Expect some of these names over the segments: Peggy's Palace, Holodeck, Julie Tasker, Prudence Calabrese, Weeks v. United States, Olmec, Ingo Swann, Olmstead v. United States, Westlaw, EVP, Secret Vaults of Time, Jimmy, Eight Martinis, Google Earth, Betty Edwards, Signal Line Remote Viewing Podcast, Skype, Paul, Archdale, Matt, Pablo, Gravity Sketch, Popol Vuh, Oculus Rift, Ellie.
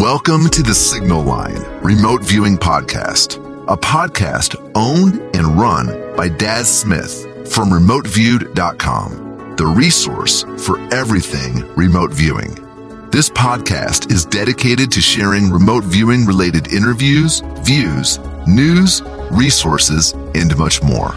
Welcome to the Signal Line Remote Viewing Podcast, a podcast owned and run by Daz Smith from RemoteViewed.com, the resource for everything remote viewing. This podcast is dedicated to sharing remote viewing related interviews, views, news, resources, and much more.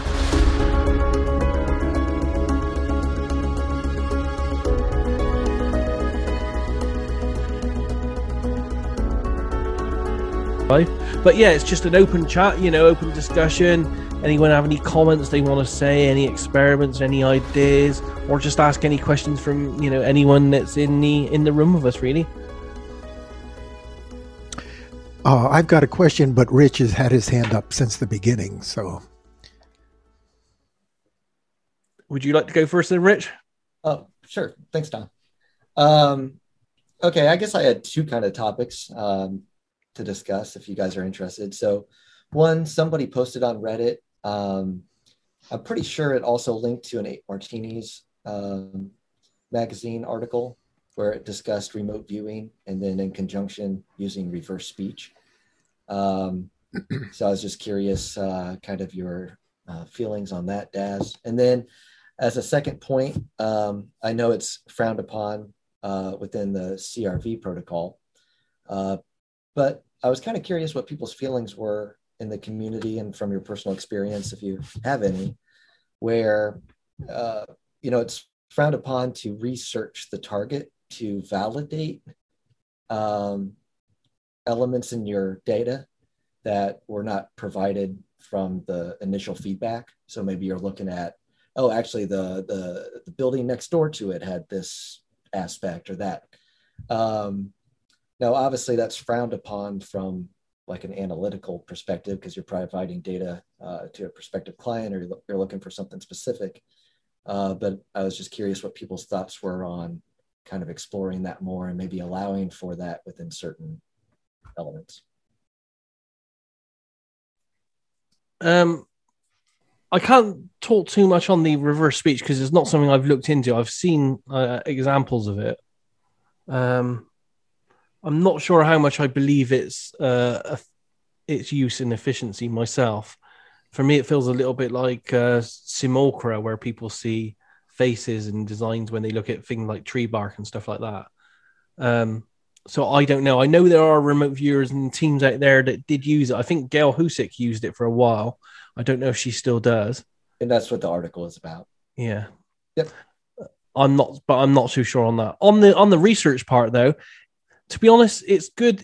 But yeah, it's just an open chat, you know, open discussion. Anyone have any comments they want to say, any experiments, any ideas, or just ask any questions from, you know, anyone that's in the room with us, really. I've got a question, but Rich has had his hand up since the beginning, so. Would you like to go first then, Rich? Oh, sure. Thanks, Don. Okay, I guess I had two kind of topics. To discuss if you guys are interested. So one, somebody posted on Reddit, I'm pretty sure it also linked to an 8 Martinis magazine article where it discussed remote viewing and then in conjunction using reverse speech. So I was just curious kind of your feelings on that, Daz. And then as a second point, I know it's frowned upon within the CRV protocol, but I was kind of curious what people's feelings were in the community and from your personal experience, if you have any, where, you know, it's frowned upon to research the target to validate elements in your data that were not provided from the initial feedback. So maybe you're looking at, oh, actually the building next door to it had this aspect or that. Now, obviously, that's frowned upon from like an analytical perspective because you're providing data to a prospective client or you're looking for something specific. But I was just curious what people's thoughts were on kind of exploring that more and maybe allowing for that within certain elements. I can't talk too much on the reverse speech because it's not something I've looked into. I've seen examples of it. I'm not sure how much I believe its use and efficiency myself. For me, it feels a little bit like simulacra, where people see faces and designs when they look at things like tree bark and stuff like that. So I don't know. I know there are remote viewers and teams out there that did use it. I think Gail Husick used it for a while. I don't know if she still does. And that's what the article is about. Yeah. Yep. I'm not too sure on that. On the research part, though, to be honest, it's good,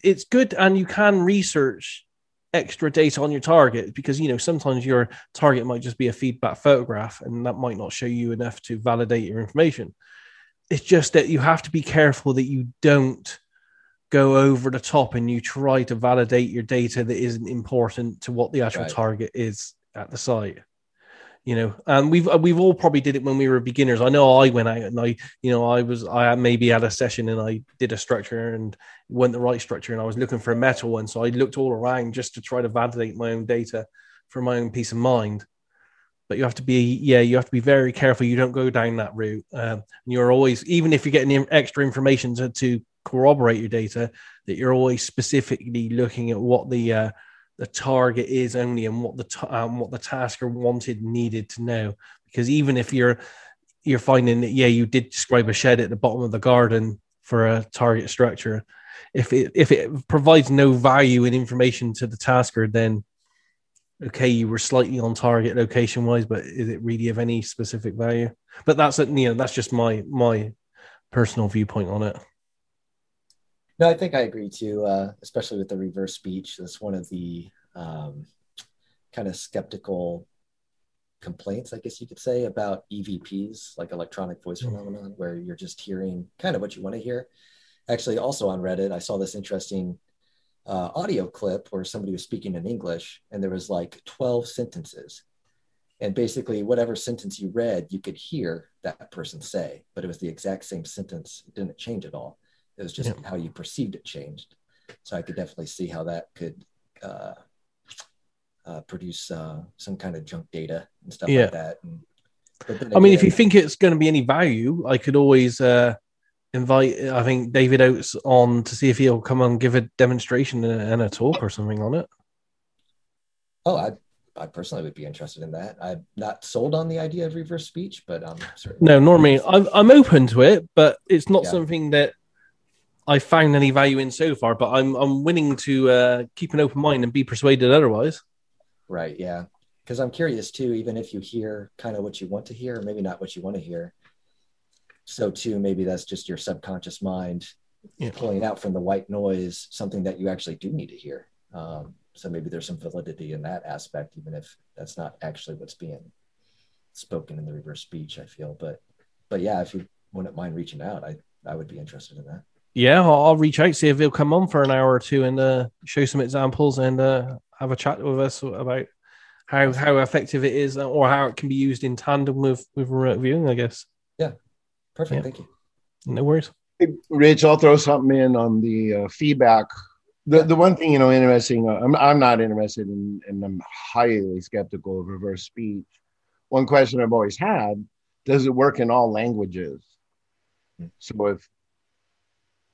and you can research extra data on your target because, you know, sometimes your target might just be a feedback photograph and that might not show you enough to validate your information. It's just that you have to be careful that you don't go over the top and you try to validate your data that isn't important to what the actual target is at the site. You know, and we've all probably did it when we were beginners. I know I went out and I maybe had a session and I did a structure and went the right structure and I was looking for a metal one. So I looked all around just to try to validate my own data for my own peace of mind. But you have to be very careful. You don't go down that route. You're always, even if you're getting extra information to corroborate your data, that you're always specifically looking at what the target is only and what the tasker wanted, needed to know. Because even if you're finding that, yeah, you did describe a shed at the bottom of the garden for a target structure, if it provides no value in information to the tasker, then okay, you were slightly on target location wise, but is it really of any specific value? But that's, you know, that's just my personal viewpoint on it. No, I think I agree too, especially with the reverse speech. That's one of the kind of skeptical complaints, I guess you could say, about EVPs, like electronic voice phenomenon, where you're just hearing kind of what you want to hear. Actually, also on Reddit, I saw this interesting audio clip where somebody was speaking in English and there was like 12 sentences. And basically whatever sentence you read, you could hear that person say, but it was the exact same sentence. It didn't change at all. It was just how you perceived it changed. So I could definitely see how that could produce some kind of junk data and stuff like that. And, I mean, if you think it's going to be any value, I could always invite, I think, David Oates on to see if he'll come and give a demonstration and a talk or something on it. Oh, I personally would be interested in that. I'm not sold on the idea of reverse speech, but I'm certainly... No, normally I'm open to it, but it's not something that I found any value in so far, but I'm willing to keep an open mind and be persuaded otherwise. Right, yeah. Because I'm curious, too, even if you hear kind of what you want to hear, or maybe not what you want to hear, so, too, maybe that's just your subconscious mind pulling out from the white noise something that you actually do need to hear. So maybe there's some validity in that aspect, even if that's not actually what's being spoken in the reverse speech, I feel. But yeah, if you wouldn't mind reaching out, I would be interested in that. Yeah, I'll reach out, see if he'll come on for an hour or two and show some examples and have a chat with us about how effective it is or how it can be used in tandem with remote viewing, I guess. Yeah, perfect. Yeah. Thank you. No worries. Hey, Rich, I'll throw something in on the feedback. The one thing, interesting, I'm not interested in, and I'm highly skeptical of reverse speech. One question I've always had, does it work in all languages? So if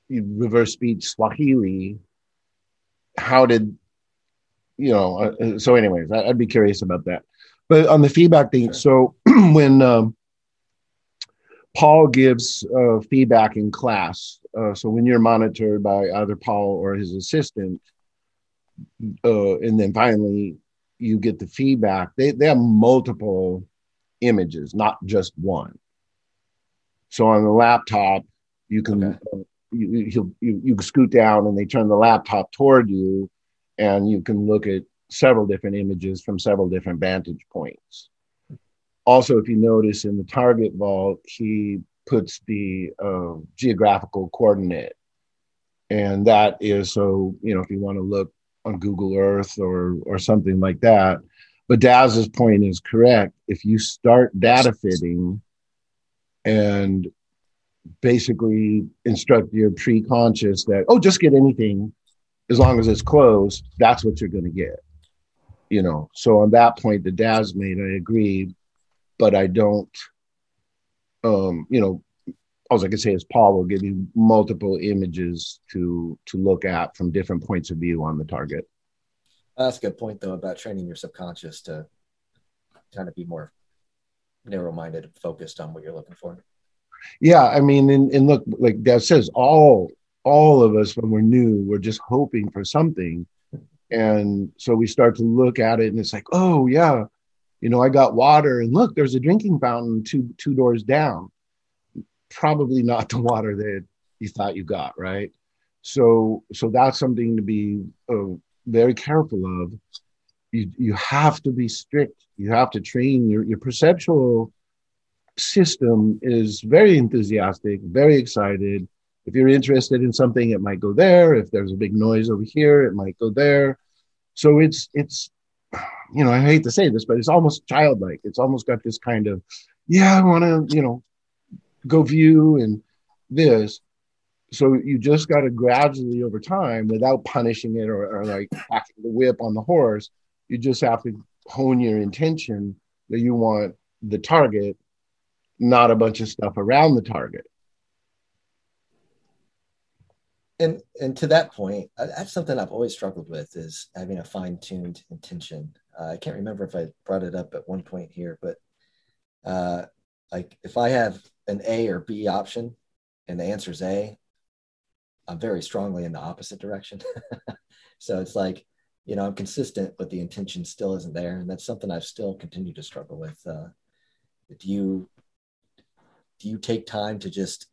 you reverse speech Swahili, how did, so anyways, I'd be curious about that. But on the feedback thing, So when Paul gives feedback in class, so when you're monitored by either Paul or his assistant, and then finally you get the feedback, they have multiple images, not just one. So on the laptop, you can you scoot down and they turn the laptop toward you, and you can look at several different images from several different vantage points. Also, if you notice in the target vault, he puts the geographical coordinate. And that is so, if you want to look on Google Earth or something like that. But Daz's point is correct. If you start data fitting and basically instruct your pre-conscious that, just get anything as long as it's closed, that's what you're going to get. So on that point that Daz made, I agree. But I don't, all I can say is Paul will give you multiple images to look at from different points of view on the target. That's a good point, though, about training your subconscious to kind of be more narrow-minded and focused on what you're looking for. Yeah, I mean, and look, like Dad says, all of us when we're new, we're just hoping for something. And so we start to look at it and it's like, oh, yeah. I got water and look, there's a drinking fountain two doors down. Probably not the water that you thought you got, right? So that's something to be very careful of. You have to be strict. You have to train your perceptual system is very enthusiastic, very excited. If you're interested in something, it might go there. If there's a big noise over here, it might go there. So it's I hate to say this, but it's almost childlike. It's almost got this kind of, I want to, go view and this. So you just got to gradually over time without punishing it or like cracking the whip on the horse. You just have to hone your intention that you want the target, not a bunch of stuff around the target. And to that point, that's something I've always struggled with is having a fine-tuned intention. I can't remember if I brought it up at one point here, but like if I have an A or B option and the answer is A, I'm very strongly in the opposite direction. So it's like, I'm consistent, but the intention still isn't there. And that's something I've still continued to struggle with. Do you take time to just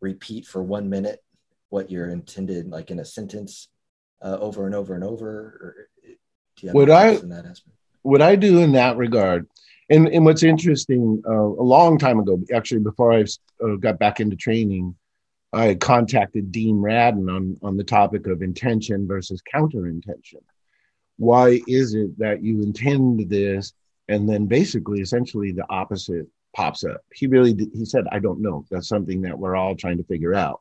repeat for 1 minute what you're intended, like in a sentence, over and over and over? What I do in that regard, and what's interesting, a long time ago, actually, before I got back into training, I contacted Dean Radin on the topic of intention versus counter-intention. Why is it that you intend this, and then basically, essentially, the opposite pops up? He said, I don't know. That's something that we're all trying to figure out.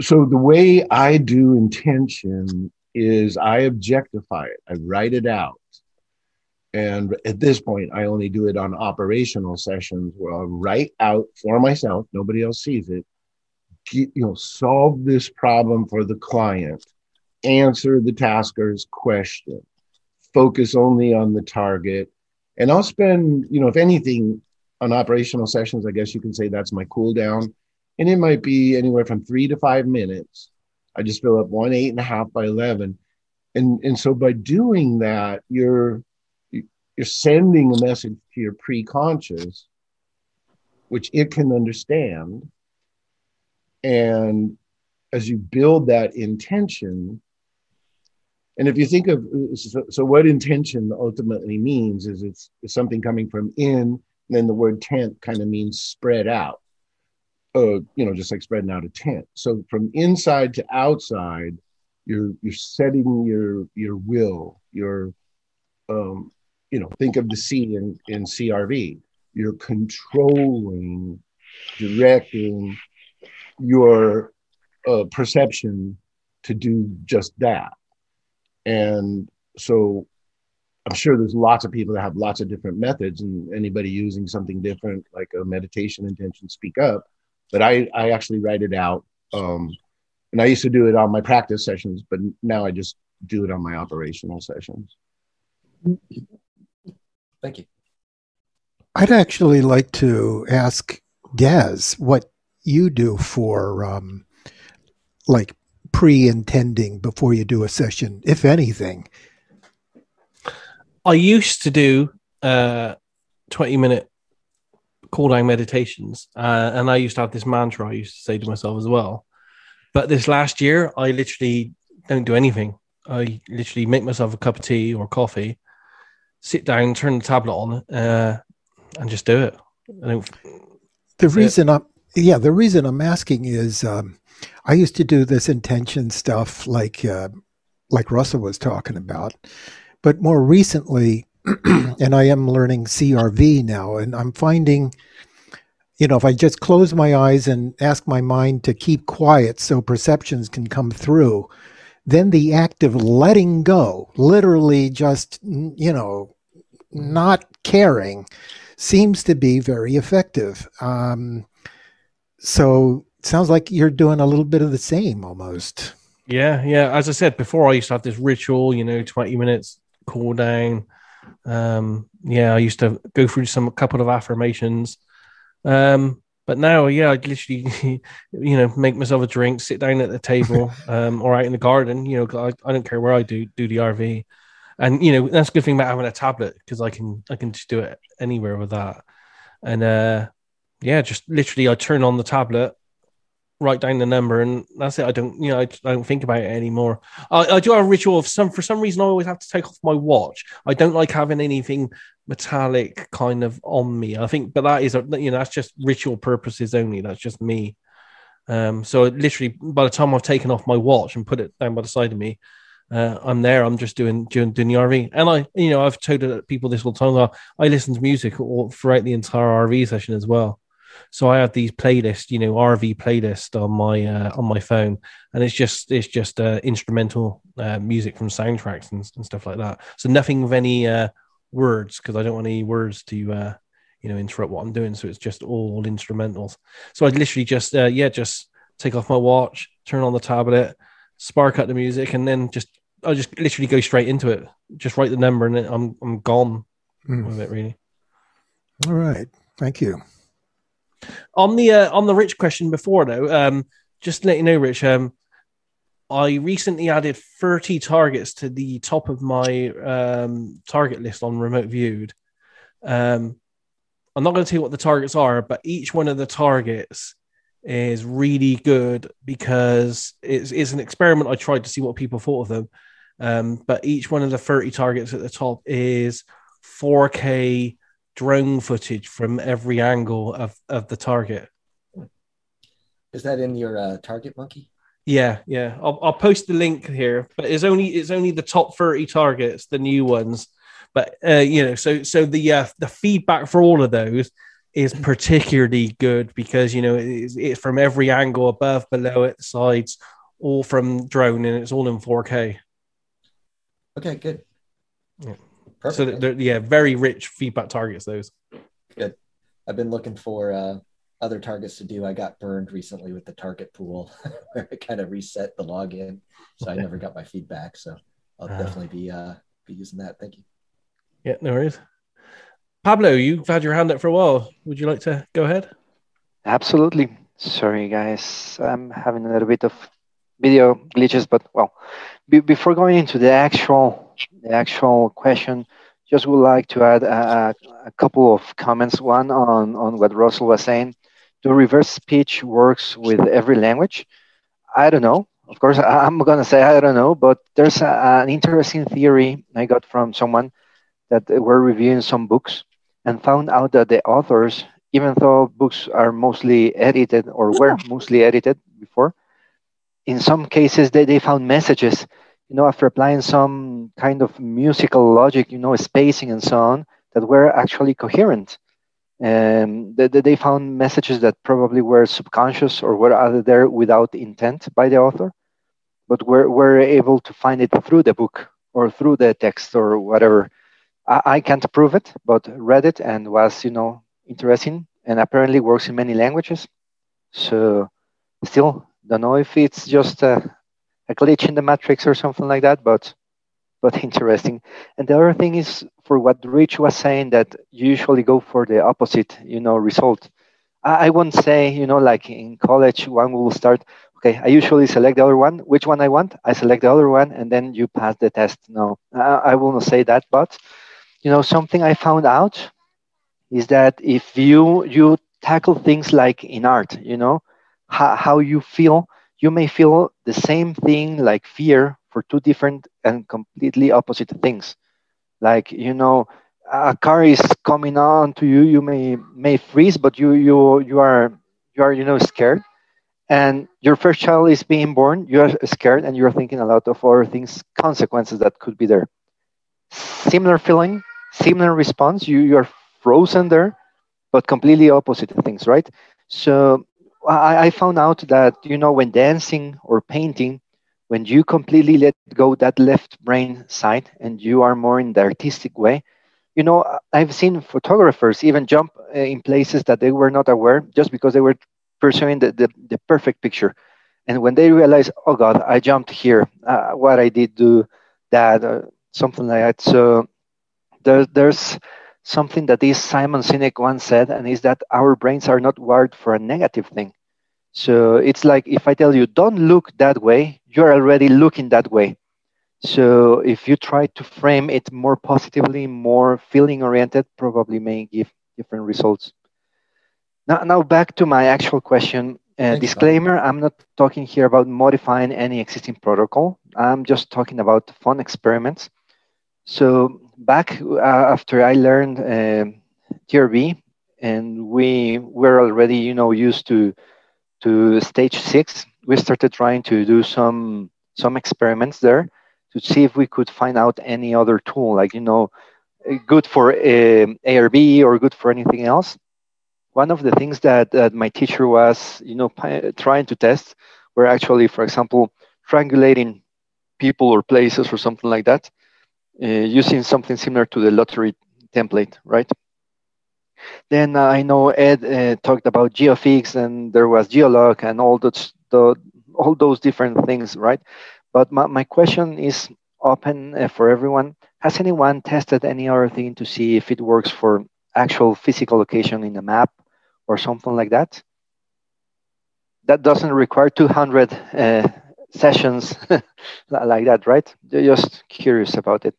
So the way I do intention is I objectify it. I write it out. And at this point, I only do it on operational sessions where I'll write out for myself, nobody else sees it, solve this problem for the client, answer the tasker's question, focus only on the target. And I'll spend, if anything, on operational sessions, I guess you can say that's my cool down. And it might be anywhere from 3 to 5 minutes. I just fill up 1 8.5 by 11. And so by doing that, you're sending a message to your pre-conscious, which it can understand. And as you build that intention, and if you think of, so what intention ultimately means is it's something coming from in, and then the word tent kind of means spread out, just like spreading out a tent. So from inside to outside, you're setting your will, think of the C in CRV. You're controlling, directing your perception to do just that. And so I'm sure there's lots of people that have lots of different methods, and anybody using something different, like a meditation intention, speak up. But I actually write it out. And I used to do it on my practice sessions, but now I just do it on my operational sessions. Thank you. I'd actually like to ask Daz what you do for pre-intending before you do a session, if anything. I used to do 20-minute cool down meditations, and I used to have this mantra I used to say to myself as well. But this last year, I literally don't do anything. I literally make myself a cup of tea or coffee, sit down, turn the tablet on, and just do it. The reason I'm asking is I used to do this intention stuff like Russell was talking about, but more recently, and I am learning CRV now, and I'm finding, if I just close my eyes and ask my mind to keep quiet so perceptions can come through, then the act of letting go, literally just, not caring, seems to be very effective. So it sounds like you're doing a little bit of the same almost. Yeah. As I said before, I used to have this ritual, 20 minutes cool down. I used to go through a couple of affirmations. But now, I literally, make myself a drink, sit down at the table, or out in the garden. I don't care where I do the RV, and that's a good thing about having a tablet, because I can just do it anywhere with that. And just literally, I turn on the tablet, write down the number, and that's it. I don't, I don't think about it anymore. I do have a ritual of for some reason I always have to take off my watch. I don't like having anything metallic kind of on me, I think, but that is that's just ritual purposes only. That's just me. So literally, by the time I've taken off my watch and put it down by the side of me, I'm there. I'm just doing the RV, and I, I've told people this all the time. I listen to music all throughout the entire RV session as well. So I have these playlists, RV playlist on my phone, and it's just instrumental music from soundtracks and stuff like that. So nothing of any words, because I don't want any words to interrupt what I'm doing. So it's just all instrumentals. So I literally just just take off my watch, turn on the tablet, spark up the music, and then I just literally go straight into it. Just write the number, and then I'm gone with it. Really. All right. Thank you. On the Rich question before though, just to let you know, Rich, I recently added 30 targets to the top of my target list on Remote Viewed. I'm not going to tell you what the targets are, but each one of the targets is really good because it's an experiment. I tried to see what people thought of them, but each one of the 30 targets at the top is 4K. Drone footage from every angle of the target. Is that in your target monkey? Yeah. I'll post the link here, but it's only the top 30 targets, the new ones. But so the feedback for all of those is particularly good because it's from every angle, above, below, at the sides, all from drone, and it's all in 4K. Okay, good. Yeah. Perfect. So they're, yeah, very rich feedback targets, those. Good. I've been looking for other targets to do. I got burned recently with the target pool where I kind of reset the login. So I never got my feedback. So I'll definitely be using that. Thank you. Yeah, no worries. Pablo, you've had your hand up for a while. Would you like to go ahead? Absolutely. Sorry, guys. I'm having a little bit of video glitches, but well, before going into the actual question, just would like to add a couple of comments. One on what Russell was saying. Do reverse speech works with every language? I don't know. Of course, I'm going to say I don't know, but there's an interesting theory I got from someone that were reviewing some books and found out that the authors, even though books are mostly edited or were mostly edited before, in some cases, they found messages, after applying some kind of musical logic, spacing and so on, that were actually coherent. And they found messages that probably were subconscious or were out there without intent by the author, but were able to find it through the book or through the text or whatever. I can't prove it, but read it and was, interesting, and apparently works in many languages. So still, don't know if it's just a glitch in the matrix or something like that, but interesting. And the other thing is, for what Rich was saying, that you usually go for the opposite, result. I won't say, like in college, one will start, okay, I usually select the other one. Which one I want? I select the other one, and then you pass the test. No, I will not say that, but, something I found out is that if you tackle things like in art, how you feel, you may feel the same thing, like fear, for two different and completely opposite things. Like, a car is coming on to you, you may freeze, but you are scared. And your first child is being born, you are scared, and you are thinking a lot of other things, consequences that could be there. Similar feeling, similar response, you are frozen there, but completely opposite things, right? So I found out that, when dancing or painting, when you completely let go that left brain side and you are more in the artistic way, I've seen photographers even jump in places that they were not aware just because they were pursuing the perfect picture. And when they realize, oh God, I jumped here, what I did do that, something like that. So there's something that is Simon Sinek once said, and is that our brains are not wired for a negative thing. So it's like, if I tell you, don't look that way, you're already looking that way. So if you try to frame it more positively, more feeling oriented, probably may give different results. Now back to my actual question. Disclaimer, I'm not talking here about modifying any existing protocol. I'm just talking about fun experiments. So back after I learned TRV, and we were already, used to stage 6, we started trying to do some experiments there to see if we could find out any other tool, like, good for ARB or good for anything else. One of the things that my teacher was, trying to test were actually, for example, triangulating people or places or something like that, using something similar to the lottery template, right? Then I know Ed talked about GeoFix, and there was GeoLock and all those different things, right? But my question is open for everyone. Has anyone tested any other thing to see if it works for actual physical location in a map or something like that? That doesn't require 200 sessions like that, right? Just curious about it.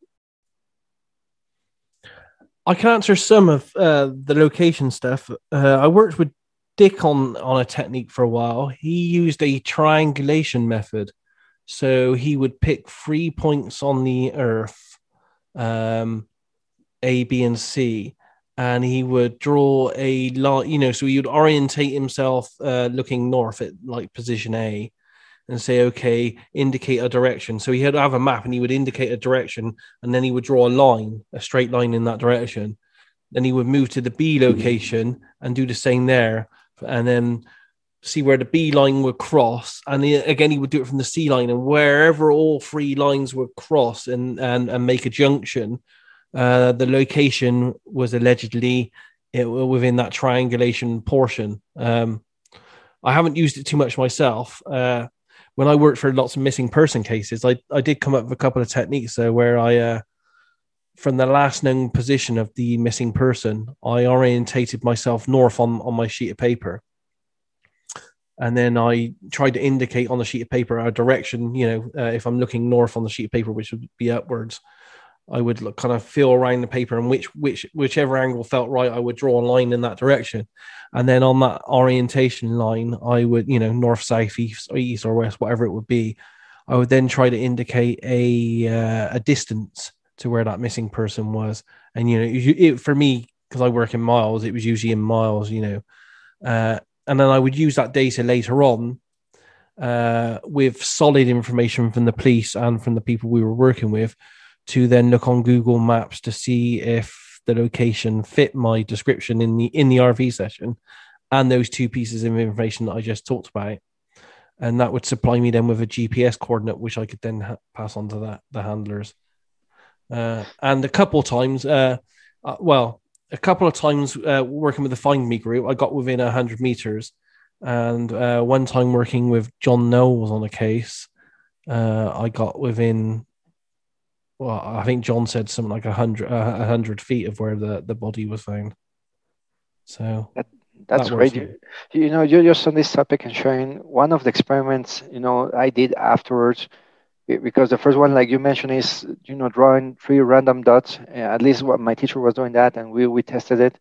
I can answer some of the location stuff. I worked with Dick on a technique for a while. He used a triangulation method. So he would pick 3 points on the earth, A, B, and C, and he would draw a line, so he would orientate himself looking north at like position A and say, okay, indicate a direction. So he had to have a map and he would indicate a direction, and then he would draw a line, a straight line in that direction. Then he would move to the B location and do the same there, and then see where the B line would cross. And again, he would do it from the C line, and wherever all 3 lines would cross and make a junction, The location was allegedly within that triangulation portion. I haven't used it too much myself. When I worked for lots of missing person cases, I did come up with a couple of techniques where I, from the last known position of the missing person, I orientated myself north on my sheet of paper. And then I tried to indicate on the sheet of paper a direction, if I'm looking north on the sheet of paper, which would be upwards, I would look, kind of feel around the paper, and whichever angle felt right, I would draw a line in that direction. And then on that orientation line, I would, north, south, east or west, whatever it would be, I would then try to indicate a distance to where that missing person was. And, it, for me, because I work in miles, it was usually in miles, and then I would use that data later on with solid information from the police and from the people we were working with to then look on Google Maps to see if the location fit my description in the RV session and those two pieces of information that I just talked about. And that would supply me then with a GPS coordinate, which I could then pass on to the handlers. And a couple of times, working with the Find Me group, I got within 100 meters. And one time working with John Knowles on a case, I got within, well, I think John said something like 100 feet of where the body was found. So that's great. You're just on this topic and sharing one of the experiments, I did afterwards. Because the first one, like you mentioned, is, drawing 3 random dots. At least what my teacher was doing that, and we tested it.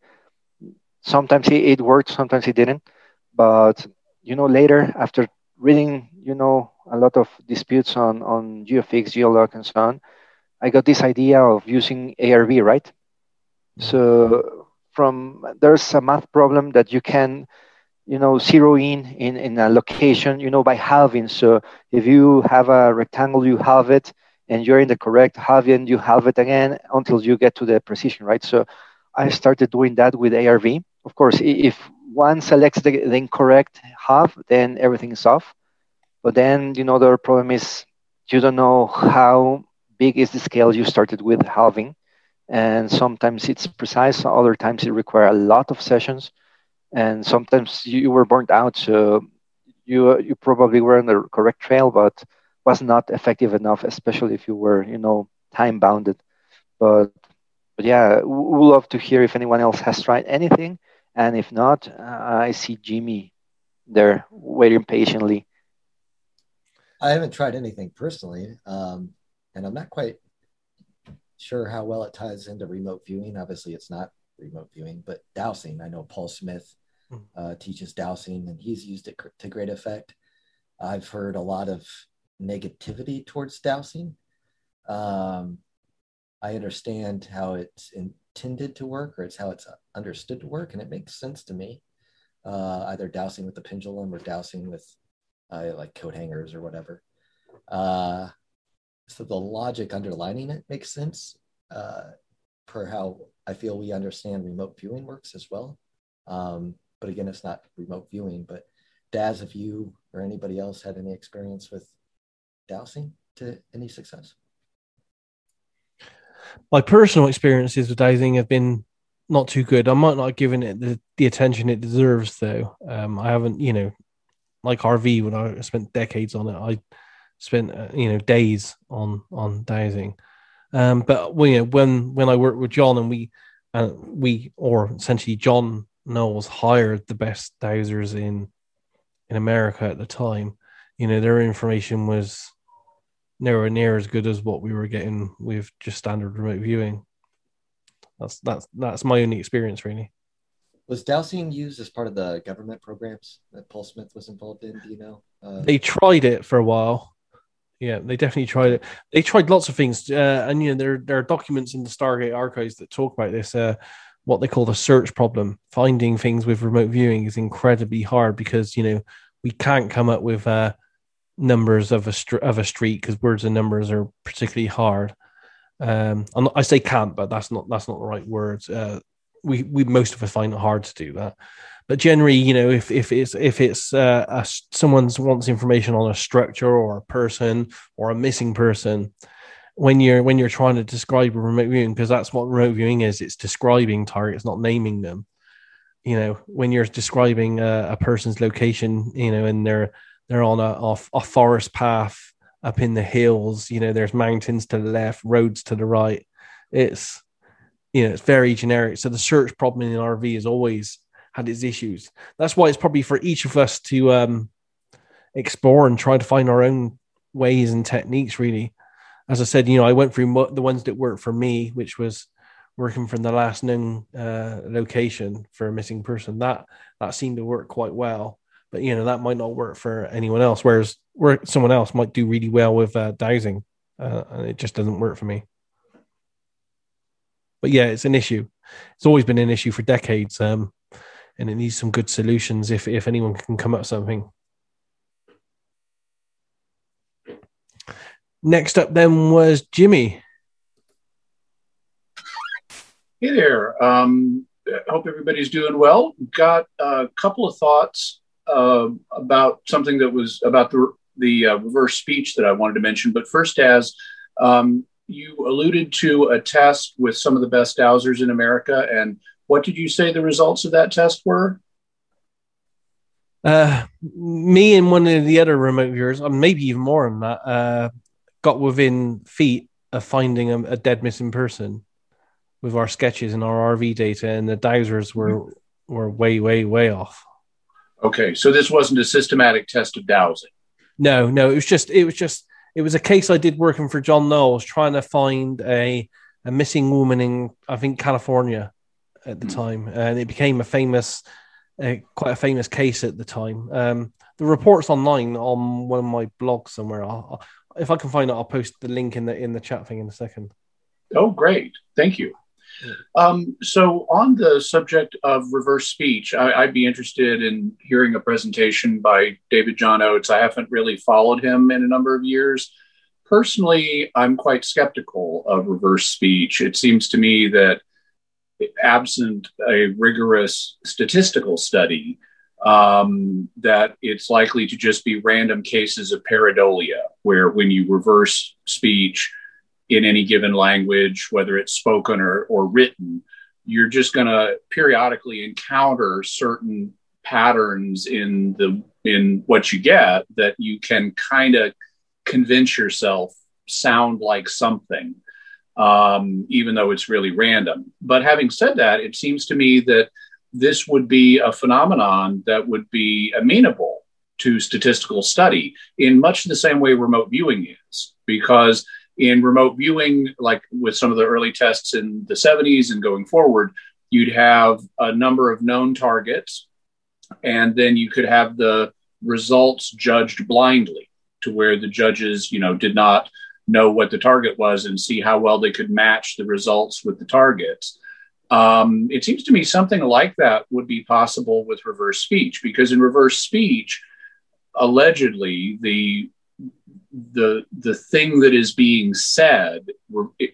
Sometimes it worked, sometimes it didn't. But, later, after reading, a lot of disputes on geophysics, geolog, and so on, I got this idea of using ARV, right? Mm-hmm. So there's a math problem that you can... zero in a location, by halving. So if you have a rectangle, you halve it, and you're in the correct halving, you halve it again until you get to the precision, right? So I started doing that with ARV. Of course, if one selects the incorrect half, then everything is off. But then, the other problem is you don't know how big is the scale you started with halving. And sometimes it's precise. Other times it requires a lot of sessions. And sometimes you were burnt out, so you probably were on the correct trail, but was not effective enough, especially if you were, time bounded. But yeah, we'd love to hear if anyone else has tried anything, and if not, I see Jimmy there waiting patiently. I haven't tried anything personally, and I'm not quite sure how well it ties into remote viewing. Obviously, it's not remote viewing, but dowsing. I know Paul Smith teaches dowsing, and he's used it to great effect. I've heard a lot of negativity towards dowsing. I understand how it's intended to work, or it's how it's understood to work, and it makes sense to me. Either dowsing with the pendulum or dowsing with like coat hangers or whatever. So the logic underlining it makes sense per how I feel we understand remote viewing works as well. But again, it's not remote viewing, but Daz, have you or anybody else had any experience with dowsing to any success? My personal experiences with dowsing have been not too good. I might not have given it the attention it deserves though. I haven't, like RV, when I spent decades on it, I spent, days on dowsing. But when I worked with John and essentially John Knowles hired the best dowsers in America at the time, their information was nowhere near as good as what we were getting with just standard remote viewing. That's my only experience really. Was dowsing used as part of the government programs that Paul Smith was involved in? Do you know? They tried it for a while. Yeah, they definitely tried it. They tried lots of things. And, there are documents in the Stargate archives that talk about this, what they call the search problem. Finding things with remote viewing is incredibly hard because, we can't come up with numbers of a street because words and numbers are particularly hard. I say can't, but that's not the right words. We most of us find it hard to do that. But generally, if it's someone wants information on a structure or a person or a missing person, when you're trying to describe a remote viewing, because that's what remote viewing is. It's describing targets, not naming them. You know, when you're describing a person's location, you know, and they're on a forest path up in the hills, you know, there's mountains to the left, roads to the right. It's, you know, it's very generic. So the search problem in an RV has always had its issues. That's why it's probably for each of us to explore and try to find our own ways and techniques, really. As I said, you know, I went through the ones that worked for me, which was working from the last known location for a missing person. That seemed to work quite well. But, you know, that might not work for anyone else, whereas someone else might do really well with dowsing. And it just doesn't work for me. But yeah, it's an issue. It's always been an issue for decades. And it needs some good solutions if anyone can come up with something. Next up then was Jimmy. Hey there. Hope everybody's doing well. Got a couple of thoughts about something that was about the reverse speech that I wanted to mention. But first, as you alluded to a test with some of the best dowsers in America, and what did you say the results of that test were? Me and one of the other remote viewers, or maybe even more than that, got within feet of finding a dead missing person with our sketches and our RV data, and the dowsers were way, way, way off. Okay, so this wasn't a systematic test of dowsing. No, it was a case I did working for John Knowles, trying to find a missing woman in, I think, California at the time, and it became quite a famous case at the time. The report's online on one of my blogs somewhere. If I can find it, I'll post the link in the chat thing in a second. Oh, great! Thank you. So on the subject of reverse speech, I'd be interested in hearing a presentation by David John Oates. I haven't really followed him in a number of years. Personally, I'm quite skeptical of reverse speech. It seems to me that absent a rigorous statistical study, that it's likely to just be random cases of pareidolia, where when you reverse speech in any given language, whether it's spoken or written, you're just going to periodically encounter certain patterns in what you get that you can kind of convince yourself sound like something, even though it's really random. But having said that, it seems to me that this would be a phenomenon that would be amenable to statistical study in much the same way remote viewing is, because in remote viewing, like with some of the early tests in the 70s and going forward, you'd have a number of known targets, and then you could have the results judged blindly, to where the judges, you know, did not know what the target was and see how well they could match the results with the targets. It seems to me something like that would be possible with reverse speech, because in reverse speech, allegedly, the thing that is being said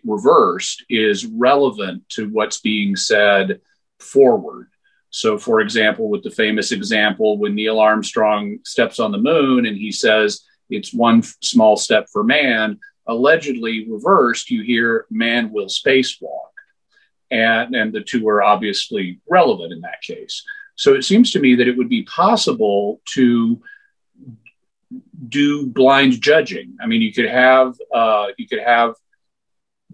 reversed is relevant to what's being said forward. So, for example, with the famous example when Neil Armstrong steps on the moon and he says it's one small step for man, allegedly reversed, you hear man will spacewalk, and the two are obviously relevant in that case. So it seems to me that it would be possible to do blind judging. I mean, you could have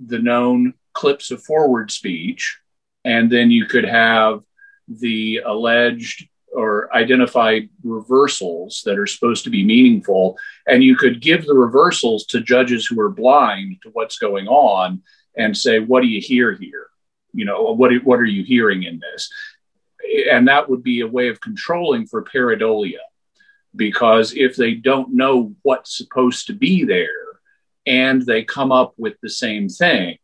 the known clips of forward speech, and then you could have the alleged or identified reversals that are supposed to be meaningful, and you could give the reversals to judges who are blind to what's going on and say, "What do you hear here? You know, what are you hearing in this?" And that would be a way of controlling for pareidolia. Because if they don't know what's supposed to be there and they come up with the same thing,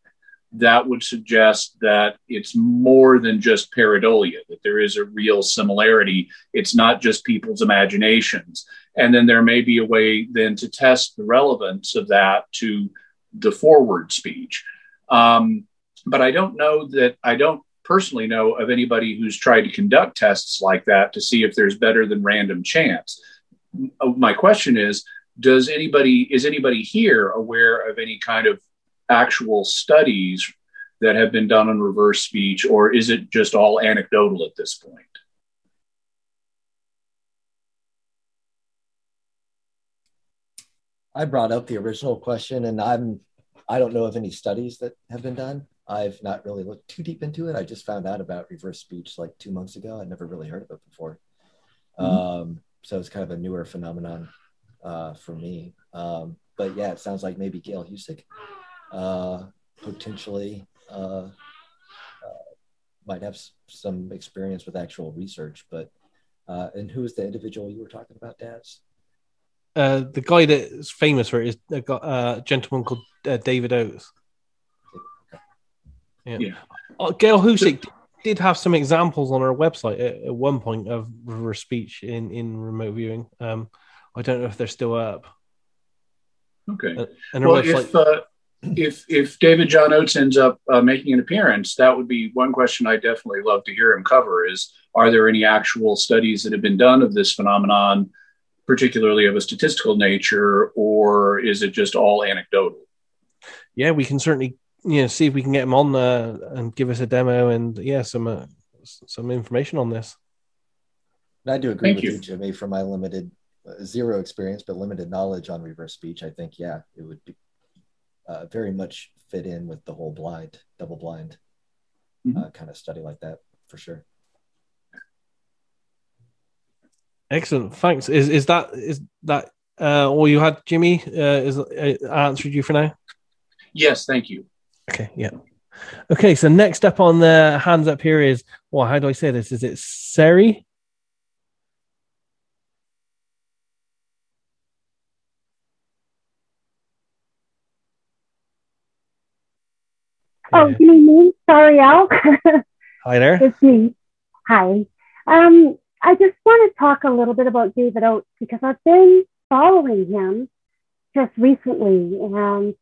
that would suggest that it's more than just pareidolia, that there is a real similarity. It's not just people's imaginations. And then there may be a way then to test the relevance of that to the forward speech. But I don't personally know of anybody who's tried to conduct tests like that to see if there's better than random chance. My question is, is anybody here aware of any kind of actual studies that have been done on reverse speech, or is it just all anecdotal at this point? I brought up the original question, and I don't know of any studies that have been done. I've not really looked too deep into it. I just found out about reverse speech like 2 months ago. I'd never really heard of it before. So it's kind of a newer phenomenon for me. But yeah, it sounds like maybe Gail Husick potentially might have some experience with actual research. But and who is the individual you were talking about, Daz? The guy that's famous for it is a gentleman called David Oates. Yeah. Gail Husick did have some examples on her website at one point of reverse speech in remote viewing. I don't know if they're still up. Okay. And well, if David John Oates ends up making an appearance, that would be one question I definitely love to hear him cover is, are there any actual studies that have been done of this phenomenon, particularly of a statistical nature, or is it just all anecdotal? Yeah, we can certainly see if we can get him on and give us a demo and some information on this. I do agree with you, Jimmy, from my limited zero experience, but limited knowledge on reverse speech. I think, it would be very much fit in with the whole double blind kind of study like that for sure. Excellent, thanks. Is that all you had, Jimmy? Answered you for now? Yes, thank you. Okay, yeah. Okay, so next up on the hands up here is, well, how do I say this? Is it Sari? Oh, you mean me? Sorry, Al. Hi there. It's me. Hi. I just want to talk a little bit about David Oates because I've been following him just recently, and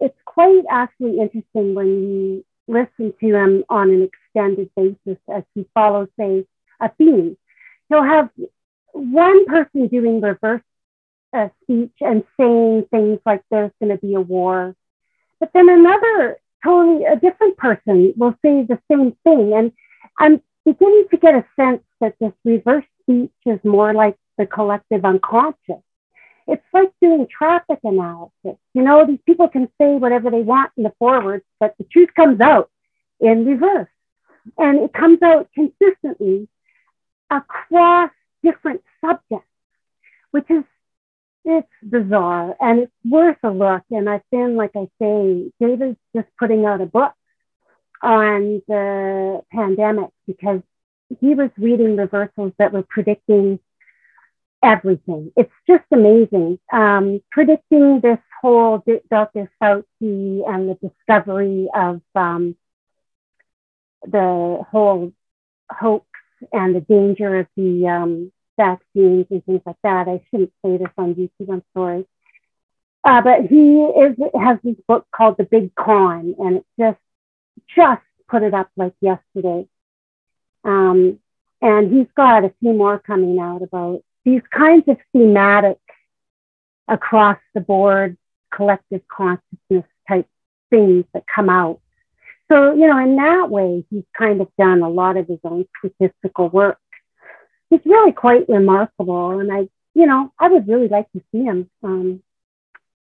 it's quite actually interesting when you listen to him on an extended basis as he follows, say, a theme. He'll have one person doing reverse speech and saying things like there's going to be a war, but then another, totally a different person will say the same thing, and I'm beginning to get a sense that this reverse speech is more like the collective unconscious. It's like doing traffic analysis. You know, these people can say whatever they want in the forward, but the truth comes out in reverse. And it comes out consistently across different subjects, which is, it's bizarre and it's worth a look. And I've been, like I say, David's just putting out a book on the pandemic because he was reading reversals that were predicting everything. It's just amazing. Predicting this whole Dr. Fauci and the discovery of the whole hoax and the danger of the vaccines and things like that. I shouldn't say this on YouTube, I'm sorry. But he has this book called The Big Con, and it just put it up like yesterday. And he's got a few more coming out about these kinds of thematic, across the board, collective consciousness type things that come out. So, in that way, he's kind of done a lot of his own statistical work. It's really quite remarkable. And I would really like to see him come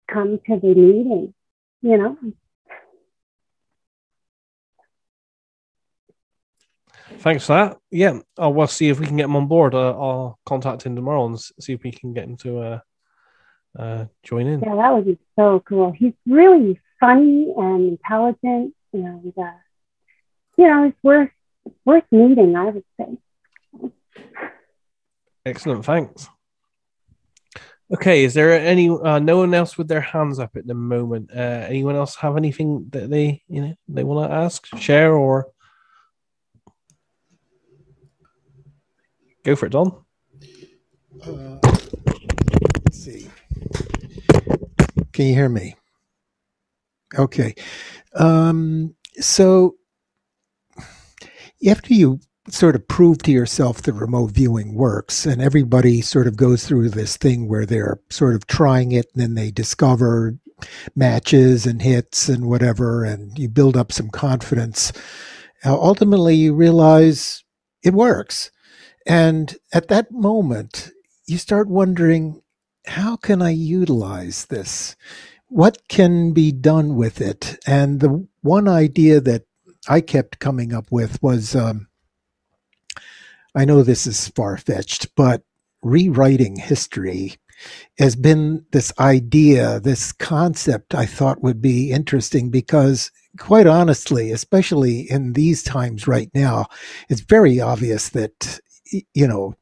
to the meeting, Thanks for that. Yeah, we'll see if we can get him on board. I'll contact him tomorrow and see if we can get him to join in. Yeah, that would be so cool. He's really funny and intelligent, and it's worth meeting, I would say. Excellent, thanks. Okay, is there any no one else with their hands up at the moment? Anyone else have anything that they they want to ask, share, or? Go for it, Don. Let's see. Can you hear me? Okay. So after you sort of prove to yourself that remote viewing works, and everybody sort of goes through this thing where they're sort of trying it and then they discover matches and hits and whatever, and you build up some confidence. Ultimately, you realize it works. And at that moment, you start wondering, how can I utilize this? What can be done with it? And the one idea that I kept coming up with was, I know this is far-fetched, but rewriting history has been this idea, this concept I thought would be interesting because, quite honestly, especially in these times right now, it's very obvious that, you know,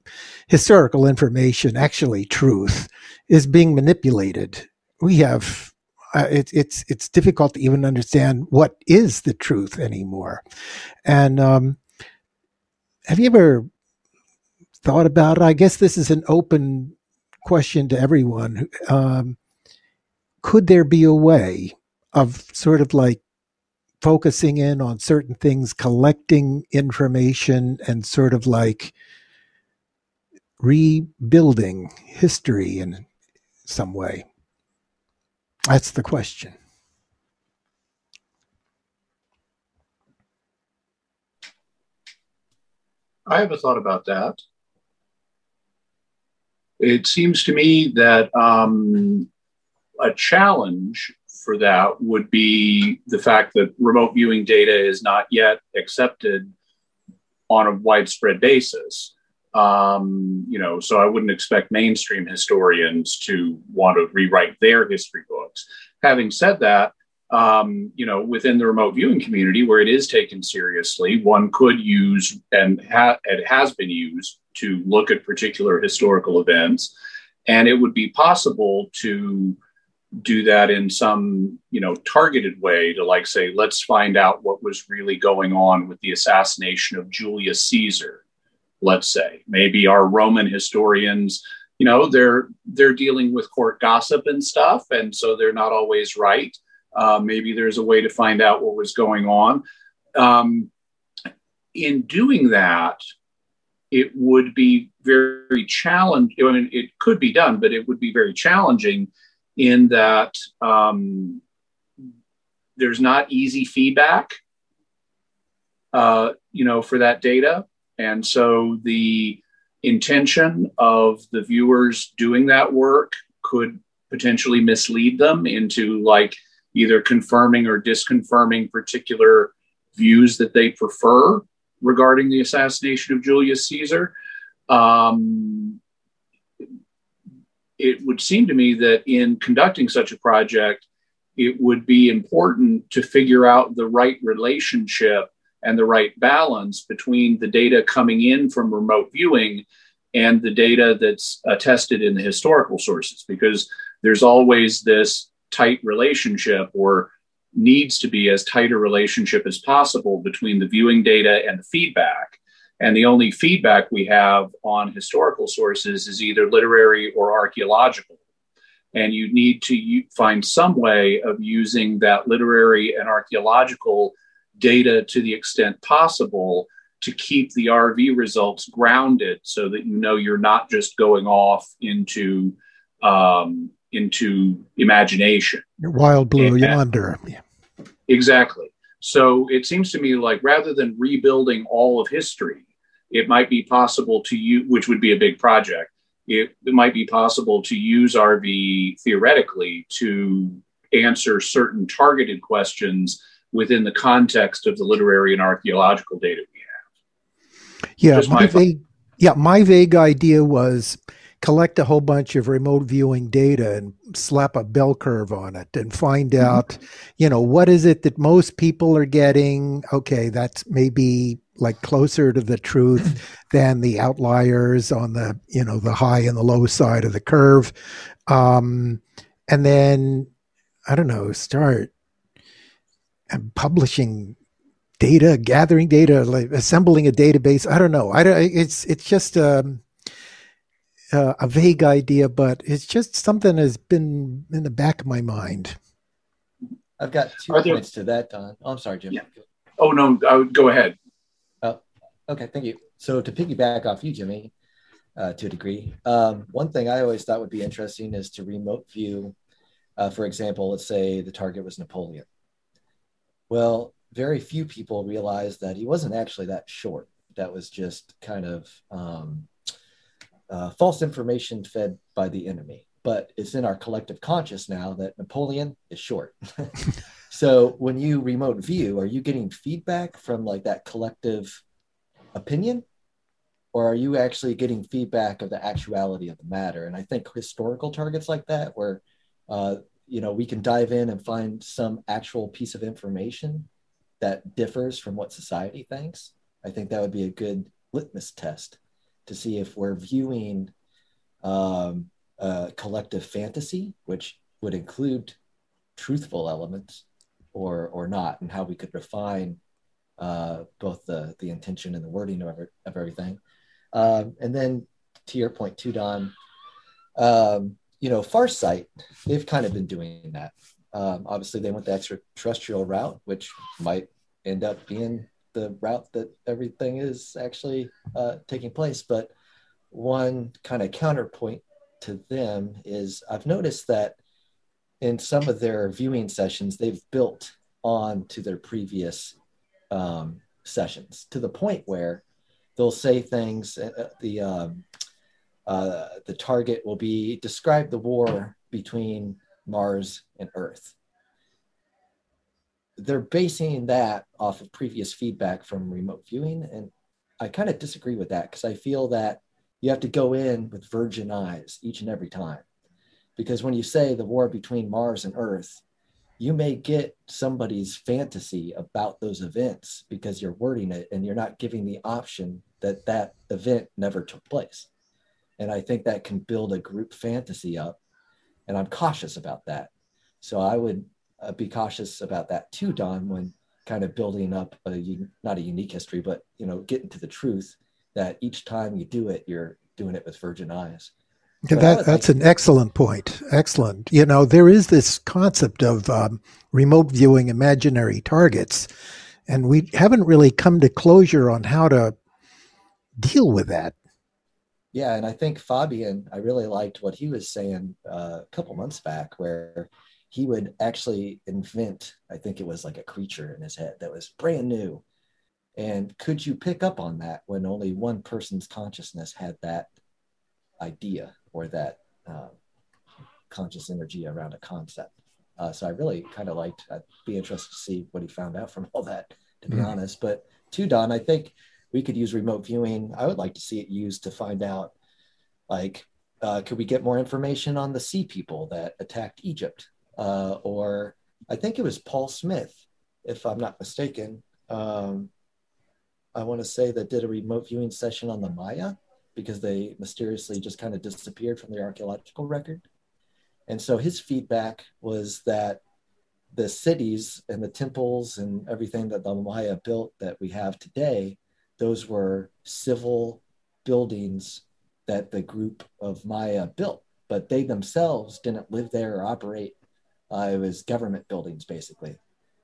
historical information, actually truth, is being manipulated. We have, it's difficult to even understand what is the truth anymore. And have you ever thought about it? I guess this is an open question to everyone. Could there be a way of sort of like focusing in on certain things, collecting information, and sort of like rebuilding history in some way? That's the question. I have a thought about that. It seems to me that a challenge for that would be the fact that remote viewing data is not yet accepted on a widespread basis. So I wouldn't expect mainstream historians to want to rewrite their history books. Having said that, within the remote viewing community where it is taken seriously, one could use and it has been used to look at particular historical events. And it would be possible to do that in some, targeted way to like, say, let's find out what was really going on with the assassination of Julius Caesar. Let's say maybe our Roman historians, they're dealing with court gossip and stuff. And so they're not always right. Maybe there's a way to find out what was going on. In doing that, it would be very challenging. I mean, it could be done, but it would be very challenging in that there's not easy feedback, for that data. And so the intention of the viewers doing that work could potentially mislead them into like either confirming or disconfirming particular views that they prefer regarding the assassination of Julius Caesar. It would seem to me that in conducting such a project, it would be important to figure out the right relationship and the right balance between the data coming in from remote viewing and the data that's attested in the historical sources, because there's always this tight relationship, or needs to be as tight a relationship as possible, between the viewing data and the feedback. And the only feedback we have on historical sources is either literary or archaeological. And you need to find some way of using that literary and archaeological data to the extent possible to keep the RV results grounded, so that you're not just going off into imagination. Your wild blue yonder. Yeah. Exactly. So it seems to me like rather than rebuilding all of history, it might be possible to use, which would be a big project, it might be possible to use RV theoretically to answer certain targeted questions within the context of the literary and archaeological data we have. Yeah, my vague idea was collect a whole bunch of remote viewing data and slap a bell curve on it and find out, what is it that most people are getting? Okay, that's maybe like closer to the truth than the outliers on the, the high and the low side of the curve. And then, I don't know, start publishing data, gathering data, like assembling a database. I don't know. It's just a vague idea, but it's just something that's been in the back of my mind. I've got two points to that, Don. Oh, I'm sorry, Jim. Yeah. Oh, no, I would go ahead. Oh, okay, thank you. So to piggyback off you, Jimmy, to a degree, one thing I always thought would be interesting is to remote view For example, let's say the target was Napoleon. Well, very few people realized that he wasn't actually that short. That was just kind of false information fed by the enemy. But it's in our collective conscious now that Napoleon is short. So when you remote view, are you getting feedback from like that collective opinion? Or are you actually getting feedback of the actuality of the matter? And I think historical targets like that, where, we can dive in and find some actual piece of information that differs from what society thinks. I think that would be a good litmus test to see if we're viewing collective fantasy, which would include truthful elements or not, and how we could refine both the intention and the wording of everything. And then to your point too, Don, Farsight, they've kind of been doing that. Obviously they went the extraterrestrial route, which might end up being the route that everything is actually taking place. But one kind of counterpoint to them is I've noticed that in some of their viewing sessions, they've built on to their previous sessions to the point where they'll say things, the target will be, describe the war between Mars and Earth. They're basing that off of previous feedback from remote viewing. And I kind of disagree with that because I feel that you have to go in with virgin eyes each and every time. Because when you say the war between Mars and Earth, you may get somebody's fantasy about those events because you're wording it and you're not giving the option that that event never took place. And I think that can build a group fantasy up, and I'm cautious about that. So I would be cautious about that too, Don, when kind of building up not a unique history, but getting to the truth that each time you do it, you're doing it with virgin eyes. Yeah, that's an excellent point. Excellent. There is this concept of remote viewing imaginary targets, and we haven't really come to closure on how to deal with that. Yeah, and I think Fabian, I really liked what he was saying a couple months back, where he would actually invent, I think it was like a creature in his head that was brand new. And could you pick up on that when only one person's consciousness had that idea or that conscious energy around a concept? So I really kind of liked, I'd be interested to see what he found out from all that, to be honest. But too, Don, I think we could use remote viewing. I would like to see it used to find out, could we get more information on the sea people that attacked Egypt? Or I think it was Paul Smith, if I'm not mistaken. I want to say that did a remote viewing session on the Maya because they mysteriously just kind of disappeared from the archaeological record. And so his feedback was that the cities and the temples and everything that the Maya built that we have today, those were civil buildings that the group of Maya built, but they themselves didn't live there or operate. It was government buildings, basically.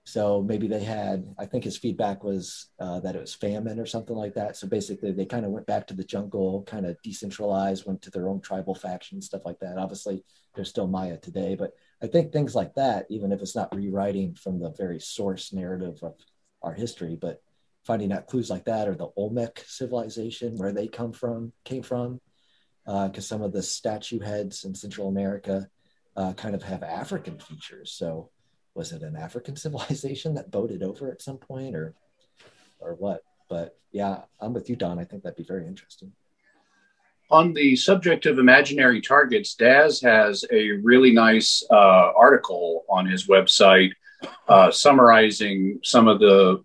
So maybe they had, I think his feedback was that it was famine or something like that. So basically they kind of went back to the jungle, kind of decentralized, went to their own tribal factions, stuff like that. Obviously they're still Maya today, but I think things like that, even if it's not rewriting from the very source narrative of our history, but finding out clues like that, or the Olmec civilization, where they came from, because some of the statue heads in Central America kind of have African features. So was it an African civilization that boated over at some point or what? But yeah, I'm with you, Don. I think that'd be very interesting. On the subject of imaginary targets, Daz has a really nice article on his website summarizing some of the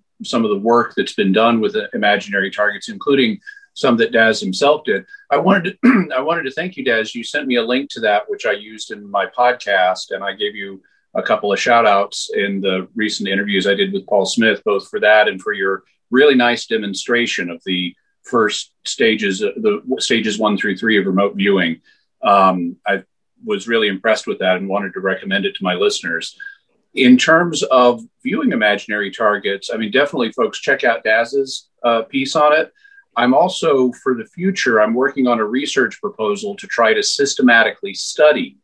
work that's been done with imaginary targets, including some that Daz himself did. I wanted to thank you, Daz. You sent me a link to that, which I used in my podcast, and I gave you a couple of shout outs in the recent interviews I did with Paul Smith, both for that and for your really nice demonstration of the first stages, the stages 1 through 3 of remote viewing. I was really impressed with that and wanted to recommend it to my listeners. In terms of viewing imaginary targets, I mean, definitely folks check out Daz's piece on it. I'm also, for the future, I'm working on a research proposal to try to systematically study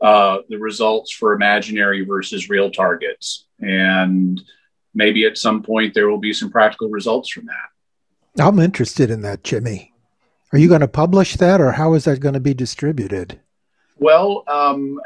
the results for imaginary versus real targets. And maybe at some point there will be some practical results from that. I'm interested in that, Jimmy. Are you going to publish that, or how is that going to be distributed? Well,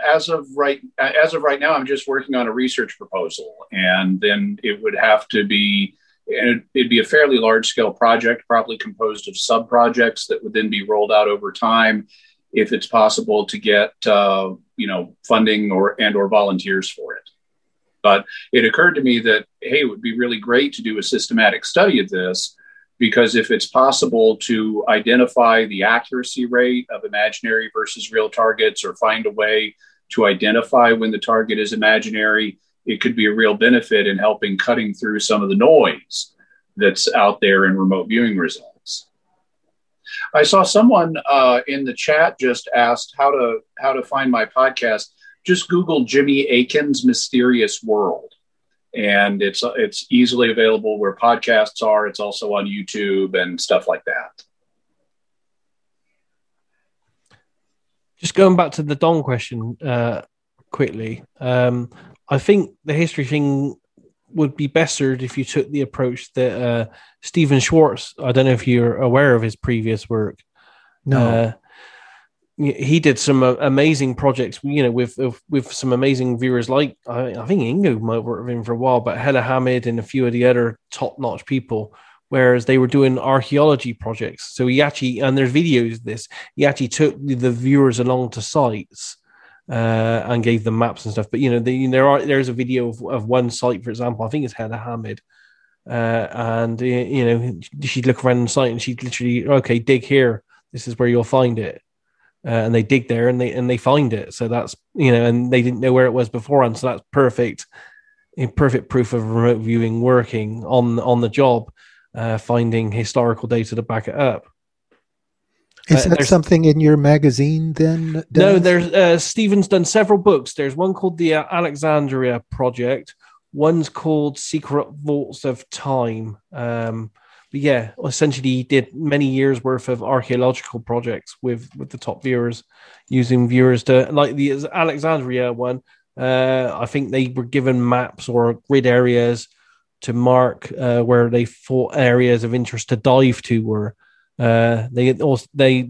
as of right now, I'm just working on a research proposal, and then it would have to be, and it'd be a fairly large-scale project, probably composed of sub-projects that would then be rolled out over time, if it's possible to get funding or volunteers for it. But it occurred to me that, hey, it would be really great to do a systematic study of this, because if it's possible to identify the accuracy rate of imaginary versus real targets, or find a way to identify when the target is imaginary, it could be a real benefit in helping cutting through some of the noise that's out there in remote viewing results. I saw someone in the chat just asked how to find my podcast. Just Google Jimmy Akin's Mysterious World, and it's easily available where podcasts are. It's also on YouTube and stuff like that. Just going back to the Don question quickly. I think the history thing would be better if you took the approach that Stephen Schwartz, I don't know if you're aware of his previous work. No. He did some amazing projects, with some amazing viewers like, I think Ingo might work with him for a while, but Hella Hamid and a few of the other top-notch people, whereas they were doing archaeology projects. So he actually, and there's videos of this, he actually took the viewers along to sites and gave them maps and stuff. But there's a video of one site, for example, I think it's Hella Hamid, and she'd look around the site and she'd literally, okay, dig here, this is where you'll find it, and they dig there and they find it. So that's and they didn't know where it was beforehand. So that's perfect proof of remote viewing working on the job, finding historical data to back it up. Is that something in your magazine then? No, there's Stephen's done several books. There's one called The Alexandria Project. One's called Secret Vaults of Time. But yeah, essentially he did many years worth of archaeological projects with the top viewers, using viewers to, like the Alexandria one. I think they were given maps or grid areas to mark where they thought areas of interest to dive to were. They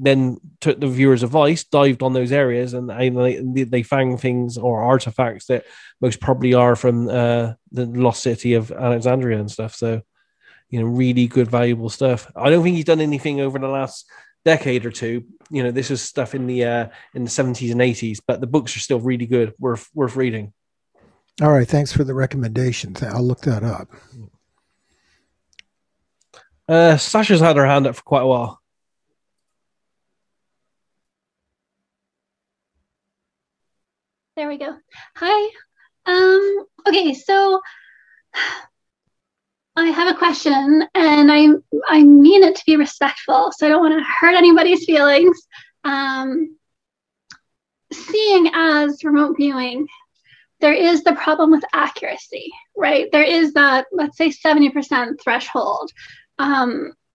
then took the viewers' advice, dived on those areas, and they found things or artifacts that most probably are from the lost city of Alexandria and stuff. So, really good, valuable stuff. I don't think he's done anything over the last decade or two. This is stuff in the 70s and 80s, but the books are still really good, worth reading. All right, thanks for the recommendations. I'll look that up. Sasha's had her hand up for quite a while. There we go. Hi. Okay, so I have a question, and I mean it to be respectful, so I don't want to hurt anybody's feelings. Seeing as remote viewing, there is the problem with accuracy, right? There is that, let's say, 70% threshold,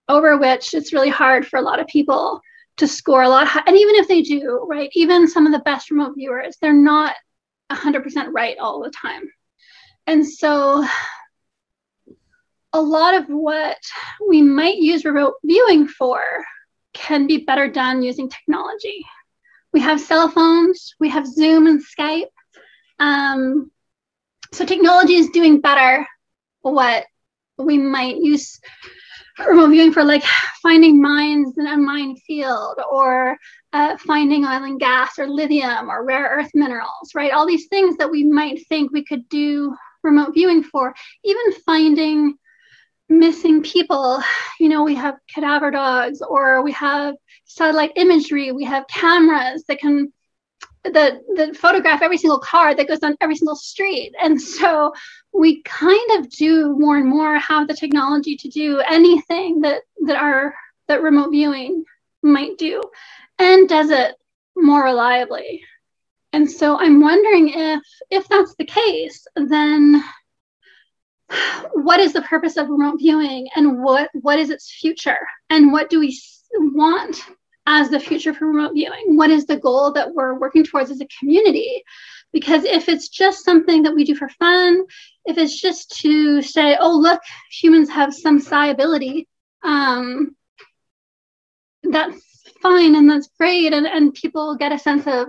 over which it's really hard for a lot of people to score a lot high. And even if they do, right, even some of the best remote viewers, they're not 100% right all the time. And so a lot of what we might use remote viewing for can be better done using technology. We have cell phones, we have Zoom and Skype. So technology is doing better what we might use remote viewing for, like finding mines in a minefield, or finding oil and gas or lithium or rare earth minerals, right? All these things that we might think we could do remote viewing for, even finding missing people. We have cadaver dogs, or we have satellite imagery. We have cameras that photograph every single car that goes on every single street. And so we kind of do more and more have the technology to do anything that remote viewing might do, and does it more reliably. And so I'm wondering if that's the case, then what is the purpose of remote viewing, and what is its future, and what do we want as the future for remote viewing? What is the goal that we're working towards as a community? Because if it's just something that we do for fun, if it's just to say, oh, look, humans have some psi ability, that's fine and that's great. And people get a sense of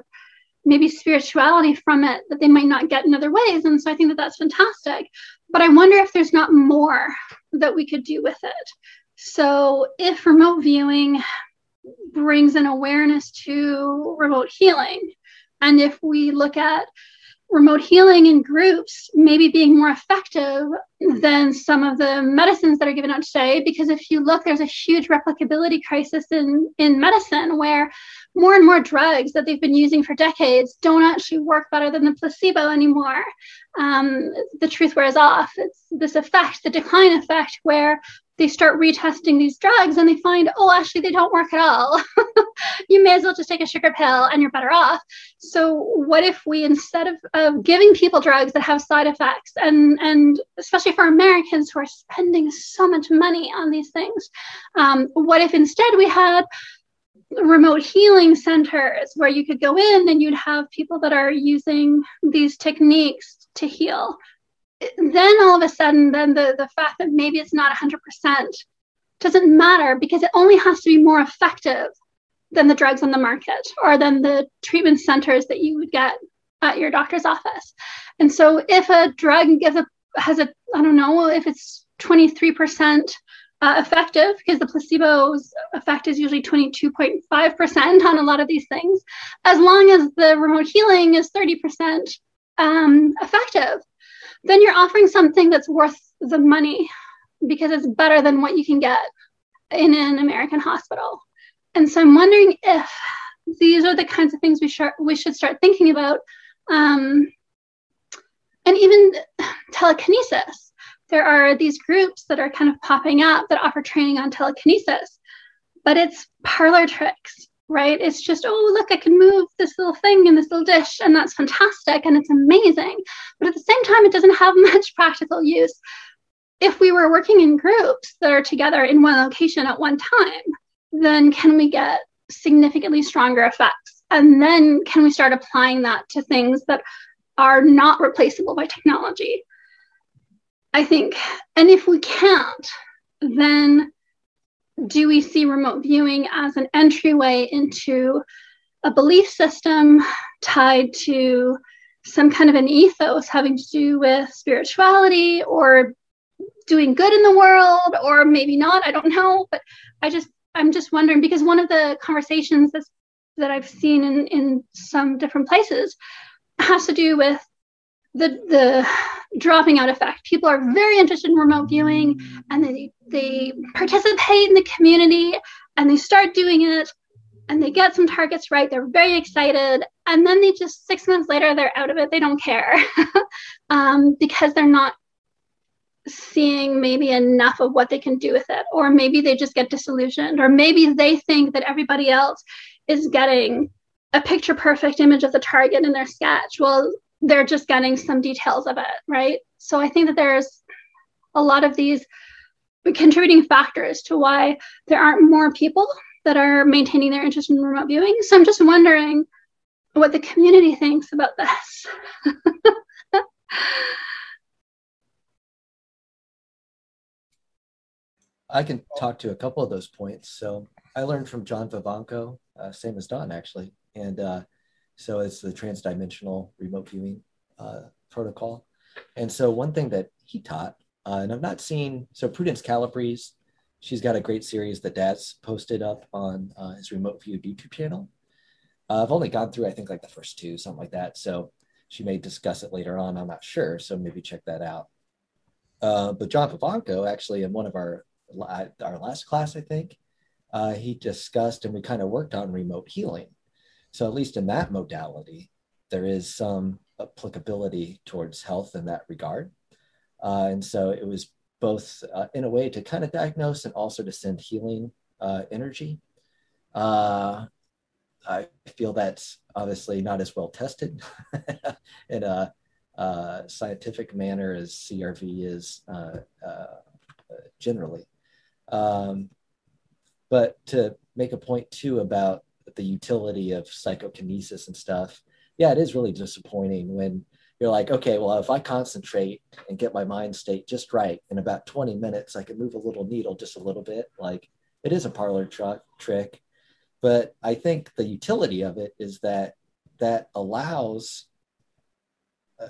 maybe spirituality from it that they might not get in other ways. And so I think that that's fantastic. But I wonder if there's not more that we could do with it. So if remote viewing brings an awareness to remote healing, and if we look at remote healing in groups maybe being more effective than some of the medicines that are given out today, because if you look, there's a huge replicability crisis in medicine where more and more drugs that they've been using for decades don't actually work better than the placebo anymore. The truth wears off. It's this effect, the decline effect, where they start retesting these drugs and they find, oh, actually, they don't work at all. You may as well just take a sugar pill and you're better off. So what if we, instead of giving people drugs that have side effects, and especially for Americans who are spending so much money on these things, what if instead we had remote healing centers where you could go in and you'd have people that are using these techniques to heal? Then all of a sudden, then the fact that maybe it's not 100% doesn't matter, because it only has to be more effective than the drugs on the market or than the treatment centers that you would get at your doctor's office. And so if a drug has a, I don't know, if it's 23% effective, because the placebo's effect is usually 22.5% on a lot of these things, as long as the remote healing is 30% effective, then you're offering something that's worth the money, because it's better than what you can get in an American hospital. And so I'm wondering if these are the kinds of things we should start thinking about. And even telekinesis. There are these groups that are kind of popping up that offer training on telekinesis, but it's parlor tricks, right? It's just, oh, look, I can move this little thing in this little dish, and that's fantastic and it's amazing. But at the same time, it doesn't have much practical use. If we were working in groups that are together in one location at one time, then can we get significantly stronger effects? And then can we start applying that to things that are not replaceable by technology? I think, and if we can't, then do we see remote viewing as an entryway into a belief system tied to some kind of an ethos having to do with spirituality or doing good in the world, or maybe not, I don't know. But I'm just wondering, because one of the conversations that I've seen in some different places has to do with the dropping out effect. People are very interested in remote viewing, and they participate in the community, and they start doing it, and they get some targets right. They're very excited, and then they just 6 months later they're out of it. They don't care because they're not seeing maybe enough of what they can do with it, or maybe they just get disillusioned, or maybe they think that everybody else is getting a picture perfect image of the target in their sketch. Well, they're just getting some details of it, right? So I think that there's a lot of these contributing factors to why there aren't more people that are maintaining their interest in remote viewing. So I'm just wondering what the community thinks about this. I can talk to a couple of those points. So I learned from John Vivanco, same as Don actually. And so it's the transdimensional remote viewing protocol. And so one thing that he taught, and I've not seen, so Prudence Calabrese, she's got a great series that Daz posted up on his Remote Viewed YouTube channel. I've only gone through, I think, like the first two, something like that. So she may discuss it later on, I'm not sure. So maybe check that out. But John Vivanco, actually, in one of our last class, I think, he discussed, and we kind of worked on remote healing. So at least in that modality, there is some applicability towards health in that regard. And so it was both in a way to kind of diagnose and also to send healing energy. I feel that's obviously not as well tested in a scientific manner as CRV is generally. But to make a point too about the utility of psychokinesis and stuff, yeah, it is really disappointing when you're like, okay, well, if I concentrate and get my mind state just right, in about 20 minutes, I can move a little needle just a little bit. Like, it is a parlor trick, but I think the utility of it is that that allows,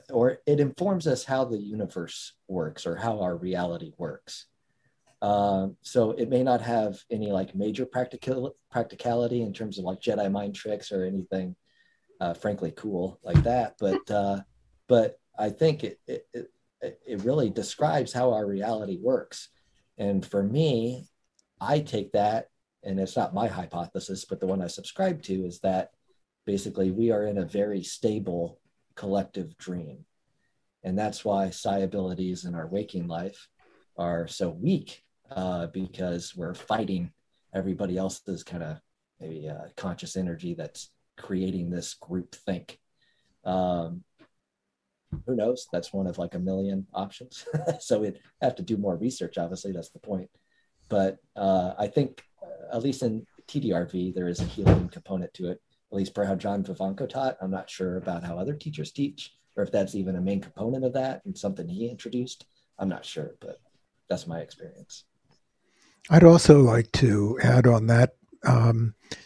or it informs us how the universe works or how our reality works. So it may not have any like major practicality in terms of like Jedi mind tricks or anything, frankly, cool like that. But I think it really describes how our reality works. And for me, I take that, and it's not my hypothesis, but the one I subscribe to is that basically we are in a very stable collective dream. And that's why psi abilities in our waking life are so weak, because we're fighting everybody else's kind of maybe conscious energy that's creating this group think. Who knows? That's one of like a million options. So we'd have to do more research, obviously, that's the point. But I think, at least in TDRV, there is a healing component to it, at least for how John Vivanco taught. I'm not sure about how other teachers teach, or if that's even a main component of that and something he introduced. I'm not sure, but that's my experience. I'd also like to add on that.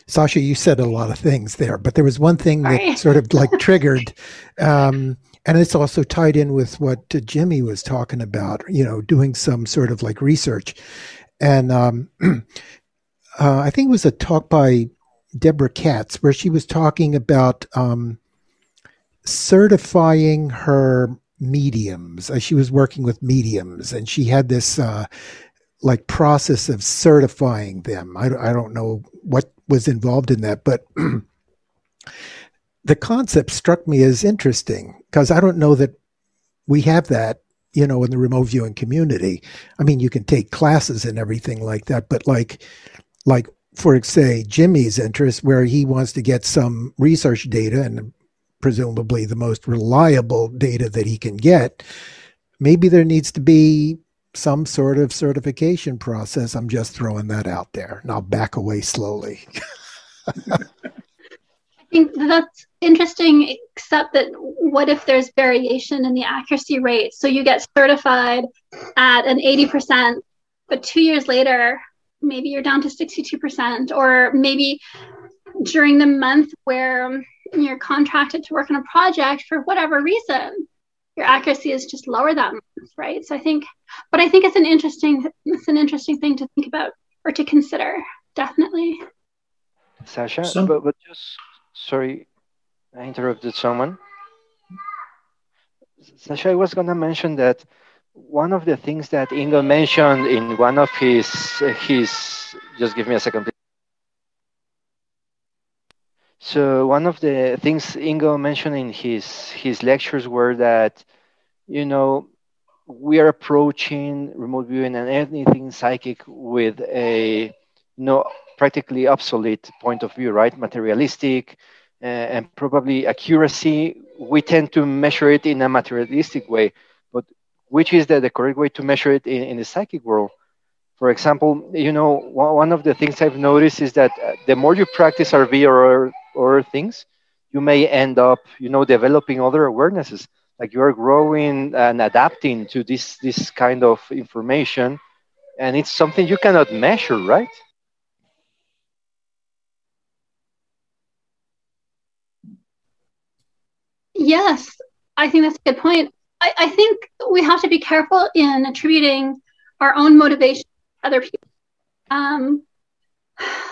Sasha, you said a lot of things there, but there was one thing that sort of like triggered, and it's also tied in with what Jimmy was talking about, you know, doing some sort of like research. And I think it was a talk by Deborah Katz where she was talking about certifying her mediums. She was working with mediums, and she had this like process of certifying them. I don't know what was involved in that, but the concept struck me as interesting because I don't know that we have that, you know, in the remote viewing community. I mean, you can take classes and everything like that, but like for say Jimmy's interest, where he wants to get some research data and presumably the most reliable data that he can get, maybe there needs to be some sort of certification process. I'm just throwing that out there, and I'll back away slowly. I think that's interesting, except that what if there's variation in the accuracy rate? So you get certified at an 80%, but 2 years later, maybe you're down to 62%, or maybe during the month where you're contracted to work on a project, for whatever reason, your accuracy is just lower that month, right? So I think, but I think it's an interesting thing to think about or to consider, definitely. Sasha, but just, sorry, I interrupted someone. Sasha, I was going to mention that one of the things that Ingo mentioned in one of his just give me a second, please. So one of the things Ingo mentioned in his lectures were that, you know, we are approaching remote viewing and anything psychic with a, you know, practically obsolete point of view, right? Materialistic, and probably accuracy. We tend to measure it in a materialistic way, but which is the correct way to measure it in the psychic world? For example, you know, one of the things I've noticed is that the more you practice RV or things, you may end up, you know, developing other awarenesses. Like you are growing and adapting to this kind of information, and it's something you cannot measure, right? Yes, I think that's a good point. I think we have to be careful in attributing our own motivation other people.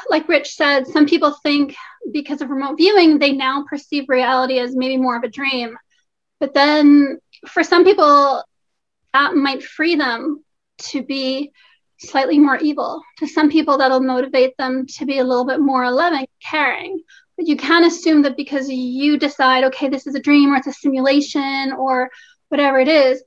Like Rich said, some people think because of remote viewing, they now perceive reality as maybe more of a dream. But then for some people, that might free them to be slightly more evil. To some people, that'll motivate them to be a little bit more loving, caring. But you can't assume that because you decide, okay, this is a dream or it's a simulation or whatever it is,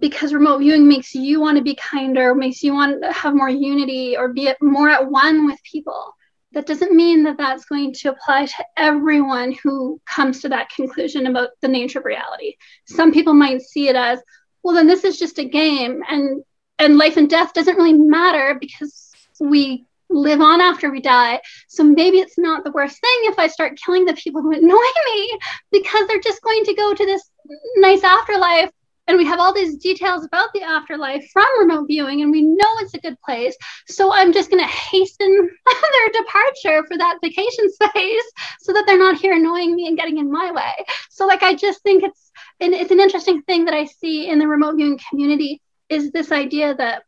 because remote viewing makes you want to be kinder, makes you want to have more unity or be more at one with people. That doesn't mean that that's going to apply to everyone who comes to that conclusion about the nature of reality. Some people might see it as, well, then this is just a game, and life and death doesn't really matter because we live on after we die. So maybe it's not the worst thing if I start killing the people who annoy me, because they're just going to go to this nice afterlife. And we have all these details about the afterlife from remote viewing, and we know it's a good place. So I'm just going to hasten their departure for that vacation space so that they're not here annoying me and getting in my way. So like, I just think it's an interesting thing that I see in the remote viewing community is this idea that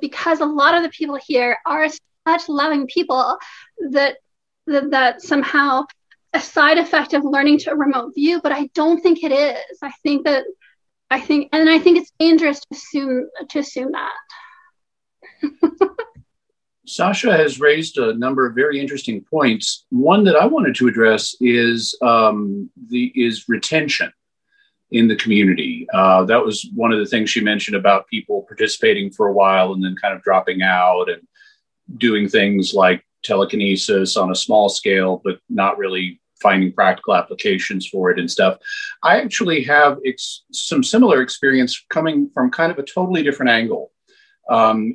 because a lot of the people here are such loving people, that somehow a side effect of learning to remote view, but I don't think it is. I think it's dangerous to assume that. Sasha has raised a number of very interesting points. One that I wanted to address is retention in the community. That was one of the things she mentioned about people participating for a while and then kind of dropping out and doing things like telekinesis on a small scale, but not really finding practical applications for it and stuff. I actually have some similar experience coming from kind of a totally different angle.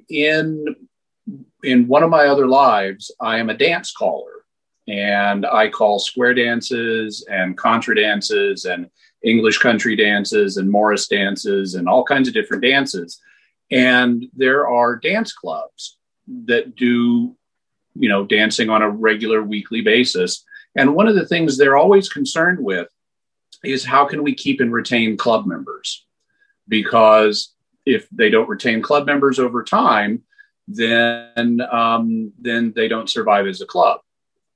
In one of my other lives, I am a dance caller, and I call square dances and contra dances and English country dances and Morris dances and all kinds of different dances. And there are dance clubs that do, dancing on a regular weekly basis. And one of the things they're always concerned with is how can we keep and retain club members? Because if they don't retain club members over time, then they don't survive as a club.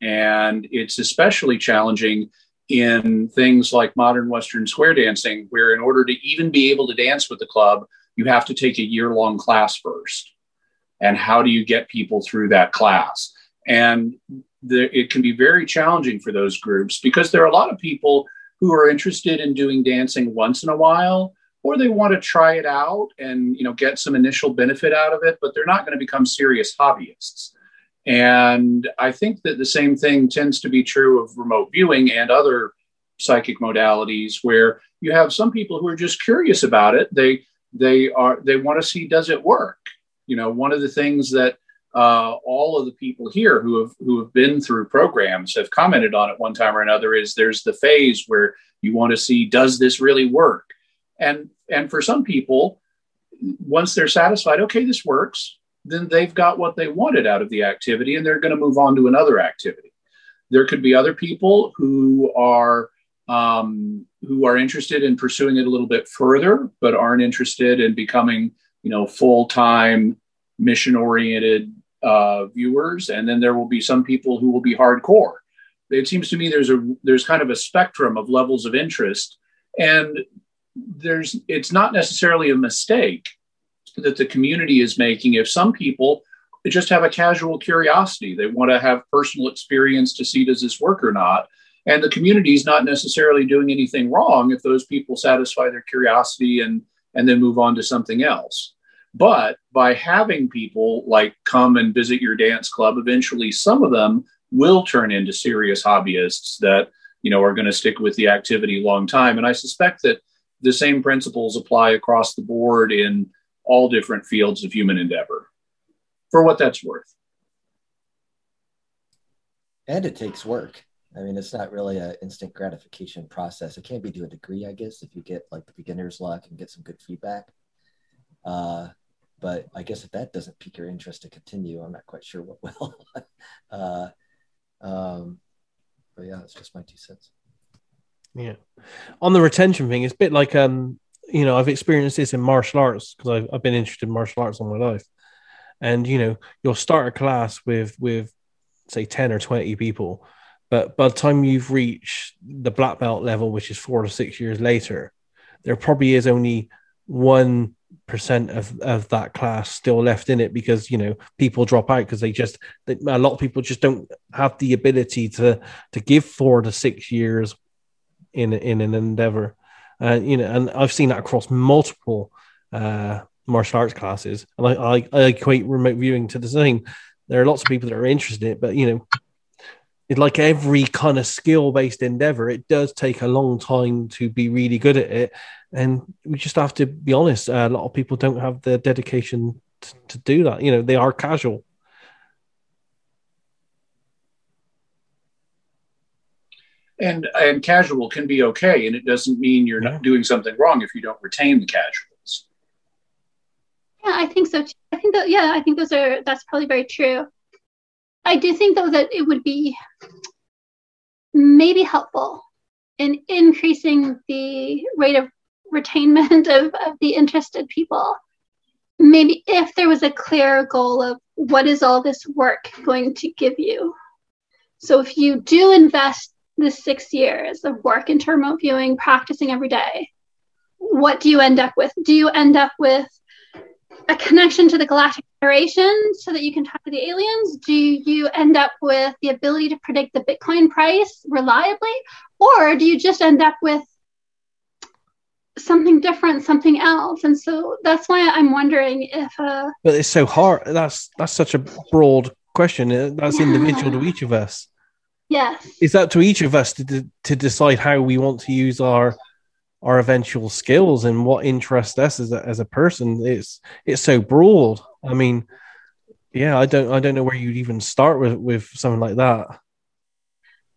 And it's especially challenging in things like modern Western square dancing, where in order to even be able to dance with the club, you have to take a year-long class first. And how do you get people through that class? And it can be very challenging for those groups, because there are a lot of people who are interested in doing dancing once in a while, or they want to try it out and get some initial benefit out of it, but they're not going to become serious hobbyists. And I think that the same thing tends to be true of remote viewing and other psychic modalities, where you have some people who are just curious about it. They want to see, does it work? One of the things that all of the people here who have been through programs have commented on at one time or another is there's the phase where you want to see, does this really work? And for some people, once they're satisfied, okay, this works, then they've got what they wanted out of the activity, and they're going to move on to another activity. There could be other people who are interested in pursuing it a little bit further, but aren't interested in becoming, full-time mission-oriented viewers. And then there will be some people who will be hardcore. It seems to me there's kind of a spectrum of levels of interest, and it's not necessarily a mistake that the community is making if some people just have a casual curiosity. They want to have personal experience to see, does this work or not? And the community is not necessarily doing anything wrong if those people satisfy their curiosity and then move on to something else. But by having people come and visit your dance club, eventually some of them will turn into serious hobbyists that, are going to stick with the activity a long time. And I suspect that the same principles apply across the board in all different fields of human endeavor, for what that's worth. And it takes work. I mean, it's not really an instant gratification process. It can be to a degree, I guess, if you get the beginner's luck and get some good feedback. But I guess if that doesn't pique your interest to continue, I'm not quite sure what will. But yeah, it's just my 2 cents. Yeah. On the retention thing, it's a bit like, I've experienced this in martial arts, because I've been interested in martial arts all my life. And, you'll start a class with say 10 or 20 people, but by the time you've reached the black belt level, which is 4 to 6 years later, there probably is only 1% of that class still left in it, because, people drop out, because a lot of people just don't have the ability to give 4 to 6 years in an endeavor. And I've seen that across multiple martial arts classes. And I equate remote viewing to the same. There are lots of people that are interested in it, but, it's like every kind of skill-based endeavor, it does take a long time to be really good at it. And we just have to be honest. A lot of people don't have the dedication to do that. They are casual. And casual can be okay, and it doesn't mean you're not doing something wrong if you don't retain the casuals. Yeah, I think so too. I think that that's probably very true. I do think though that it would be maybe helpful in increasing the rate of retainment of the interested people. Maybe if there was a clear goal of what is all this work going to give you. So if you do invest the 6 years of work in remote viewing, practicing every day, what do you end up with? Do you end up with a connection to the galactic federation so that you can talk to the aliens? Do you end up with the ability to predict the Bitcoin price reliably? Or do you just end up with something different, something else? And so that's why I'm wondering if but it's so hard. That's such a broad question. That's individual to each of us. Yes. It's up to each of us to decide how we want to use our eventual skills and what interests us as a person. It's so broad. I mean, yeah, I don't know where you'd even start with something like that.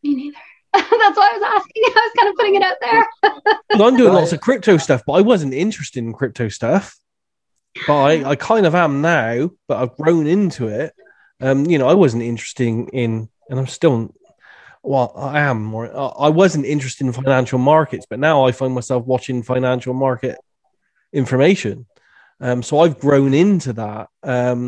Me neither. That's why I was asking. I was kind of putting it out there. Well, I'm doing lots of crypto stuff, but I wasn't interested in crypto stuff. But I kind of am now, but I've grown into it. I wasn't interested in, and I'm still, well, I am more. I wasn't interested in financial markets, but now I find myself watching financial market information. So I've grown into that. I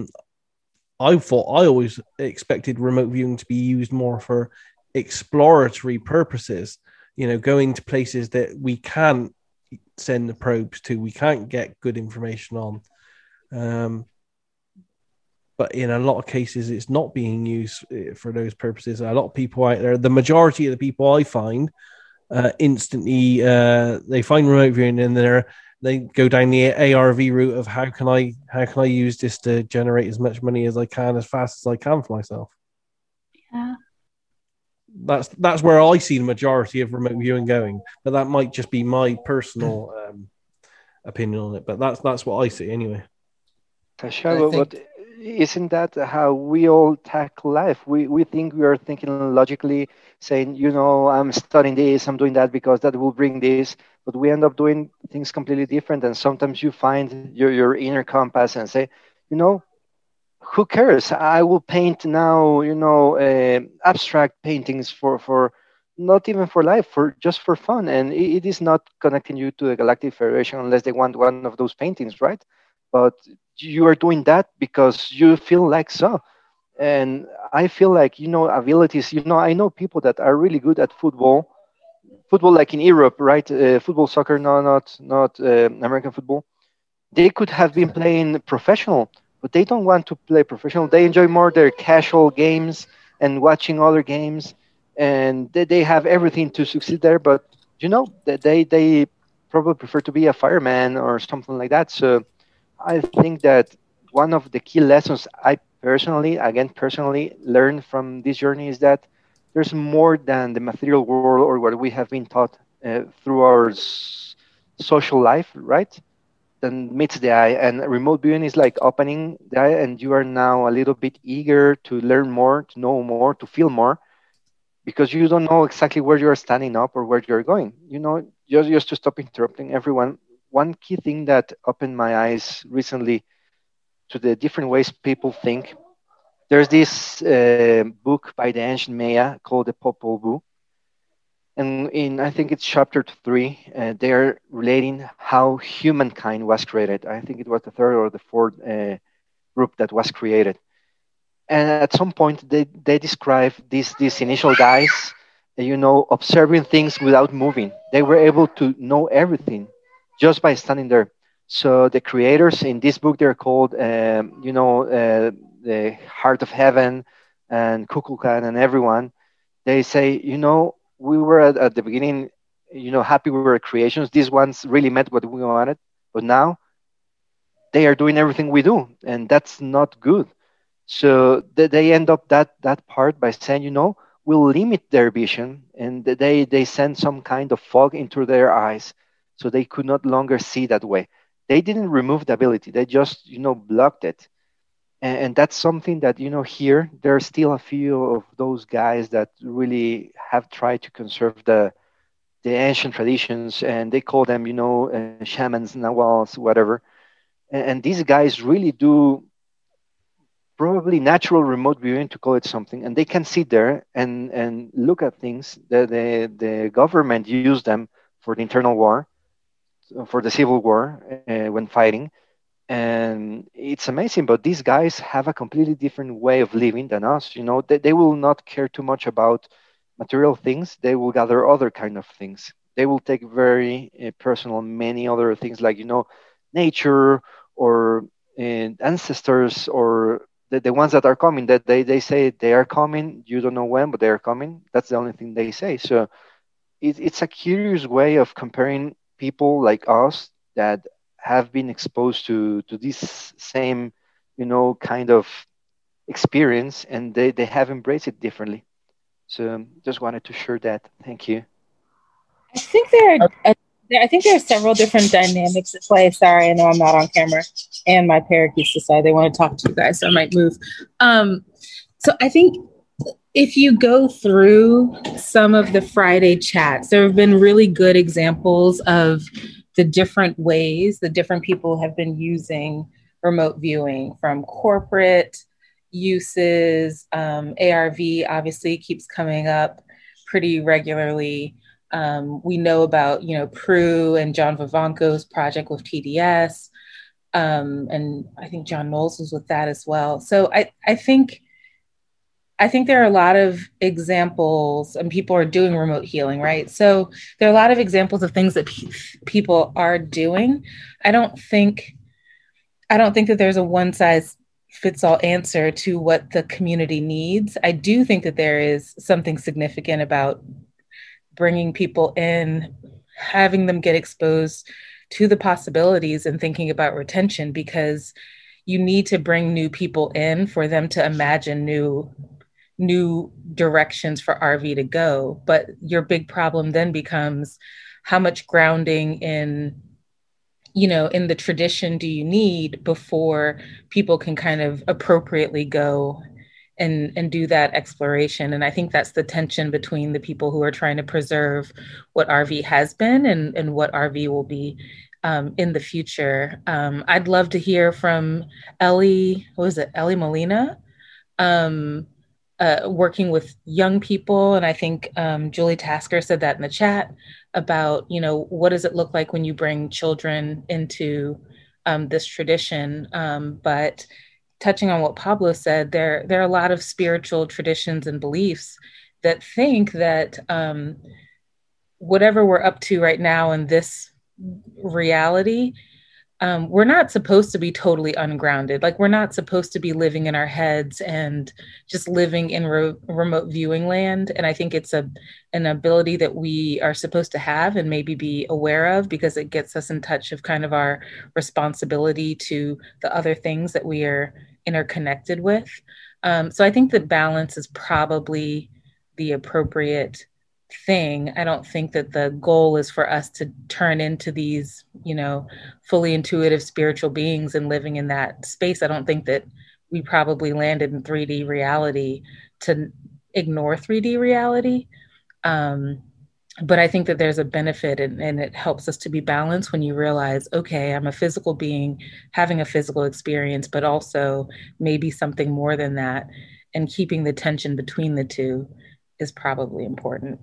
always expected remote viewing to be used more for exploratory purposes, going to places that we can't send the probes to, we can't get good information on. But in a lot of cases, it's not being used for those purposes. A lot of people out there, the majority of the people I find, instantly they find remote viewing and they go down the ARV route of how can I use this to generate as much money as I can, as fast as I can for myself. Yeah. That's where I see the majority of remote viewing going, but that might just be my personal opinion on it. But that's what I see anyway. Sure, but isn't that how we all tackle life? We think we are thinking logically, saying, I'm studying this, I'm doing that because that will bring this. But we end up doing things completely different. And sometimes you find your inner compass and say, who cares? I will paint now, abstract paintings for not even for life, for just for fun. And it is not connecting you to the Galactic Federation unless they want one of those paintings, right? But you are doing that because you feel like so. And I feel like, abilities, I know people that are really good at football like in Europe, right? Football, soccer, not American football. They could have been playing professional, but they don't want to play professional. They enjoy more their casual games and watching other games, and they have everything to succeed there. But they probably prefer to be a fireman or something like that. So I think that one of the key lessons I personally learned from this journey is that there's more than the material world or what we have been taught through our social life, right? And meets the eye, and remote viewing is like opening the eye, and you are now a little bit eager to learn more, to know more, to feel more, because you don't know exactly where you're standing up or where you're going. Just to stop interrupting everyone, one key thing that opened my eyes recently to the different ways people think. There's this book by the ancient Maya called the Popol Vuh. And in, I think it's chapter 3, they're relating how humankind was created. I think it was the third or the fourth group that was created. And at some point, they describe these initial guys, observing things without moving. They were able to know everything just by standing there. So the creators in this book, they're called, the Heart of Heaven and Kukulkan and everyone. They say, we were at the beginning, happy we were creations. These ones really meant what we wanted, but now they are doing everything we do, and that's not good. So they end up that part by saying, we'll limit their vision, and they send some kind of fog into their eyes, so they could not longer see that way. They didn't remove the ability; they just blocked it. And that's something that, you know, here, there are still a few of those guys that really have tried to conserve the ancient traditions, and they call them, you know, shamans, nawals, whatever. And these guys really do probably natural remote viewing, to call it something, and they can sit there and look at things. The government used them for the internal war, for the civil war, when fighting. And it's amazing, but these guys have a completely different way of living than us. You know, they will not care too much about material things. They will gather other kind of things. They will take very personal many other things, like, you know, nature or ancestors, or the ones that are coming, that they say they are coming. You don't know when, but they are coming. That's the only thing they say. So it's a curious way of comparing people like us that have been exposed to this same, you know, kind of experience, and they have embraced it differently. So just wanted to share that. Thank you. I think there are several different dynamics at play. Sorry, I know I'm not on camera, and my parakeets decide they want to talk to you guys, so I might move. So I think if you go through some of the Friday chats, there have been really good examples of the different ways the different people have been using remote viewing, from corporate uses. ARV obviously keeps coming up pretty regularly. We know about, you know, Prue and John Vivanco's project with TDS. And I think John Knowles was with that as well. So I think there are a lot of examples, and people are doing remote healing, right? So there are a lot of examples of things that people are doing. I don't think that there's a one size fits all answer to what the community needs. I do think that there is something significant about bringing people in, having them get exposed to the possibilities, and thinking about retention, because you need to bring new people in for them to imagine new directions for RV to go. But your big problem then becomes, how much grounding in, you know, in the tradition do you need before people can kind of appropriately go and do that exploration. And I think that's the tension between the people who are trying to preserve what RV has been and what RV will be in the future. I'd love to hear from Ellie Molina, working with young people. And I think Julie Tasker said that in the chat about, you know, what does it look like when you bring children into this tradition? But touching on what Pablo said, there are a lot of spiritual traditions and beliefs that think that whatever we're up to right now in this reality, we're not supposed to be totally ungrounded. Like, we're not supposed to be living in our heads and just living in remote viewing land. And I think it's an ability that we are supposed to have and maybe be aware of, because it gets us in touch of kind of our responsibility to the other things that we are interconnected with. So I think the balance is probably the appropriate thing. I don't think that the goal is for us to turn into these, you know, fully intuitive spiritual beings and living in that space. I don't think that we probably landed in 3D reality to ignore 3D reality. But I think that there's a benefit, and it helps us to be balanced when you realize, okay, I'm a physical being having a physical experience, but also maybe something more than that. And keeping the tension between the two is probably important.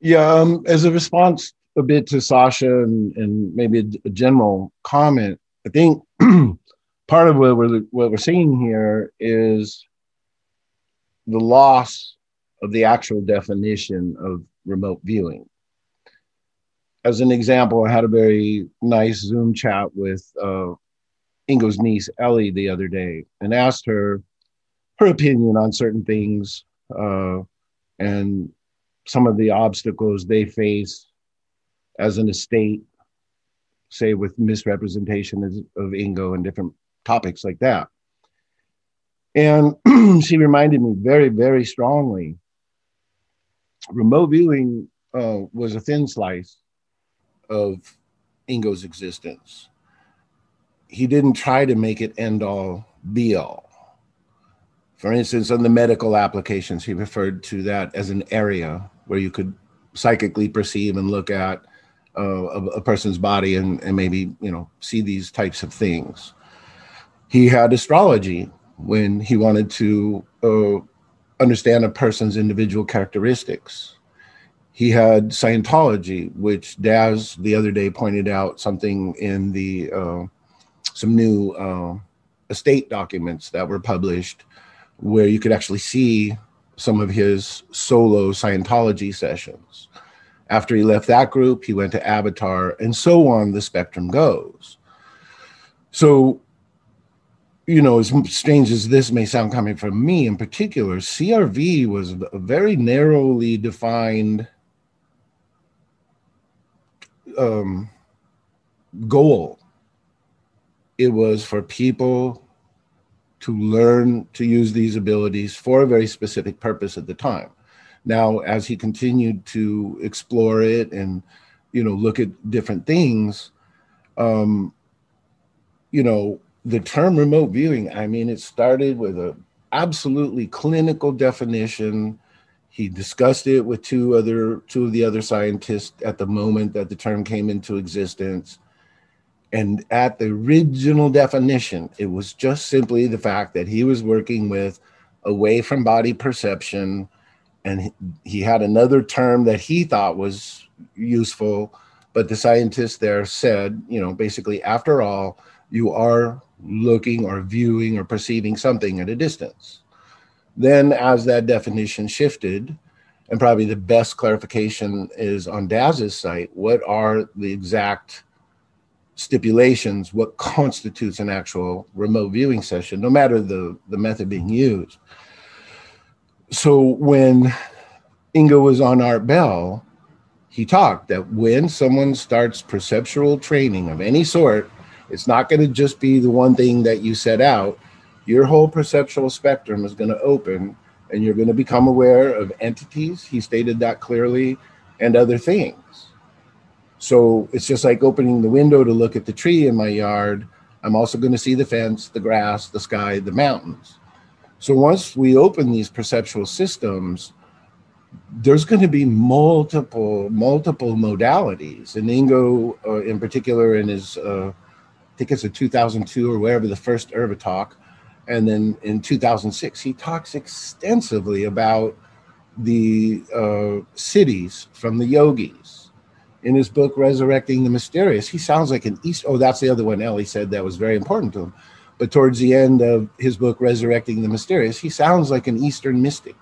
Yeah, as a response a bit to Sasha and maybe a general comment, I think part of what we're seeing here is the loss of the actual definition of remote viewing. As an example, I had a very nice Zoom chat with Ingo's niece, Ellie, the other day, and asked her opinion on certain things and some of the obstacles they face as an estate, say with misrepresentation of Ingo and different topics like that. And she reminded me very, very strongly, remote viewing was a thin slice of Ingo's existence. he didn't try to make it end all be all. For instance, on the medical applications, he referred to that as an area where you could psychically perceive and look at a person's body and maybe, you know, see these types of things. He had astrology when he wanted to understand a person's individual characteristics. He had Scientology, which Daz the other day pointed out something in the some new estate documents that were published where you could actually see some of his solo Scientology sessions. After he left that group, he went to Avatar, and so on the spectrum goes. So, you know, as strange as this may sound coming from me in particular, CRV was a very narrowly defined goal. It was for people to learn to use these abilities for a very specific purpose at the time. Now, as he continued to explore it and, you know, look at different things, you know, the term remote viewing, I mean, it started with an absolutely clinical definition. He discussed it with two of the other scientists at the moment that the term came into existence. And at the original definition, it was just simply the fact that he was working with away from body perception. And he had another term that he thought was useful. But the scientist there said, you know, basically, after all, you are looking or viewing or perceiving something at a distance. Then as that definition shifted, and probably the best clarification is on Daz's site, what are the exact stipulations, what constitutes an actual remote viewing session, no matter the method being used. So when Ingo was on Art Bell, he talked that when someone starts perceptual training of any sort, it's not going to just be the one thing that you set out. Your whole perceptual spectrum is going to open and you're going to become aware of entities. He stated that clearly, and other things. So it's just like opening the window to look at the tree in my yard. I'm also going to see the fence, the grass, the sky, the mountains. So once we open these perceptual systems, there's going to be multiple modalities. And Ingo, in particular, in his I think it's in 2002 or wherever the first Erva talk. And then in 2006, he talks extensively about the siddhis from the yogis. In his book, Resurrecting the Mysterious, he sounds like an East. Oh, that's the other one Ellie said that was very important to him. But towards the end of his book, Resurrecting the Mysterious, he sounds like an Eastern mystic.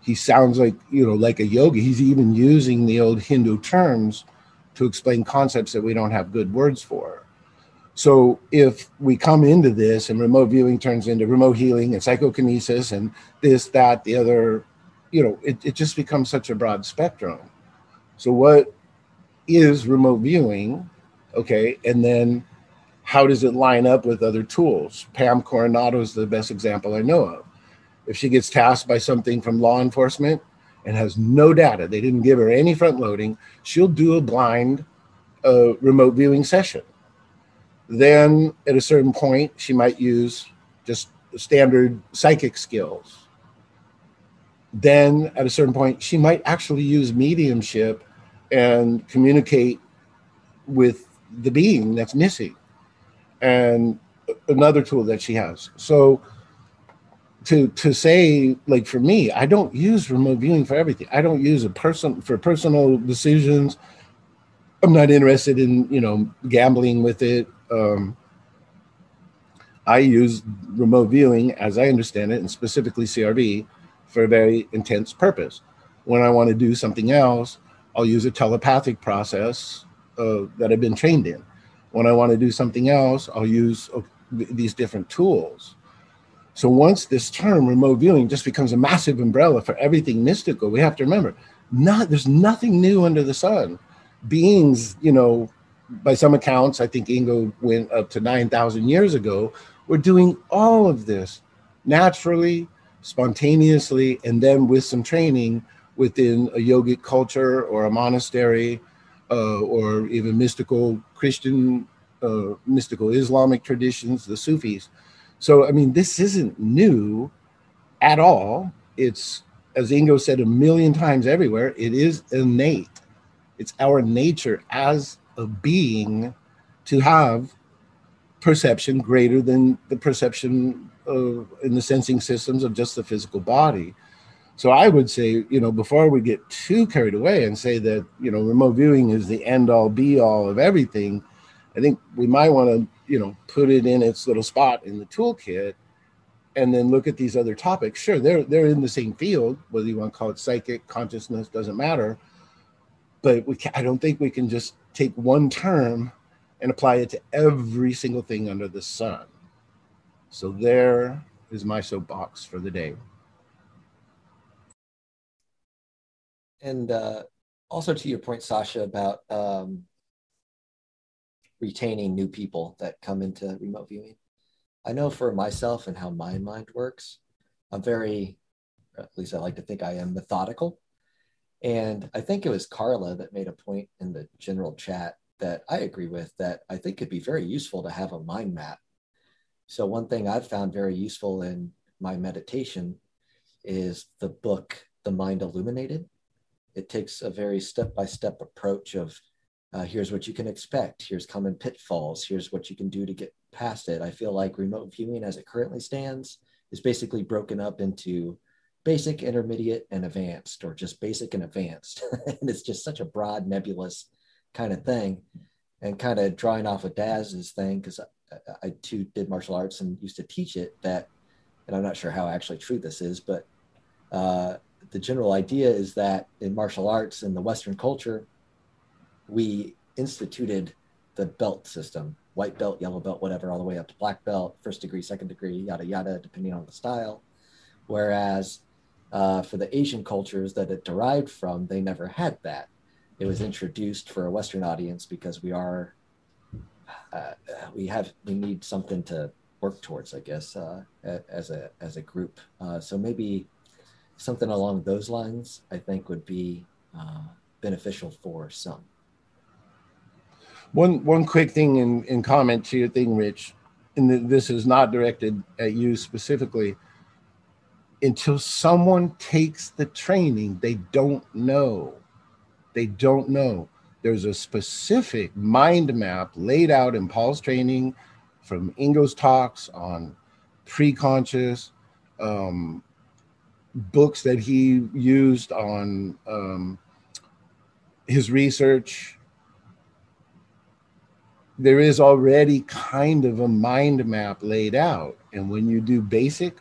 He sounds like, you know, like a yogi. He's even using the old Hindu terms to explain concepts that we don't have good words for. So if we come into this and remote viewing turns into remote healing and psychokinesis and this, that, the other, you know, it just becomes such a broad spectrum. So what is remote viewing? Okay. And then how does it line up with other tools? Pam Coronado is the best example I know of. If she gets tasked by something from law enforcement and has no data, they didn't give her any front loading, she'll do a blind remote viewing session. Then at a certain point, she might use just standard psychic skills. Then at a certain point, she might actually use mediumship and communicate with the being that's missing, and another tool that she has. So to say, like for me, I don't use remote viewing for everything. I don't use a person for personal decisions. I'm not interested in, you know, gambling with it. I use remote viewing, as I understand it, and specifically CRV, for a very intense purpose. When I want to do something else, I'll use a telepathic process that I've been trained in. When I want to do something else, I'll use these different tools. So once this term remote viewing just becomes a massive umbrella for everything mystical, we have to remember, there's nothing new under the sun. Beings, you know, by some accounts, I think Ingo went up to 9,000 years ago, were doing all of this naturally, spontaneously, and then with some training within a yogic culture or a monastery or even mystical Christian mystical Islamic traditions, the Sufis. So, I mean, this isn't new at all. It's, as Ingo said a million times everywhere, it is innate. It's our nature as a being to have perception greater than the perception of, in the sensing systems of just the physical body. So I would say, you know, before we get too carried away and say that, you know, remote viewing is the end all be all of everything, I think we might want to, you know, put it in its little spot in the toolkit and then look at these other topics. Sure, they're in the same field, whether you want to call it psychic, consciousness, doesn't matter. But we can, I don't think we can just take one term and apply it to every single thing under the sun. So there is my soapbox for the day. And also to your point, Sasha, about retaining new people that come into remote viewing. I know for myself and how my mind works, I'm very, or at least I like to think I am, methodical. And I think it was Carla that made a point in the general chat that I agree with, that I think it'd be very useful to have a mind map. So one thing I've found very useful in my meditation is the book, The Mind Illuminated. It takes a very step-by-step approach of here's what you can expect, here's common pitfalls, here's what you can do to get past it. I feel like remote viewing as it currently stands is basically broken up into basic, intermediate, and advanced, or just basic and advanced. And it's just such a broad, nebulous kind of thing. And kind of drawing off of Daz's thing, because I too did martial arts and used to teach it, that, and I'm not sure how actually true this is, but the general idea is that in martial arts, in the Western culture, we instituted the belt system, white belt, yellow belt, whatever, all the way up to black belt, first degree, second degree, yada, yada, depending on the style. Whereas for the Asian cultures that it derived from, they never had that. It was introduced for a Western audience because we are, we need something to work towards, I guess, as a group. So maybe something along those lines, I think, would be beneficial for some. One quick thing in comment to your thing, Rich, and this is not directed at you specifically. Until someone takes the training, they don't know. They don't know. There's a specific mind map laid out in Paul's training, from Ingo's talks on preconscious, books that he used on his research. There is already kind of a mind map laid out. And when you do basic,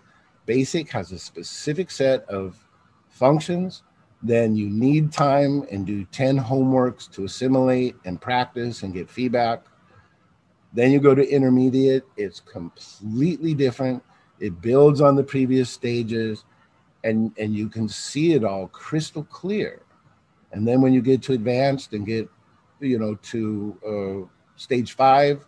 basic has a specific set of functions, then you need time and do 10 homeworks to assimilate and practice and get feedback. Then you go to intermediate, it's completely different. It builds on the previous stages, and you can see it all crystal clear. And then when you get to advanced and get, you know, to stage 5,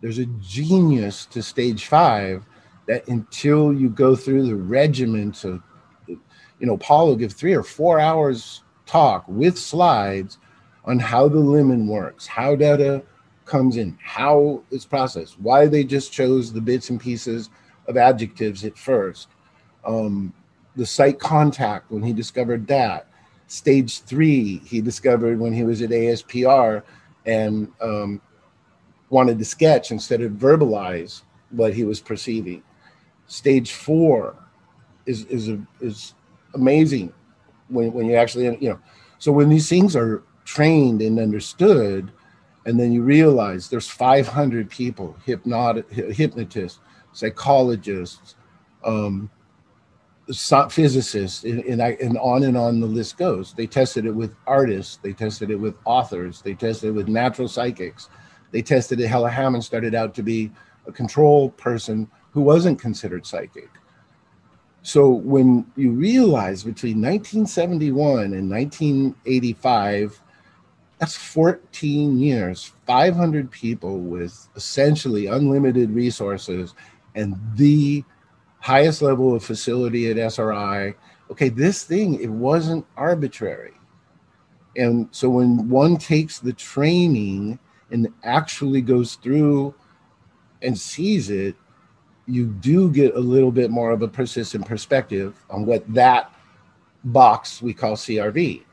there's a genius to stage 5 that until you go through the regiments of, you know, Paul will give 3 or 4 hours talk with slides on how the lemon works, how data comes in, how it's processed, why they just chose the bits and pieces of adjectives at first. The sight contact, when he discovered that. Stage 3, he discovered when he was at ASPR and wanted to sketch instead of verbalize what he was perceiving. Stage 4 is amazing when you actually, you know, so when these things are trained and understood, and then you realize there's 500 people, hypnotists, psychologists, physicists, and on and on the list goes. They tested it with artists, they tested it with authors, they tested it with natural psychics, they tested it. Hella Hamid started out to be a control person who wasn't considered psychic. So when you realize between 1971 and 1985, that's 14 years, 500 people with essentially unlimited resources and the highest level of facility at SRI. Okay, this thing, it wasn't arbitrary. And so when one takes the training and actually goes through and sees it, you do get a little bit more of a persistent perspective on what that box we call CRV,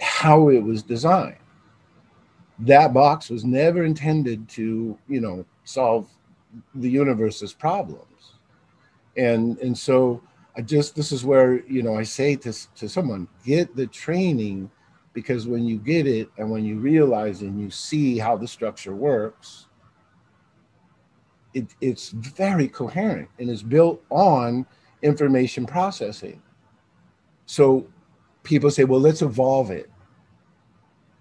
how it was designed. That box was never intended to, you know, solve the universe's problems. And so I just, this is where, you know, I say to someone, get the training, because when you get it and when you realize and you see how the structure works, it's very coherent and it's built on information processing. So people say, well, let's evolve it.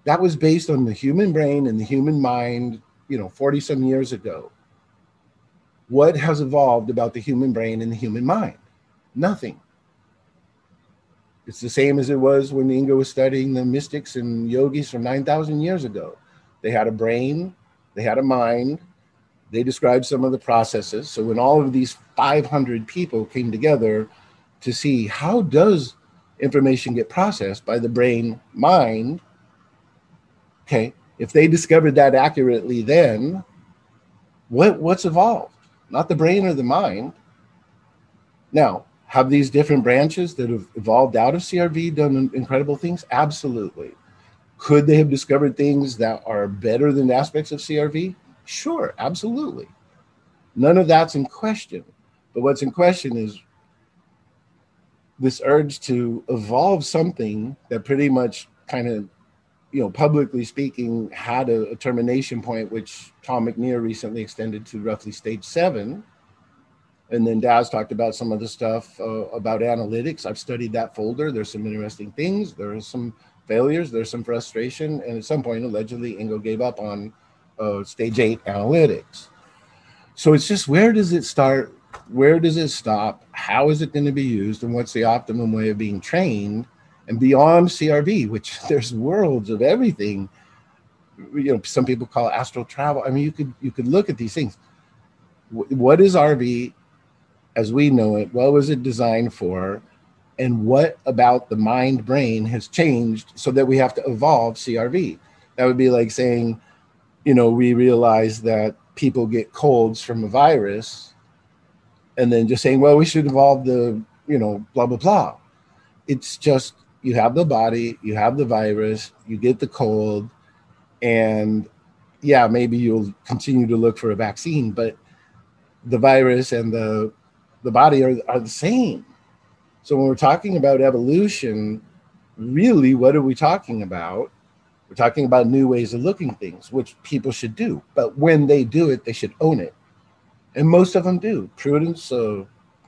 That was based on the human brain and the human mind, you know, 40 some years ago. What has evolved about the human brain and the human mind? Nothing. It's the same as it was when Ingo was studying the mystics and yogis from 9,000 years ago. They had a brain, they had a mind, they described some of the processes. So when all of these 500 people came together to see how does information get processed by the brain, mind, okay, if they discovered that accurately then, what's evolved? Not the brain or the mind. Now, have these different branches that have evolved out of CRV done incredible things? Absolutely. Could they have discovered things that are better than aspects of CRV? Sure, absolutely. None of that's in question. But what's in question is this urge to evolve something that pretty much kind of, you know, publicly speaking, had a termination point, which Tom McNear recently extended to roughly stage 7. And then Daz talked about some of the stuff about analytics. I've studied that folder. There's some interesting things. There are some failures. There's some frustration. And at some point, allegedly, Ingo gave up on stage 8 analytics. So it's just, where does it start? Where does it stop? How is it going to be used? And what's the optimum way of being trained? And beyond CRV, which there's worlds of everything, you know, some people call it astral travel. I mean, you could look at these things. What is RV as we know it? What was it designed for? And what about the mind brain has changed so that we have to evolve CRV? That would be like saying, you know, we realize that people get colds from a virus and then just saying, well, we should evolve the, you know, blah, blah, blah. It's just, you have the body, you have the virus, you get the cold, and yeah, maybe you'll continue to look for a vaccine, but the virus and the body are the same. So when we're talking about evolution, really, what are we talking about? We're talking about new ways of looking things, which people should do. But when they do it, they should own it. And most of them do. Prudence,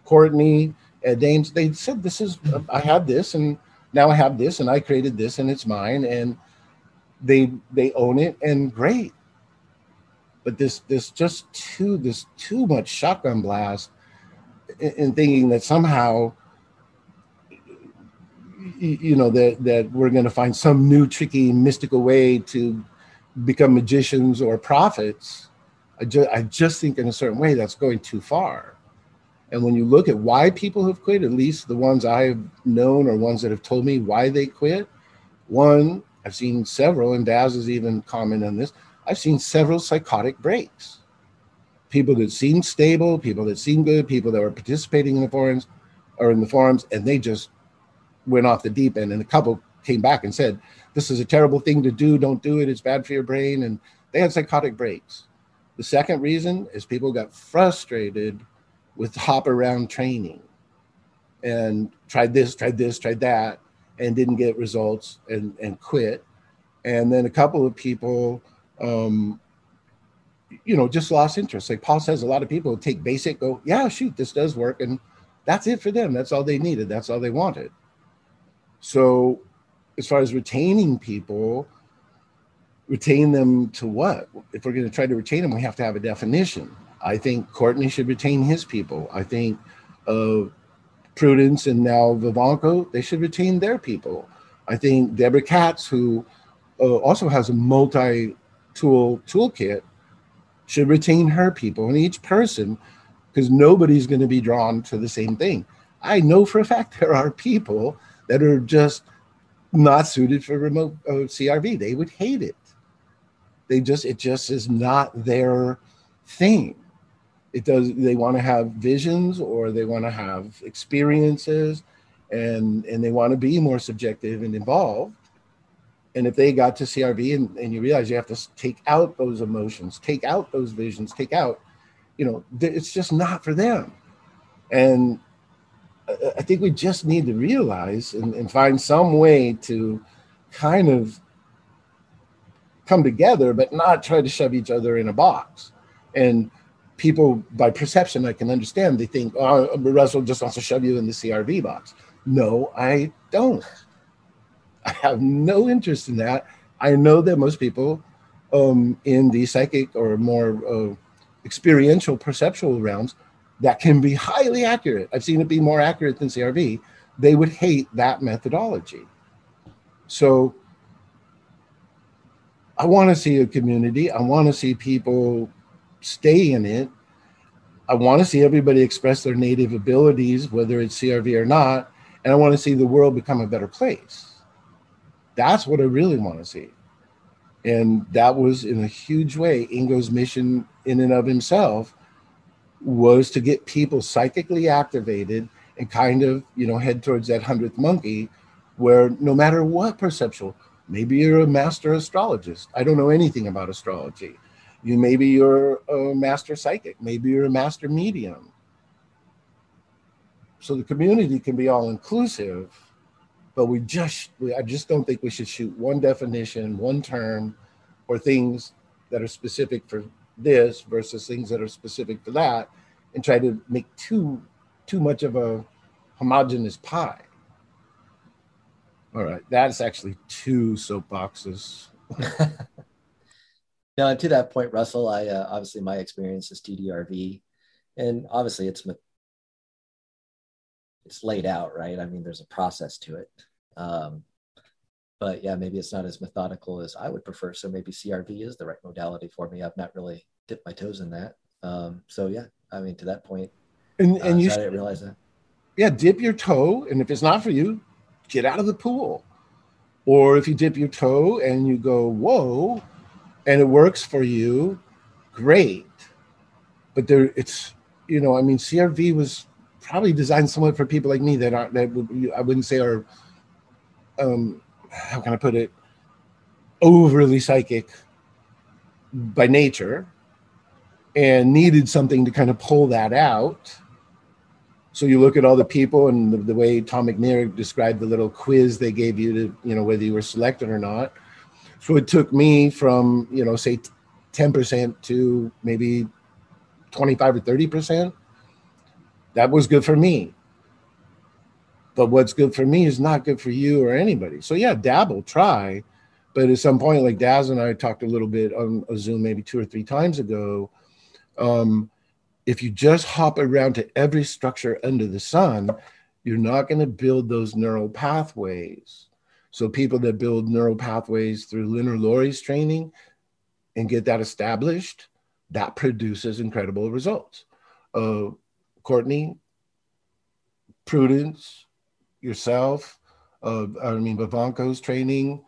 Courtney, Ed Dames, they said, this is, I had this, and now I have this, and I created this, and it's mine, and they own it, and great. But this too much shotgun blast in thinking that somehow, you know, that we're going to find some new tricky mystical way to become magicians or prophets. I just think in a certain way that's going too far. And when you look at why people have quit, at least the ones I've known or ones that have told me why they quit, one, I've seen several, and Daz has even commented on this, I've seen several psychotic breaks. People that seemed stable, people that seemed good, people that were participating in the forums, and they just went off the deep end. And a couple came back and said, this is a terrible thing to do. Don't do it. It's bad for your brain. And they had psychotic breaks. The second reason is people got frustrated with hop around training and tried this, tried that, and didn't get results and quit. And then a couple of people, you know, just lost interest. Like Paul says, a lot of people take basic, go, yeah, shoot, this does work. And that's it for them. That's all they needed. That's all they wanted. So as far as retaining people, retain them to what? If we're going to try to retain them, we have to have a definition. I think Courtney should retain his people. I think Prudence and now Vivanco, they should retain their people. I think Deborah Katz, who also has a multi-tool toolkit, should retain her people, and each person, because nobody's going to be drawn to the same thing. I know for a fact there are people that are just not suited for remote CRV. They would hate it. They just, it just is not their thing. It does, they want to have visions, or they want to have experiences, and they want to be more subjective and involved. And if they got to CRV and you realize you have to take out those emotions, take out those visions, take out, you know, it's just not for them. And I think we just need to realize and find some way to kind of come together, but not try to shove each other in a box. And people, by perception, I can understand, they think, oh, Russell just wants to shove you in the CRV box. No, I don't. I have no interest in that. I know that most people in the psychic or more experiential, perceptual realms that can be highly accurate. I've seen it be more accurate than CRV. They would hate that methodology. So I want to see a community. I want to see people stay in it. I want to see everybody express their native abilities, whether it's CRV or not. And I want to see the world become a better place. That's what I really want to see. And that was, in a huge way, Ingo's mission in and of himself, was to get people psychically activated and kind of, you know, head towards that 100th monkey, where no matter what perceptual, maybe you're a master astrologist. I don't know anything about astrology. Maybe you're a master psychic. Maybe you're a master medium. So the community can be all inclusive. But I just don't think we should shoot one definition, one term, or things that are specific for this versus things that are specific for that, and try to make too much of a homogeneous pie. All right, that's actually two soapboxes. Now, and to that point, Russell, I obviously my experience is TDRV, and obviously it's laid out, right? I mean, there's a process to it. But yeah, maybe it's not as methodical as I would prefer. So maybe CRV is the right modality for me. I've not really dipped my toes in that. So yeah, I mean, to that point, and you didn't realize that. Yeah, dip your toe. And if it's not for you, get out of the pool. Or if you dip your toe and you go, whoa, and it works for you, great. But there, it's, you know, I mean, CRV was probably designed somewhat for people like me that I wouldn't say are, how can I put it, overly psychic by nature, and needed something to kind of pull that out. So you look at all the people, and the way Tom McNair described the little quiz they gave you to, you know, whether you were selected or not. So it took me from, you know, say 10% to maybe 25 or 30%. That was good for me. But what's good for me is not good for you or anybody. So yeah, dabble, try. But at some point, like Daz and I talked a little bit on a Zoom maybe 2 or 3 times ago, if you just hop around to every structure under the sun, you're not going to build those neural pathways. So people that build neural pathways through Lynn or Lori's training and get that established, that produces incredible results. Courtney, Prudence, yourself, Vivanco's training,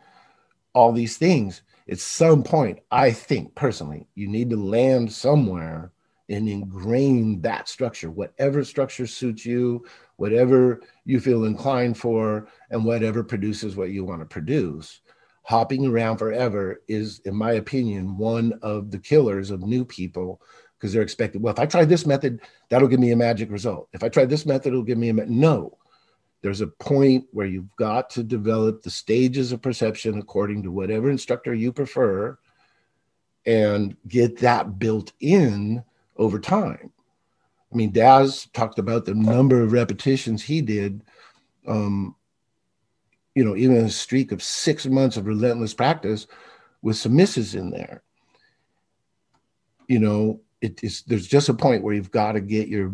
all these things. At some point, I think personally, you need to land somewhere and ingrain that structure, whatever structure suits you, whatever you feel inclined for, and whatever produces what you want to produce. Hopping around forever is, in my opinion, one of the killers of new people, because they're expected, well, if I try this method, that'll give me a magic result. If I try this method, it'll give me no, there's a point where you've got to develop the stages of perception according to whatever instructor you prefer, and get that built in over time. I mean, Daz talked about the number of repetitions he did, you know, even a streak of 6 months of relentless practice with some misses in there. You know, there's just a point where you've got to get your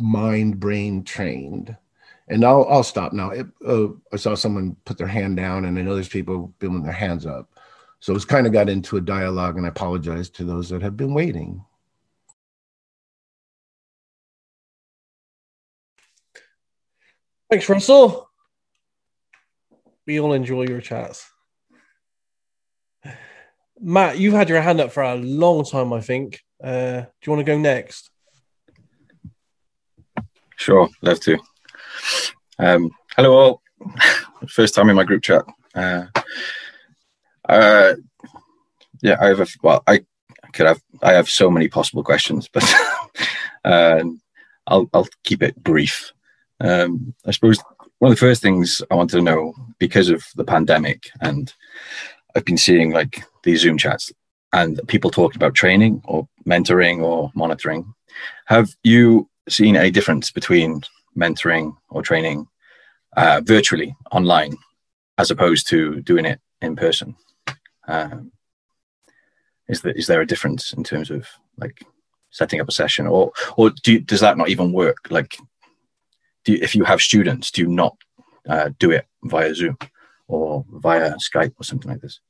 mind brain trained. And I'll stop now. I saw someone put their hand down, and I know there's people building their hands up. So it's kind of got into a dialogue, and I apologize to those that have been waiting. Thanks, Russell. We all enjoy your chats. Matt, you've had your hand up for a long time, I think. Do you want to go next? Sure, love to. Hello all. First time in my group chat. Yeah, I have. I have so many possible questions, but I'll keep it brief. I suppose one of the first things I wanted to know, because of the pandemic, and I've been seeing like these Zoom chats and people talking about training or mentoring or monitoring. Have you seen a difference between mentoring or training virtually online as opposed to doing it in person? Is there a difference in terms of like setting up a session, or does that not even work? Like, if you have students, do you not do it via Zoom or via Skype or something like this?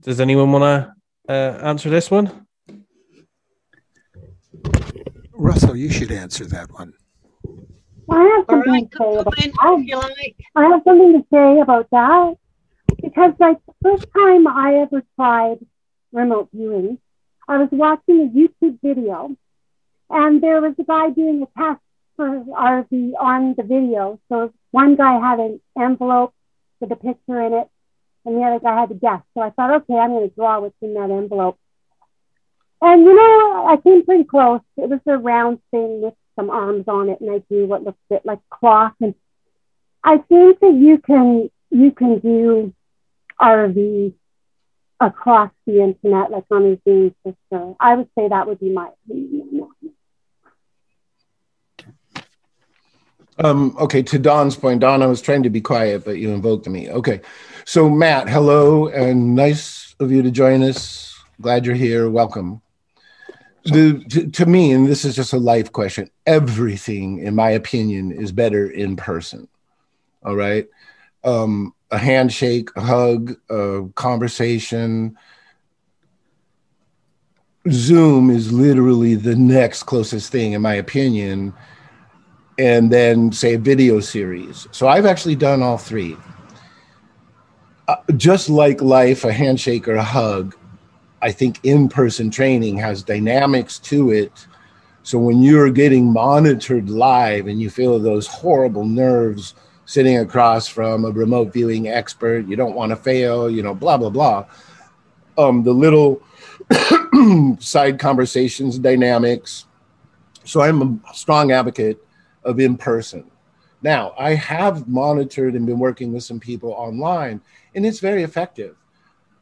Does anyone want to answer this one? Russell, you should answer that one. I have something to say about that, because like the first time I ever tried remote viewing, I was watching a YouTube video, and there was a guy doing a test for RV on the video. So one guy had an envelope with a picture in it, and the other guy had a guess. So I thought, okay, I'm going to draw what's in that envelope. And, you know, I came pretty close. It was a round thing with some arms on it, and I do what looks a bit like cloth. And I think that you can do RV across the internet, like on a Zoom system. I would say that would be my opinion. Okay, to Don's point, Don, I was trying to be quiet, but you invoked me. Okay, so Matt, hello, and nice of you to join us. Glad you're here. Welcome. To me, and this is just a life question, everything, in my opinion, is better in person. All right? A handshake, a hug, a conversation. Zoom is literally the next closest thing, in my opinion. And then, say, a video series. So I've actually done all three. Just like life, a handshake or a hug, I think in-person training has dynamics to it. So when you're getting monitored live and you feel those horrible nerves sitting across from a remote viewing expert, you don't want to fail, you know, blah, blah, blah. The little side conversations, dynamics. So I'm a strong advocate of in-person. Now, I have monitored and been working with some people online, and it's very effective.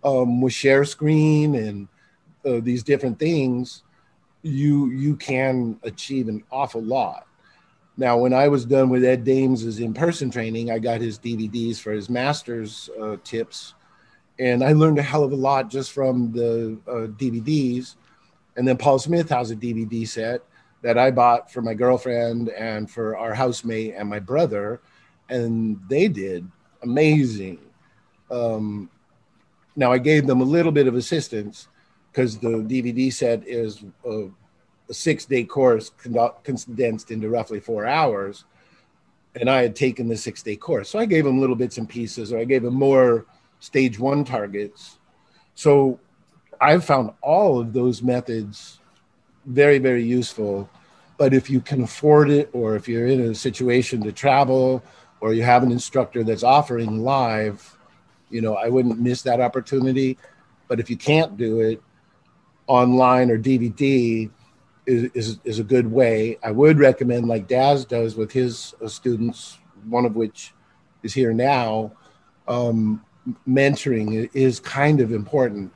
With share screen and these different things, you can achieve an awful lot. Now, when I was done with Ed Dames' in-person training, I got his DVDs for his master's tips, and I learned a hell of a lot just from the DVDs. And then Paul Smith has a DVD set that I bought for my girlfriend and for our housemate and my brother, and they did amazing. Now, I gave them a little bit of assistance because the DVD set is a 6-day course condensed into roughly 4 hours. And I had taken the 6-day course. So I gave them little bits and pieces, or I gave them more stage one targets. So I've found all of those methods very, very useful. But if you can afford it, or if you're in a situation to travel, or you have an instructor that's offering live, you know, I wouldn't miss that opportunity. But if you can't do it, online or DVD is a good way. I would recommend, like Daz does with his students, one of which is here now, mentoring is kind of important.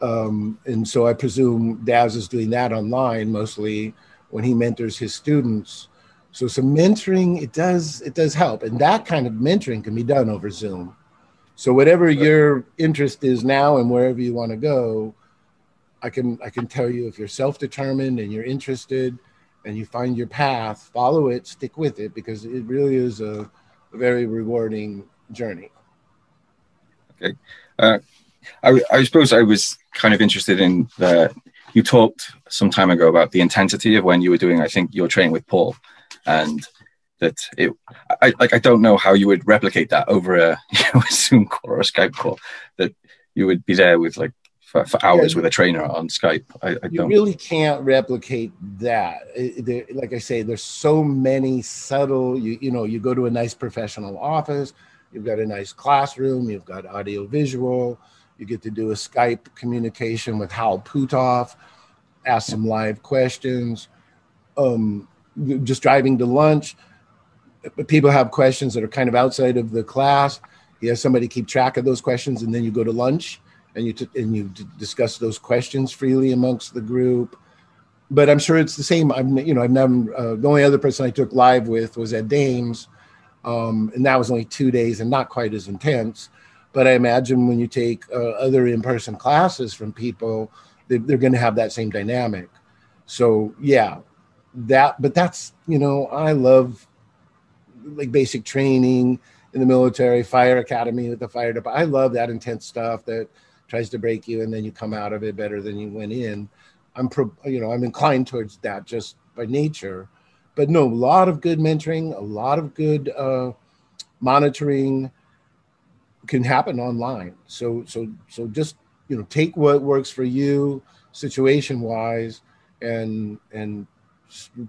And so I presume Daz is doing that online mostly when he mentors his students. So some mentoring, it does help. And that kind of mentoring can be done over Zoom. So whatever your interest is now and wherever you want to go, I can tell you, if you're self-determined and you're interested and you find your path, follow it, stick with it, because it really is a very rewarding journey. Okay. I suppose I was kind of interested in the, you talked some time ago about the intensity of when you were doing, I think, your training with Paul. And that it, I don't know how you would replicate that over a Zoom call or a Skype call, that you would be there with like for hours with a trainer on Skype. You really can't replicate that. Like I say, there's so many subtle, you go to a nice professional office, you've got a nice classroom, you've got audio visual, you get to do a Skype communication with Hal Putoff, ask some live questions, just driving to lunch. People have questions that are kind of outside of the class. He has somebody keep track of those questions, and then you go to lunch and you discuss those questions freely amongst the group. But I'm sure it's the same. The only other person I took live with was Ed Dames, and that was only 2 days and not quite as intense. But I imagine when you take other in-person classes from people, they're going to have that same dynamic. So yeah, that's I love like basic training in the military, fire academy with the fire department. I love that intense stuff that tries to break you and then you come out of it better than you went in. I'm inclined towards that just by nature, but no, a lot of good mentoring, a lot of good monitoring can happen online. So just, take what works for you situation wise and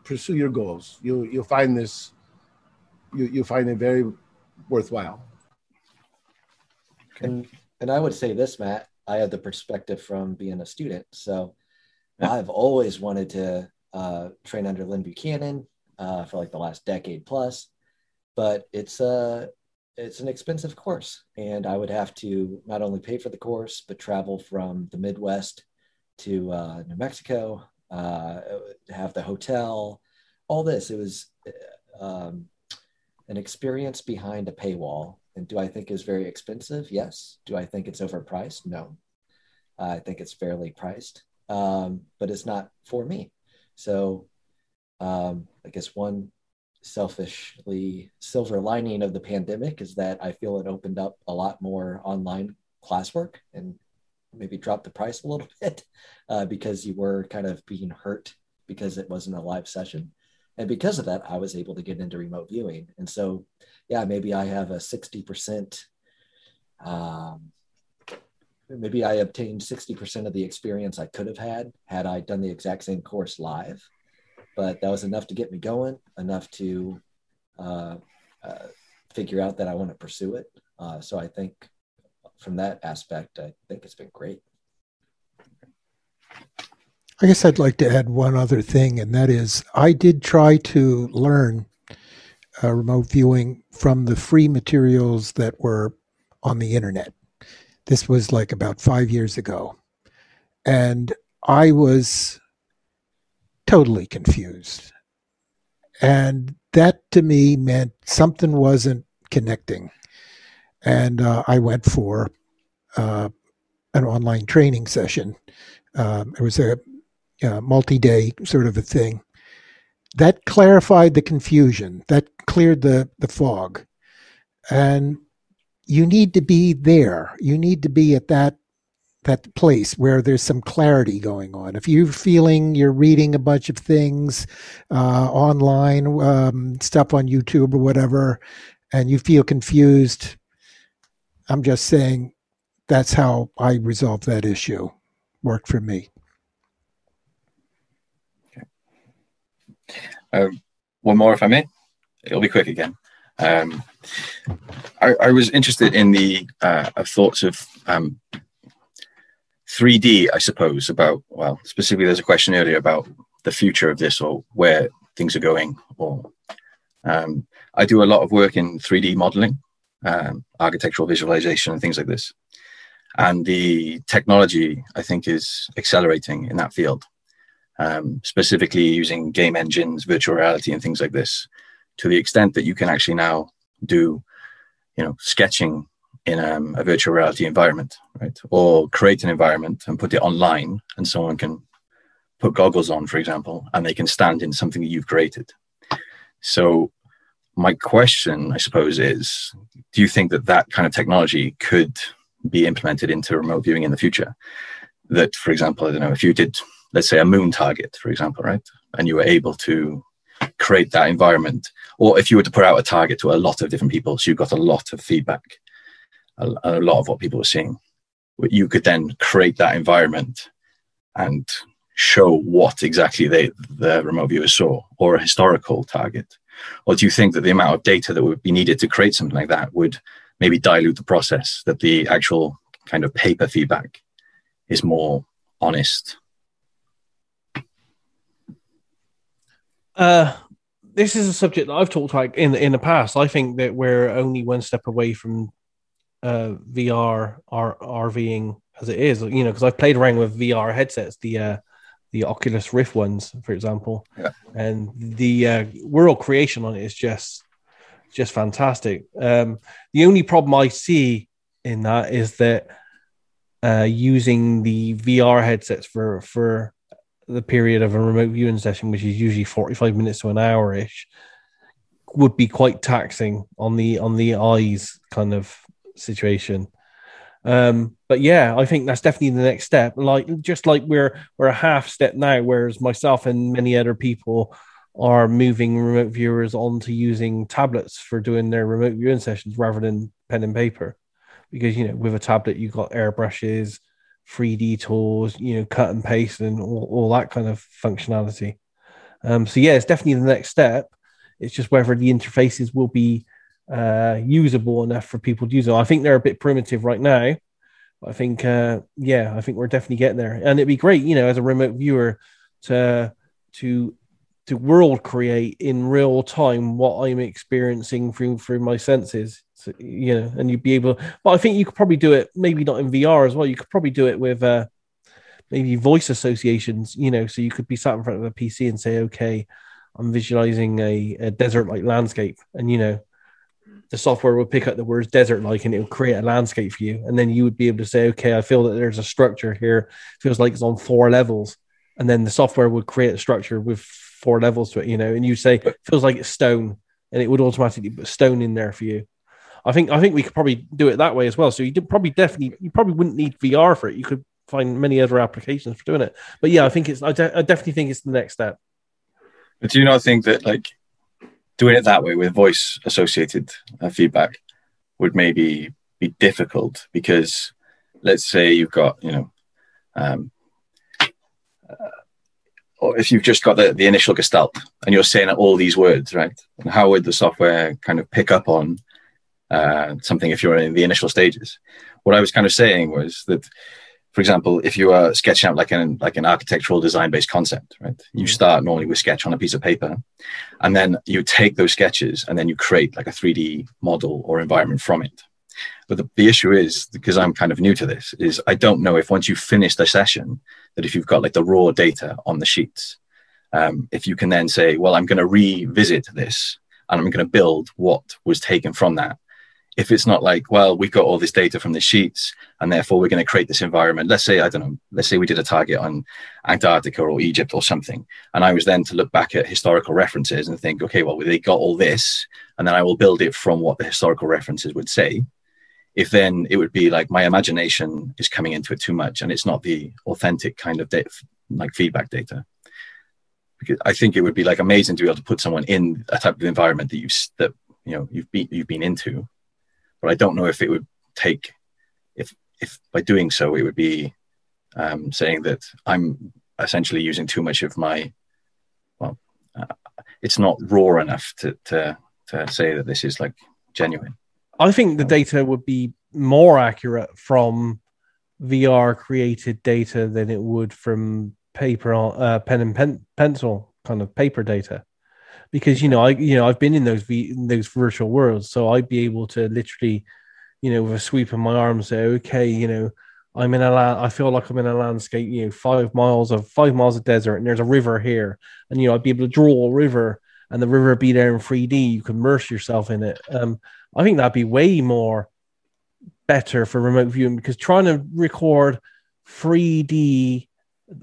pursue your goals. You'll find this, you'll find it very worthwhile. Okay. And I would say this, Matt, I have the perspective from being a student. So I've always wanted to train under Lynn Buchanan for like the last decade plus, but it's an expensive course. And I would have to not only pay for the course, but travel from the Midwest to New Mexico, have the hotel, all this. It was an experience behind a paywall. And do I think it's very expensive? Yes. Do I think it's overpriced? No. I think it's fairly priced, but it's not for me. So I guess one selfishly silver lining of the pandemic is that I feel it opened up a lot more online classwork and maybe dropped the price a little bit because you were kind of being hurt because it wasn't a live session. And because of that, I was able to get into remote viewing. And so, yeah, maybe I have a 60%, maybe I obtained 60% of the experience I could have had I done the exact same course live, but that was enough to get me going, enough to figure out that I want to pursue it. So I think from that aspect, I think it's been great. I guess I'd like to add one other thing, and that is I did try to learn remote viewing from the free materials that were on the internet. This was like about 5 years ago, and I was totally confused. And that to me meant something wasn't connecting. And I went for an online training session. It was a multi-day sort of a thing. That clarified the confusion. That cleared the fog. And you need to be there. You need to be at that place where there's some clarity going on. If you're feeling you're reading a bunch of things online, stuff on YouTube or whatever, and you feel confused, I'm just saying that's how I resolved that issue. Worked for me. Okay. One more, if I may. It'll be quick again. I was interested in the thoughts of 3D, I suppose, specifically there's a question earlier about the future of this or where things are going. Or I do a lot of work in 3D modeling, architectural visualization and things like this. And the technology, I think, is accelerating in that field, specifically using game engines, virtual reality, and things like this, to the extent that you can actually now do, sketching in a virtual reality environment, right? Or create an environment and put it online, and someone can put goggles on, for example, and they can stand in something that you've created. So my question, I suppose, is, do you think that kind of technology could be implemented into remote viewing in the future? That, for example, I don't know, if you did, let's say, a moon target, for example, right? And you were able to create that environment. Or if you were to put out a target to a lot of different people, so you got a lot of feedback, a lot of what people were seeing, you could then create that environment and show what exactly the remote viewers saw, or a historical target. Or do you think that the amount of data that would be needed to create something like that would maybe dilute the process, that the actual kind of paper feedback is more honest? This is a subject that I've talked about in the past. I think that we're only one step away from VR or RVing as it is, you know, because I've played around with VR headsets, the Oculus Rift ones, for example, yeah. And the world creation on it is just fantastic. The only problem I see in that is that using the VR headsets for the period of a remote viewing session, which is usually 45 minutes to an hour-ish, would be quite taxing on the eyes kind of situation. But yeah, I think that's definitely the next step. Like we're a half step now, whereas myself and many other people are moving remote viewers on to using tablets for doing their remote viewing sessions rather than pen and paper, because, you know, with a tablet, you've got airbrushes, 3D tools, you know, cut and paste and all that kind of functionality. So yeah, it's definitely the next step. It's just whether the interfaces will be usable enough for people to use it. I think they're a bit primitive right now, but I think I think we're definitely getting there, and it'd be great, you know, as a remote viewer to world create in real time what I'm experiencing through my senses, so, you know, and you'd be able. But I think you could probably do it, maybe not in VR as well. You could probably do it with maybe voice associations, you know, so you could be sat in front of a PC and say, okay, I'm visualizing a desert-like landscape, and, you know, the software would pick up the words desert-like and it would create a landscape for you. And then you would be able to say, okay, I feel that there's a structure here. It feels like it's on 4 levels. And then the software would create a structure with 4 levels to it, you know, and you say, it feels like it's stone, and it would automatically put stone in there for you. I think we could probably do it that way as well. So you probably wouldn't need VR for it. You could find many other applications for doing it. But yeah, I definitely think it's the next step. But do you not think that, like, doing it that way with voice-associated feedback would maybe be difficult, because let's say you've got, you know, or if you've just got the initial gestalt and you're saying all these words, right? And how would the software kind of pick up on something if you're in the initial stages? What I was kind of saying was that, for example, if you are sketching out like an architectural design-based concept, right? You start normally with sketch on a piece of paper, and then you take those sketches and then you create like a 3D model or environment from it. But the issue is, because I'm kind of new to this, is I don't know if once you've finished a session, that if you've got like the raw data on the sheets, if you can then say, well, I'm going to revisit this and I'm going to build what was taken from that. If it's not like, well, we've got all this data from the sheets and therefore we're going to create this environment. Let's say, I don't know, we did a target on Antarctica or Egypt or something. And I was then to look back at historical references and think, okay, well, they got all this, and then I will build it from what the historical references would say. If then it would be like my imagination is coming into it too much and it's not the authentic kind of like feedback data. Because I think it would be like amazing to be able to put someone in a type of environment that you've been into. But I don't know if it would take, if by doing so, it would be saying that I'm essentially using too much of my, it's not raw enough to say that this is like genuine. I think the data would be more accurate from VR created data than it would from paper, pen and pencil kind of paper data. Because, you know, I've been in those virtual worlds, so I'd be able to literally, you know, with a sweep of my arm, say, okay, you know, I feel like I'm in a landscape, you know, 5 miles of desert, and there's a river here, and, you know, I'd be able to draw a river, and the river be there in 3D. You can immerse yourself in it. I think that'd be way more better for remote viewing, because trying to record 3D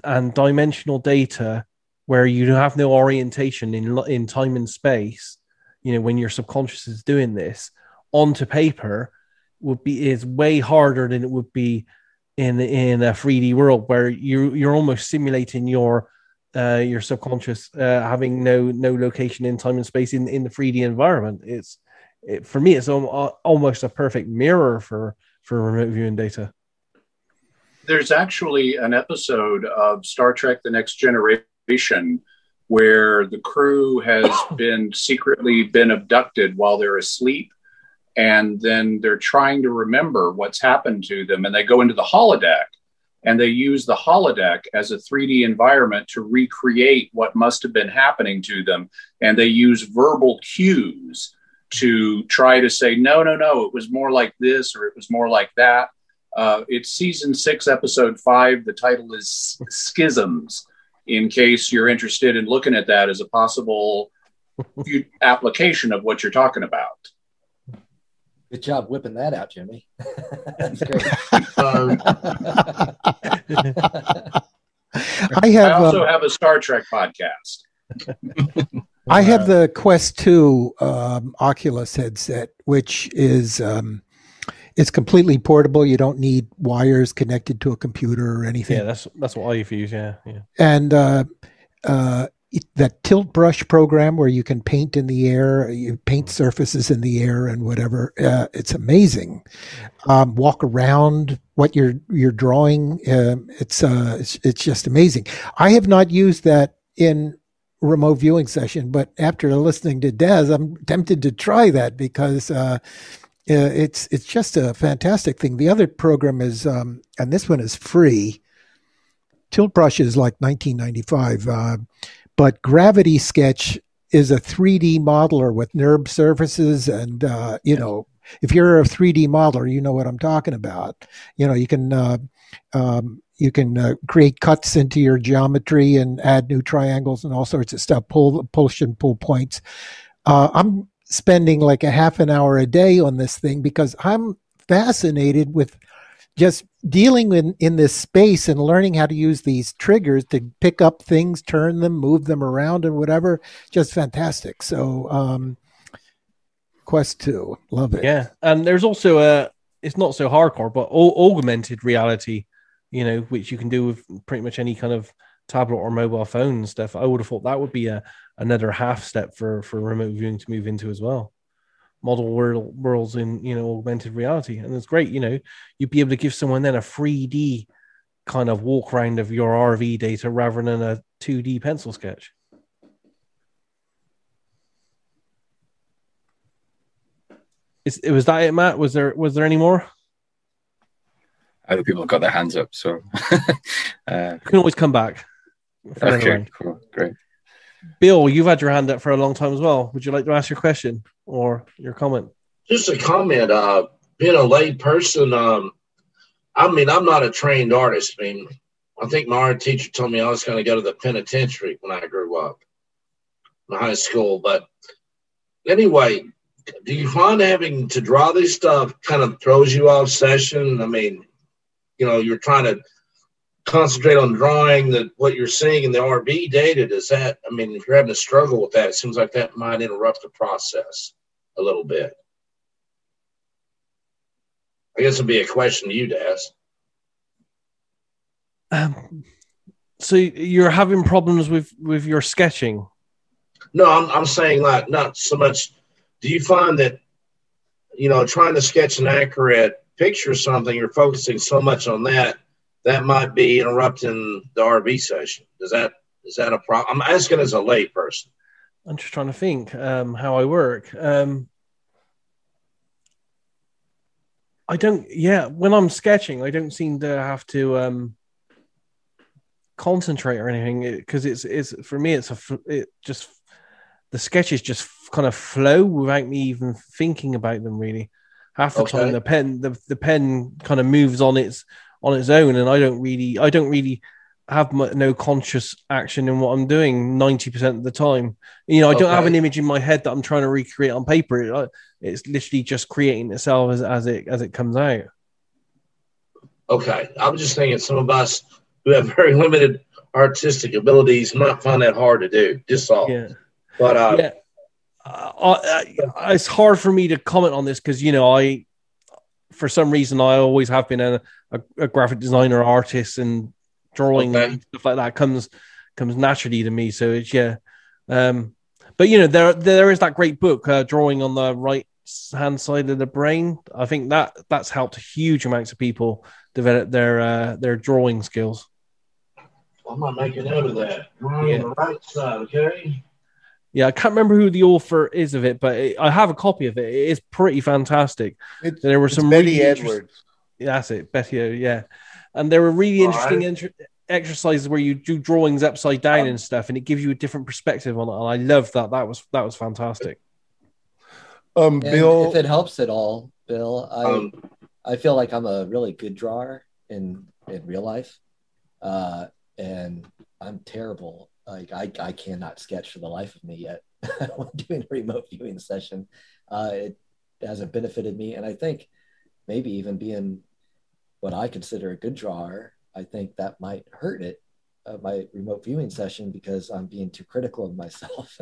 and dimensional data, where you have no orientation in time and space, you know, when your subconscious is doing this, onto paper is way harder than it would be in a 3D world, where you're almost simulating your your subconscious having no location in time and space in the 3D environment. It for me, it's almost a perfect mirror for remote viewing data. There's actually an episode of Star Trek: The Next Generation where the crew has secretly been abducted while they're asleep, and then they're trying to remember what's happened to them, and they go into the holodeck, and they use the holodeck as a 3D environment to recreate what must have been happening to them, and they use verbal cues to try to say, no, it was more like this, or it was more like that. It's season 6, episode 5. The title is Schisms, in case you're interested in looking at that as a possible application of what you're talking about. Good job whipping that out, Jimmy. That's great. I also have a Star Trek podcast. I have the Quest 2 Oculus headset, which is it's completely portable. You don't need wires connected to a computer or anything. Yeah, that's what I use. Yeah. And that Tilt Brush program where you can paint in the air, you paint surfaces in the air and whatever. It's amazing. Walk around what you're drawing. It's just amazing. I have not used that in remote viewing session, but after listening to Daz, I'm tempted to try that because it's just a fantastic thing. The other program is, and this one is free. Tilt Brush is like $19.95, but Gravity Sketch is a 3D modeler with NURB surfaces, and if you're a 3D modeler, you know what I'm talking about. You know, you can create cuts into your geometry and add new triangles and all sorts of stuff. Pull points. I'm spending like a half an hour a day on this thing because I'm fascinated with just dealing in this space and learning how to use these triggers to pick up things, turn them, move them around and whatever. Just fantastic. So Quest 2, love it. Yeah. And there's also it's not so hardcore, but augmented reality, you know, which you can do with pretty much any kind of tablet or mobile phone and stuff. I would have thought that would be another half step for remote viewing to move into as well. Model worlds in, you know, augmented reality. And it's great, you know, you'd be able to give someone then a 3D kind of walk around of your RV data rather than a 2D pencil sketch. Was that it, Matt? Was there any more? Other people have got their hands up, so you can always come back. Okay, cool, great. Bill, you've had your hand up for a long time as well. Would you like to ask your question or your comment? Just a comment. Being a lay person, I'm not a trained artist. I mean, I think my art teacher told me I was going to go to the penitentiary when I grew up in high school. But anyway, do you find having to draw this stuff kind of throws you off session? I mean, you know, you're trying to concentrate on drawing what you're seeing in the RV data. Does that, I mean, if you're having a struggle with that, it seems like that might interrupt the process a little bit. I guess it'd be a question to you, Daz. So you're having problems with your sketching? No, I'm saying like not so much. Do you find that, you know, trying to sketch an accurate picture of something, you're focusing so much on that might be interrupting the RV session? Is that a problem? I'm asking as a lay person. I'm just trying to think how I work. When I'm sketching, I don't seem to have to concentrate or anything because it's for me, the sketches just kind of flow without me even thinking about them really. Half the time the pen kind of moves on its own, and I don't really have no conscious action in what I'm doing 90% of the time. You know, I don't have an image in my head that I'm trying to recreate on paper. It's literally just creating itself as it comes out. Okay, I'm just thinking some of us who have very limited artistic abilities might find that hard to do. Just all, yeah. But it's hard for me to comment on this because, you know, for some reason, I always have been a graphic designer, artist, and drawing and stuff like that comes comes naturally to me. So it's, yeah. But, you know, there is that great book, Drawing on the Right Hand Side of the Brain. I think that's helped huge amounts of people develop their drawing skills. I might make a note of that. Drawing on the right side, okay? Yeah, I can't remember who the author is of it, but I have a copy of it. It is pretty fantastic. There were some Betty Edwards. That's it, Betty. Yeah, and there were really interesting exercises where you do drawings upside down and stuff, and it gives you a different perspective on it. And I loved that. That was fantastic. Bill, if it helps at all, Bill, I feel like I'm a really good drawer in real life, and I'm terrible. Like I cannot sketch for the life of me yet. When doing a remote viewing session, it hasn't benefited me, and I think maybe even being what I consider a good drawer, I think that might hurt it, my remote viewing session, because I'm being too critical of myself.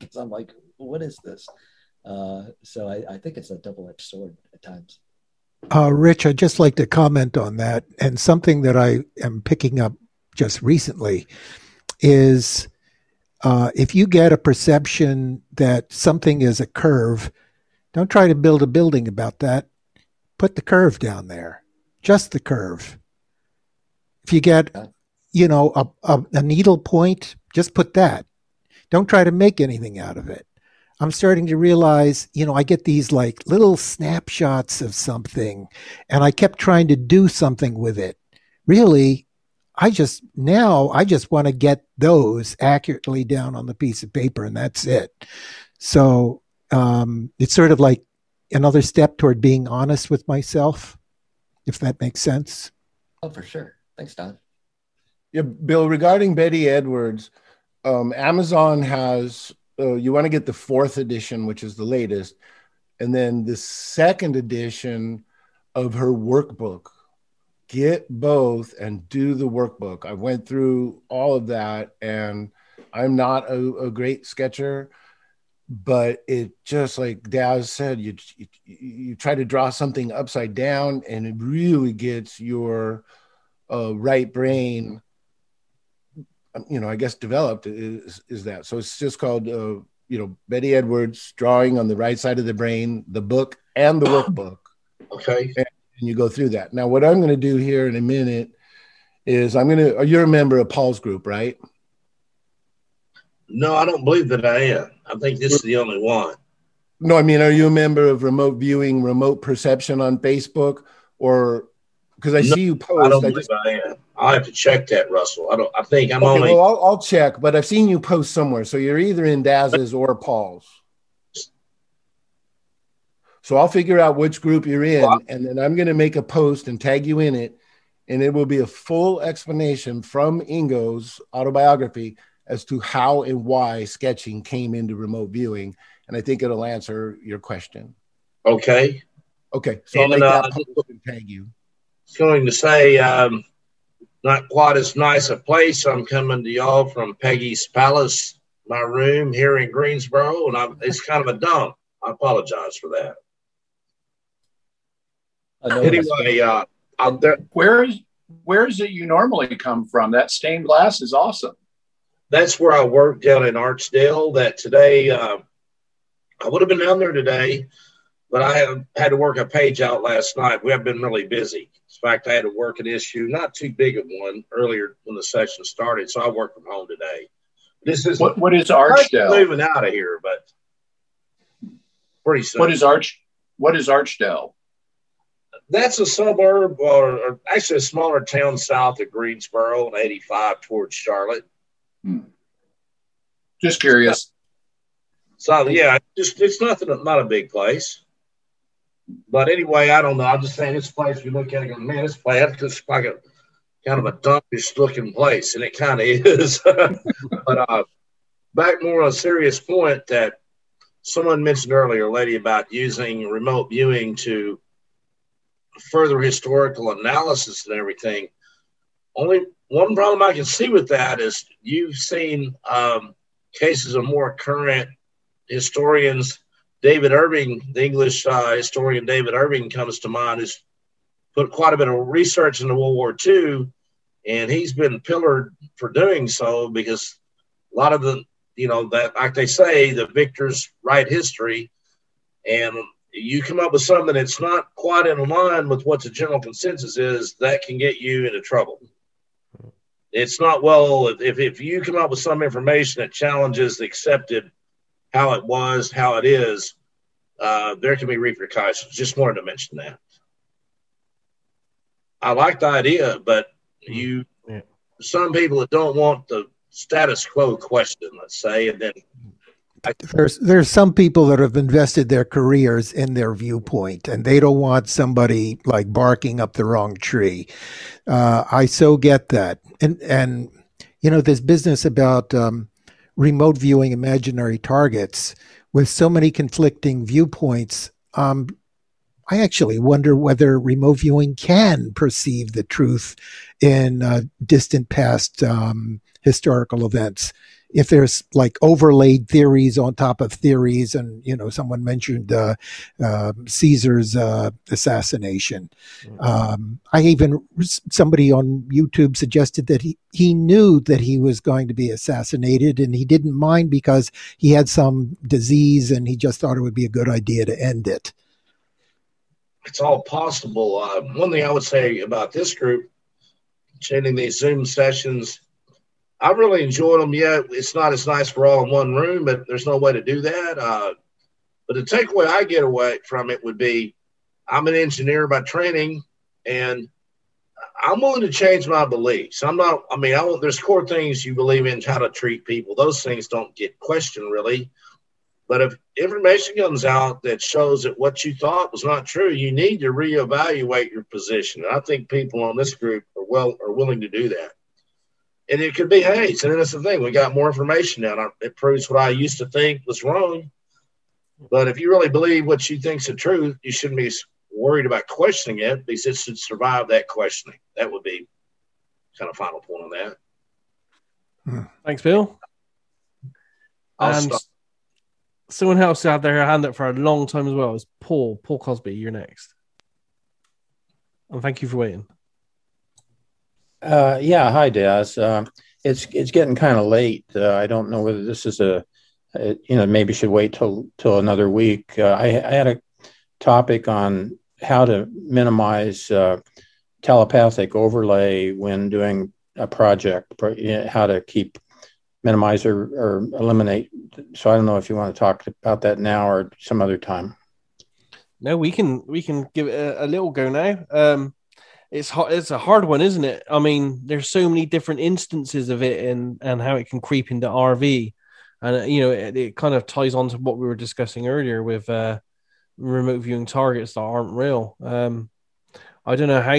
Because I'm like, what is this? So I think it's a double-edged sword at times. Rich, I'd just like to comment on that. And something that I am picking up just recently is if you get a perception that something is a curve, don't try to build a building about that. Put the curve down there, just the curve. If you get, a needle point, just put that. Don't try to make anything out of it. I'm starting to realize, I get these like little snapshots of something, and I kept trying to do something with it. Really, I just want to get those accurately down on the piece of paper, and that's it. So it's sort of like another step toward being honest with myself, if that makes sense. Oh, for sure. Thanks, Don. Yeah, Bill, regarding Betty Edwards, Amazon has, you want to get the 4th edition, which is the latest, and then the 2nd edition of her workbook. Get both and do the workbook. I went through all of that, and I'm not a great sketcher, but it just like Daz said, you try to draw something upside down, and it really gets your right brain, I guess developed is that. So it's just called, Betty Edwards, Drawing on the Right Side of the Brain, the book and the workbook. Okay. And you go through that. Now, what I'm going to do here in a minute is you're a member of Paul's group, right? No, I don't believe that I am. I think this is the only one. No, I mean, are you a member of Remote Viewing, Remote Perception on Facebook? Or because see you post. I don't believe I am. I'll have to check that, Russell. I think I'm only. Well, I'll check, but I've seen you post somewhere. So you're either in Daz's or Paul's. So I'll figure out which group you're in, and then I'm going to make a post and tag you in it. And it will be a full explanation from Ingo's autobiography as to how and why sketching came into remote viewing. And I think it'll answer your question. Okay. Okay. So I'll make that post and tag you. I was going to say, not quite as nice a place. I'm coming to y'all from Peggy's Palace, my room here in Greensboro. And it's kind of a dump. I apologize for that. Anyway, where is it you normally come from? That stained glass is awesome. That's where I work down in Archdale. That today, I would have been down there today, but I have had to work a page out last night. We have been really busy. In fact, I had to work an issue, not too big of one, earlier when the session started. So I work from home today. This is what is Archdale? I'm moving out of here, but pretty soon. What is Archdale? That's a suburb, or actually a smaller town south of Greensboro and 85 towards Charlotte. Just curious. So yeah, it's nothing, not a big place. But anyway, I don't know. I'm just saying this place we look at it, man, this place is like a kind of a dumpish looking place, and it kind of is. But back more on a serious point that someone mentioned earlier, a lady, about using remote viewing to further historical analysis and everything. Only one problem I can see with that is you've seen cases of more current historians. David Irving, the English historian David Irving comes to mind, who's put quite a bit of research into World War II And he's been pillared for doing so because a lot of the, you know, that, like they say, the victors write history. And you come up with something that's not quite in line with what the general consensus is, that can get you into trouble. It's not, well, if you come up with some information that challenges the accepted, how it was, how it is, there can be repercussions. Just wanted to mention that. I like the idea, but some people that don't want the status quo question, let's say, and then there's some people that have invested their careers in their viewpoint, and they don't want somebody like barking up the wrong tree. I so get that. And you know, this business about remote viewing imaginary targets with so many conflicting viewpoints, I actually wonder whether remote viewing can perceive the truth in distant past historical events. If there's like overlaid theories on top of theories, and you know, someone mentioned Caesar's assassination. Mm-hmm. Somebody on YouTube suggested that he knew that he was going to be assassinated, and he didn't mind because he had some disease, and he just thought it would be a good idea to end it. It's all possible. One thing I would say about this group, attending these Zoom sessions, I really enjoyed them. Yeah, it's not as nice for all in one room, but there's no way to do that. But the takeaway I get away from it would be, I'm an engineer by training, and I'm willing to change my beliefs. There's core things you believe in, how to treat people. Those things don't get questioned really. But if information comes out that shows that what you thought was not true, you need to reevaluate your position. And I think people on this group are willing to do that. And it could be, hey, it's an innocent thing. We got more information now. It proves what I used to think was wrong. But if you really believe what you think's the truth, you shouldn't be worried about questioning it because it should survive that questioning. That would be kind of final point on that. Thanks, Bill. Someone else who had their hand up for a long time as well is Paul. Paul Cosby, you're next. And thank you for waiting. Hi, Daz. It's getting kind of late. I don't know whether this is maybe should wait till another week. I had a topic on how to minimize telepathic overlay when doing a project, how to minimize or eliminate. So I don't know if you want to talk about that now or some other time. No, we can give it a little go now. It's a hard one, isn't it? I mean, there's so many different instances of it and how it can creep into RV. And, you know, it kind of ties on to what we were discussing earlier with remote viewing targets that aren't real. I don't know how,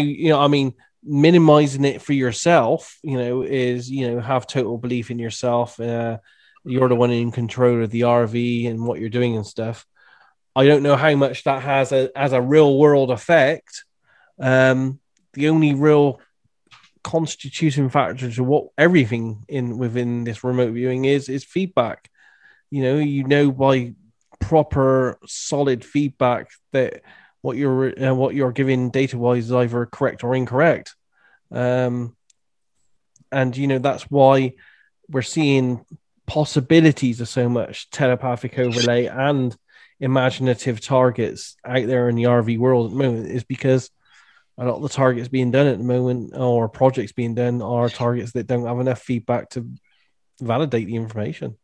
minimizing it for yourself, is, have total belief in yourself. You're the one in control of the RV and what you're doing and stuff. I don't know how much that has as a real world effect. The only real constituting factor to what everything within this remote viewing is feedback. By proper solid feedback that what you're giving data wise is either correct or incorrect. That's why we're seeing possibilities of so much telepathic overlay and imaginative targets out there in the RV world at the moment is because a lot of the targets being done at the moment or projects being done are targets that don't have enough feedback to validate the information.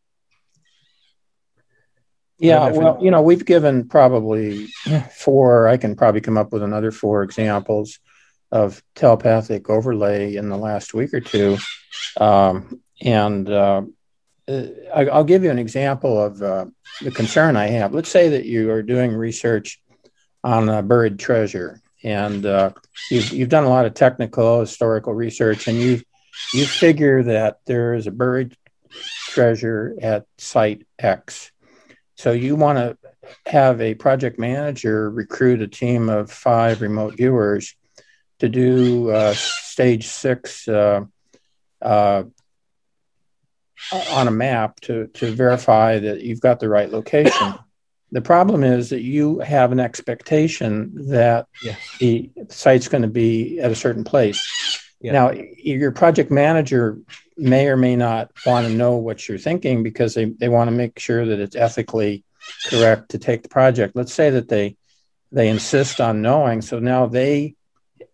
Yeah, well, we've given probably 4. I can probably come up with another 4 examples of telepathic overlay in the last week or two. I'll give you an example of the concern I have. Let's say that you are doing research on a buried treasure. And you've done a lot of technical historical research, and you figure that there is a buried treasure at site X. So you want to have a project manager recruit a team of 5 remote viewers to do stage 6 on a map to verify that you've got the right location. The problem is that you have an expectation that the site's going to be at a certain place. Yeah. Now, your project manager may or may not want to know what you're thinking because they want to make sure that it's ethically correct to take the project. Let's say that they insist on knowing. So now they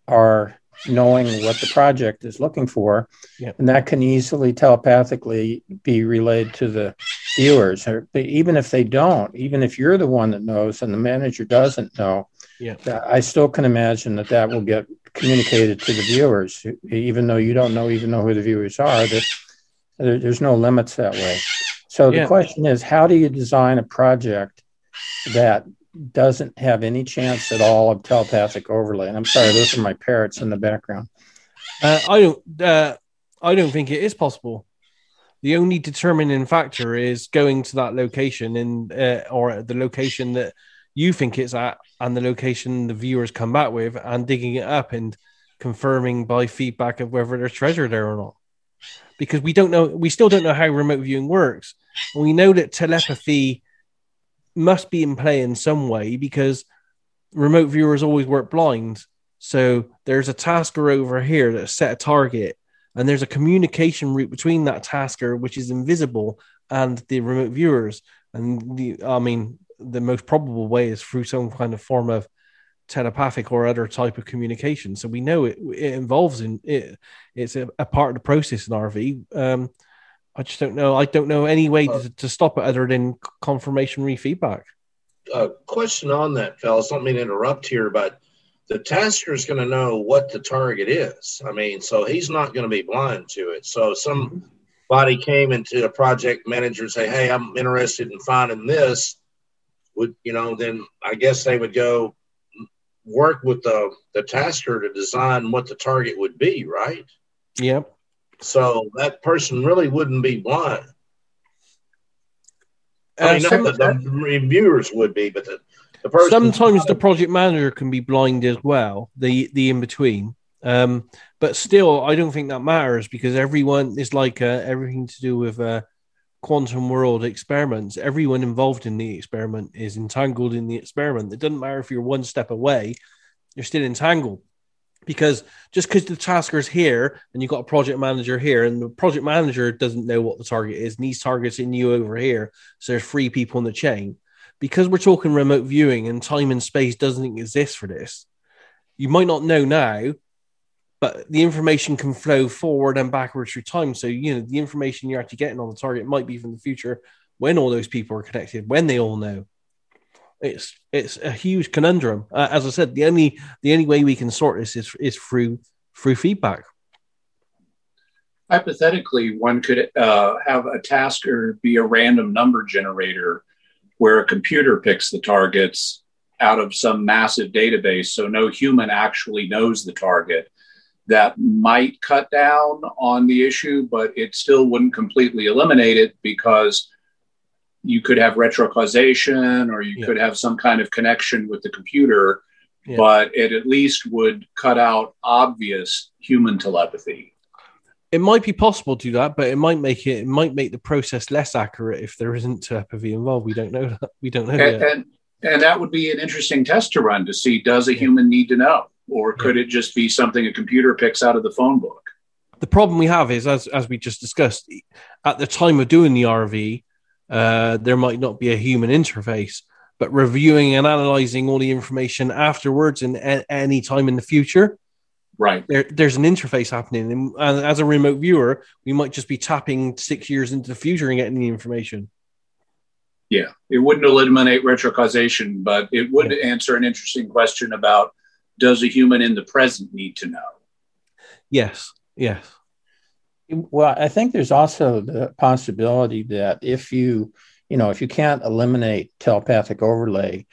are knowing what the project is looking for. Yeah. And that can easily telepathically be relayed to the viewers. Or even if they don't, even if you're the one that knows and the manager doesn't know, yeah, I still can imagine that that will get communicated to the viewers, even though you don't know, even though who the viewers are, that there's no limits that way. So yeah, the question is, how do you design a project that doesn't have any chance at all of telepathic overlay? And I'm sorry, those are my parrots in the background. I don't think it is possible. The only determining factor is going to that location and or the location that you think it's at and the location the viewers come back with and digging it up and confirming by feedback of whether there's treasure there or not. Because we don't know, we still don't know how remote viewing works. We know that telepathy must be in play in some way because remote viewers always work blind. So there's a tasker over here that set a target and there's a communication route between that tasker, which is invisible, and the remote viewers. And the most probable way is through some kind of form of telepathic or other type of communication. So we know it involves in it. It's a part of the process in RV. I just don't know. I don't know any way to stop it other than confirmationary feedback. A question on that, fellas. Don't mean to interrupt here, but the tasker is going to know what the target is. I mean, so he's not going to be blind to it. So somebody came into a project manager and say, "Hey, I'm interested in finding this." Then I guess they would go work with the tasker to design what the target would be, right? Yep. So that person really wouldn't be blind. I mean, not that the viewers would be, but the person... Sometimes the project manager can be blind as well, the in-between. But still, I don't think that matters because everyone is like everything to do with... quantum world experiments. Everyone involved in the experiment is entangled in the experiment. It doesn't matter if you're one step away, you're still entangled because just because the tasker's here and you've got a project manager here and the project manager doesn't know what the target is and he's targeting you over here. So there's three people in the chain. Because we're talking remote viewing and time and space doesn't exist for this. You might not know now, but the information can flow forward and backwards through time. So, the information you're actually getting on the target might be from the future when all those people are connected, when they all know. It's a huge conundrum. As I said, the only way we can sort this is through feedback. Hypothetically, one could have a tasker be a random number generator where a computer picks the targets out of some massive database. So no human actually knows the target. That might cut down on the issue, but it still wouldn't completely eliminate it because you could have retrocausation or you could have some kind of connection with the computer, but it at least would cut out obvious human telepathy. It might be possible to do that, but it might make the process less accurate if there isn't telepathy involved. We don't know that. And that would be an interesting test to run to see, does a human need to know? Or could it just be something a computer picks out of the phone book? The problem we have is, as we just discussed, at the time of doing the RV, there might not be a human interface, but reviewing and analyzing all the information afterwards and at any time in the future, right? There's an interface happening. And as a remote viewer, we might just be tapping 6 years into the future and getting the information. Yeah, it wouldn't eliminate retrocausation, but it would answer an interesting question about, does a human in the present need to know? Yes. Well, I think there's also the possibility that if you can't eliminate telepathic overlay,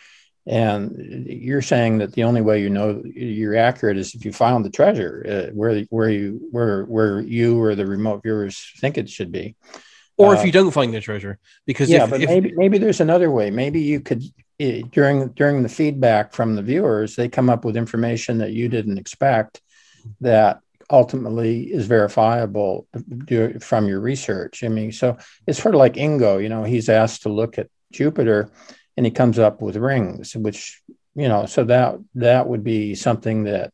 and you're saying that the only way you know you're accurate is if you found the treasure where you or the remote viewers think it should be, or if you don't find the treasure. Because maybe there's another way. Maybe you could. During the feedback from the viewers, they come up with information that you didn't expect that ultimately is verifiable from your research. I mean, so it's sort of like Ingo, he's asked to look at Jupiter and he comes up with rings, which, so that would be something that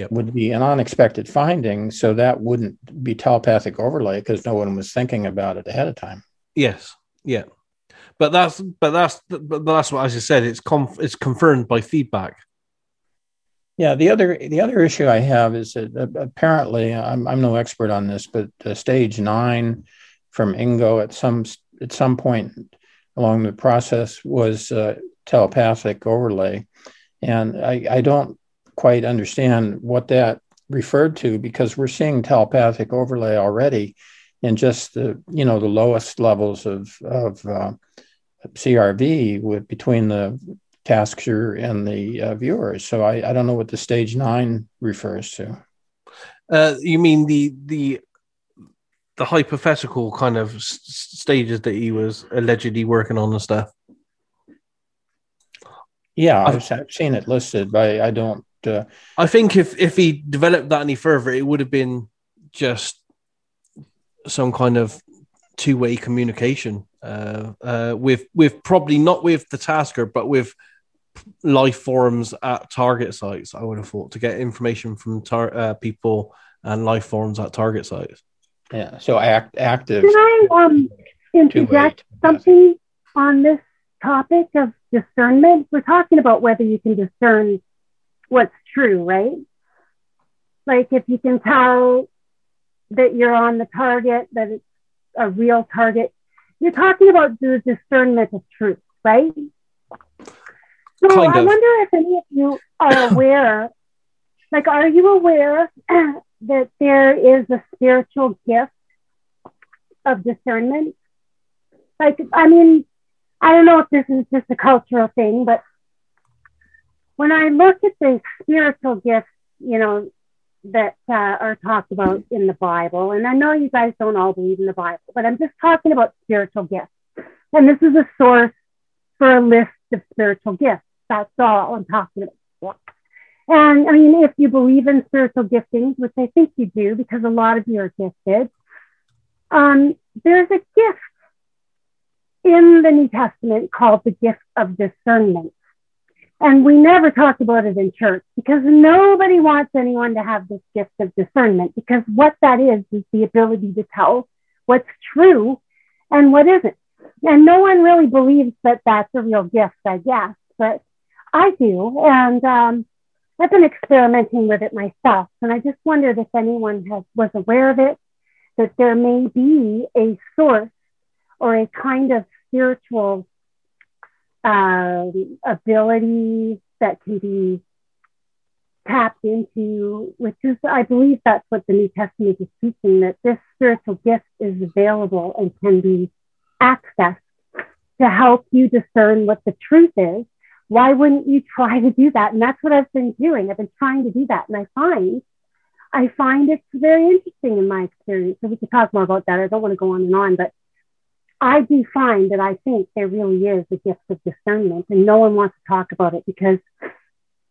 Yep. Would be an unexpected finding, so that wouldn't be telepathic overlay because no one was thinking about it ahead of time. Yes, yeah, but that's what, as you said, it's confirmed by feedback. Yeah, the other issue I have is that apparently I'm no expert on this, but stage 9 from Ingo at some point along the process was telepathic overlay, and I don't quite understand what that referred to, because we're seeing telepathic overlay already in just the lowest levels of CRV between the tasker and the viewers. So I don't know what the stage 9 refers to. You mean the hypothetical kind of stages that he was allegedly working on and stuff? Yeah, I've seen it listed, but I don't. I think if he developed that any further, it would have been just some kind of two-way communication with probably not with the tasker, but with live forums at target sites. I would have thought to get information from people and live forums at target sites. Yeah, so active. Can I interject something on this topic of discernment? We're talking about whether you can discern what's true, right? Like if you can tell that you're on the target, that it's a real target, you're talking about the discernment of truth, right? So I wonder if any of you are aware, like, are you aware that there is a spiritual gift of discernment? Like, I mean, I don't know if this is just a cultural thing, but when I look at the spiritual gifts, you know, that are talked about in the Bible, and I know you guys don't all believe in the Bible, but I'm just talking about spiritual gifts. And this is a source for a list of spiritual gifts. That's all I'm talking about. And I mean, if you believe in spiritual giftings, which I think you do, because a lot of you are gifted, there's a gift in the New Testament called the gift of discernment. And we never talk about it in church because nobody wants anyone to have this gift of discernment, because what that is the ability to tell what's true and what isn't. And no one really believes that that's a real gift, I guess, but I do. And I've been experimenting with it myself. And I just wondered if anyone was aware of it, that there may be a source or a kind of spiritual ability that can be tapped into, which is, I believe that's what the New Testament is teaching, that this spiritual gift is available and can be accessed to help you discern what the truth is. Why wouldn't you try to do that? And that's what I've been doing. I've been trying to do that. And I find it's very interesting in my experience. So we could talk more about that. I don't want to go on and on, but I do find that I think there really is a gift of discernment, and no one wants to talk about it because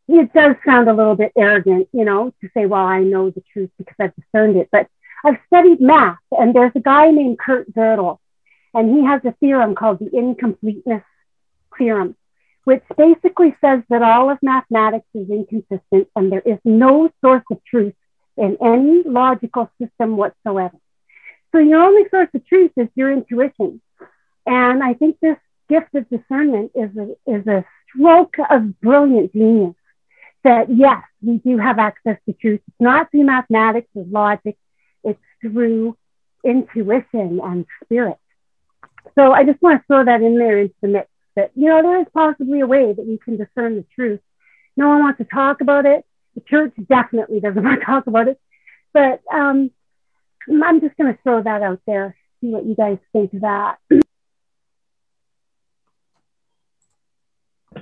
it does sound a little bit arrogant, you know, to say, well, I know the truth because I've discerned it. But I've studied math, and there's a guy named Kurt Gödel, and he has a theorem called the incompleteness theorem, which basically says that all of mathematics is inconsistent and there is no source of truth in any logical system whatsoever. So your only source of truth is your intuition. And I think this gift of discernment is a stroke of brilliant genius, that yes, we do have access to truth. It's not through mathematics or logic, it's through intuition and spirit. So I just want to throw that in there into the mix, that, you know, there is possibly a way that you can discern the truth. No one wants to talk about it. The church definitely doesn't want to talk about it. But, I'm just going to throw that out there, see what you guys think of that.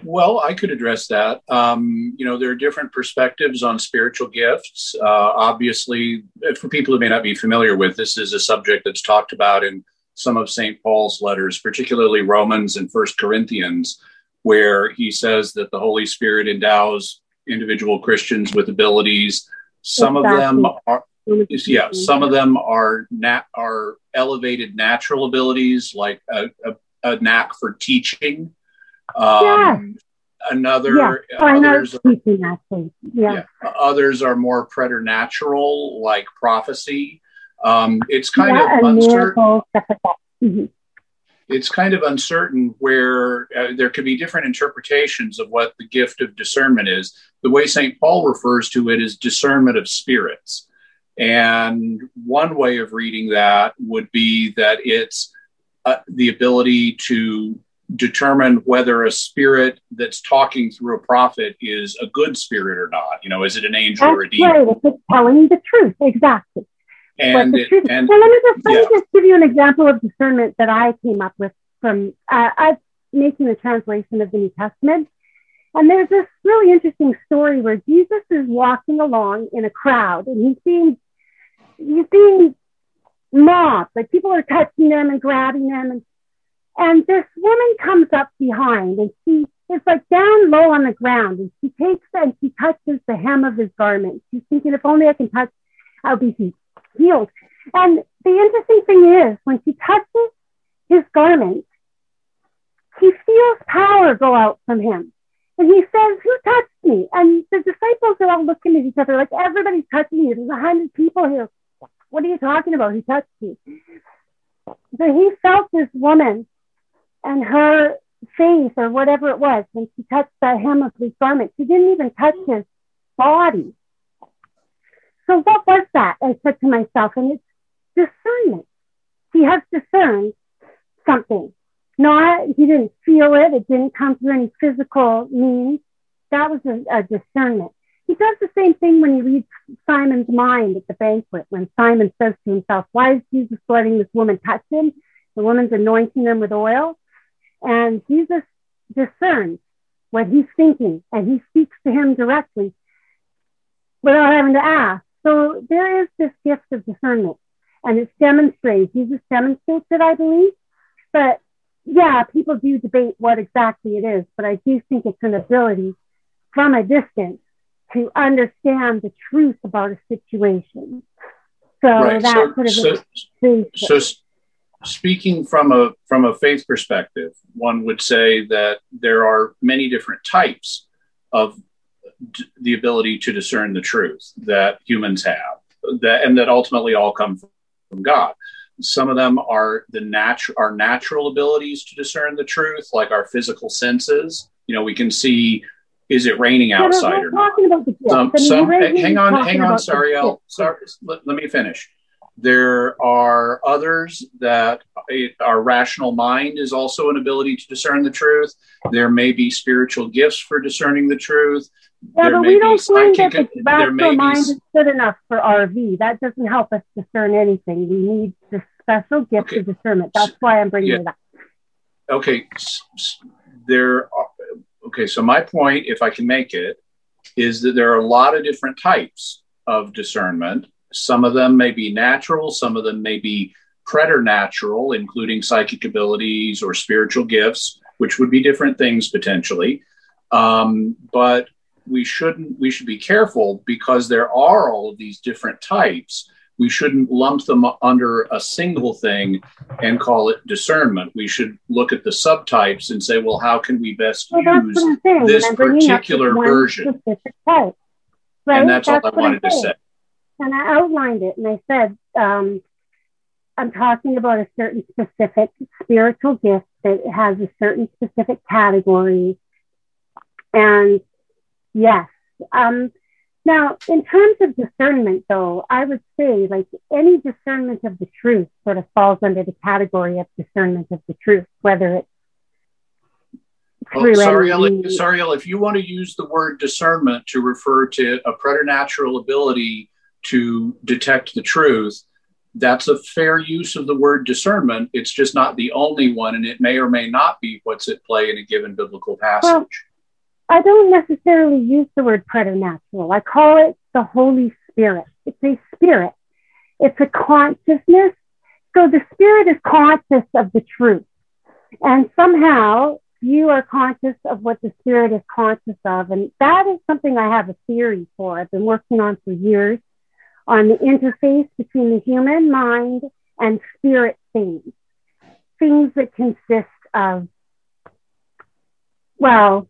Well, I could address that. You know, there are different perspectives on spiritual gifts. Obviously, for people who may not be familiar with, this is a subject that's talked about in some of St. Paul's letters, particularly Romans and 1 Corinthians, where he says that the Holy Spirit endows individual Christians with abilities. Some of them are elevated natural abilities, like a knack for teaching. another. Yeah, others are more preternatural, like prophecy. It's kind of uncertain. Mm-hmm. It's kind of uncertain where there could be different interpretations of what the gift of discernment is. The way St. Paul refers to it is discernment of spirits. And one way of reading that would be that it's the ability to determine whether a spirit that's talking through a prophet is a good spirit or not. You know, is it an angel or a demon? Right, it's telling the truth, exactly. And the truth. Let me just give you an example of discernment that I came up with from I'm making the translation of the New Testament. And there's this really interesting story where Jesus is walking along in a crowd, and he's being mobbed. Like, people are touching them and grabbing them, and this woman comes up behind, and she is like down low on the ground, and she takes and she touches the hem of his garment. She's thinking, if only I can touch, I'll be healed. And the interesting thing is, when she touches his garment, she feels power go out from him. And he says, who touched me? And the disciples are all looking at each other like, everybody's touching you. There's 100 people here. What are you talking about? Who touched you? So he felt this woman and her face or whatever it was when she touched the hem of his garment. She didn't even touch his body. So what was that? I said to myself, and it's discernment. He has discerned something. He didn't feel it. It didn't come through any physical means. That was a discernment. He does the same thing when you read Simon's mind at the banquet, when Simon says to himself, why is Jesus letting this woman touch him? The woman's anointing him with oil. And Jesus discerns what he's thinking, and he speaks to him directly without having to ask. So there is this gift of discernment, and it's demonstrated. Jesus demonstrates it, I believe. But yeah, people do debate what exactly it is, but I do think it's an ability from a distance to understand the truth about a situation. So right. Speaking from a faith perspective, one would say that there are many different types of the ability to discern the truth that humans have, and that ultimately all come from God. Some of them are our natural abilities to discern the truth, like our physical senses. You know, we can see, is it raining outside or not? Hang on, sorry, El. Sorry, let me finish. There are others that our rational mind is also an ability to discern the truth. There may be spiritual gifts for discerning the truth. Yeah, but we don't think that the rational mind is good enough for RV. That doesn't help us discern anything. We need the special gift of discernment. That's why I'm bringing it up. Okay. So my point, if I can make it, is that there are a lot of different types of discernment. Some of them may be natural, some of them may be preternatural, including psychic abilities or spiritual gifts, which would be different things potentially. But we should be careful, because there are all of these different types. We shouldn't lump them under a single thing and call it discernment. We should look at the subtypes and say, well, how can we best use this particular version? Right? And that's all I wanted to say. And I outlined it, and I said, I'm talking about a certain specific spiritual gift that has a certain specific category. And yes. Now, in terms of discernment, though, I would say, like, any discernment of the truth sort of falls under the category of discernment of the truth, whether it's Sorry, Ellie, if you want to use the word discernment to refer to a preternatural ability to detect the truth, that's a fair use of the word discernment. It's just not the only one, and it may or may not be what's at play in a given biblical passage. Well, I don't necessarily use the word preternatural. I call it the Holy Spirit. It's a spirit. It's a consciousness. So the spirit is conscious of the truth. And somehow you are conscious of what the spirit is conscious of. And that is something I have a theory for. I've been working on for years, on the interface between the human mind and spirit things that consist of, well,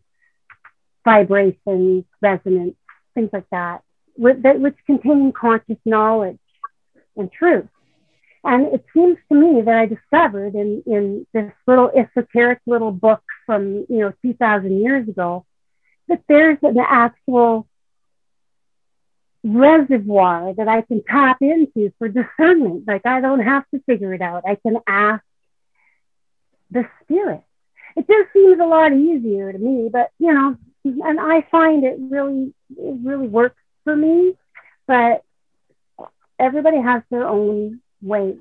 vibrations, resonance, things like that, which contain conscious knowledge and truth. And it seems to me that I discovered in this little esoteric little book from, 2,000 years ago, that there's an actual reservoir that I can tap into for discernment. Like, I don't have to figure it out. I can ask the spirit. It just seems a lot easier to me, but, and I find it really works for me, but everybody has their own way.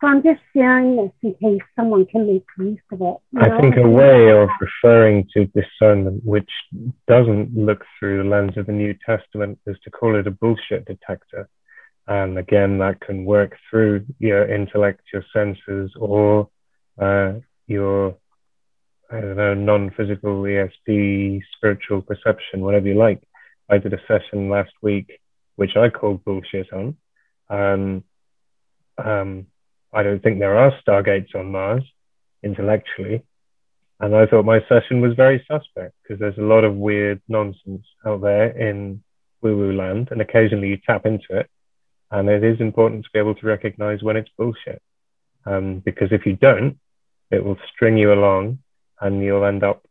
So I'm just sharing this in case someone can make use of it. I think a way of referring to discernment, which doesn't look through the lens of the New Testament, is to call it a bullshit detector. And again, that can work through your intellect, your senses, or your, non-physical ESP, spiritual perception, whatever you like. I did a session last week, which I called bullshit on. I don't think there are stargates on Mars intellectually. And I thought my session was very suspect because there's a lot of weird nonsense out there in woo-woo land. And occasionally you tap into it. And it is important to be able to recognize when it's bullshit. Because if you don't, it will string you along and you'll end up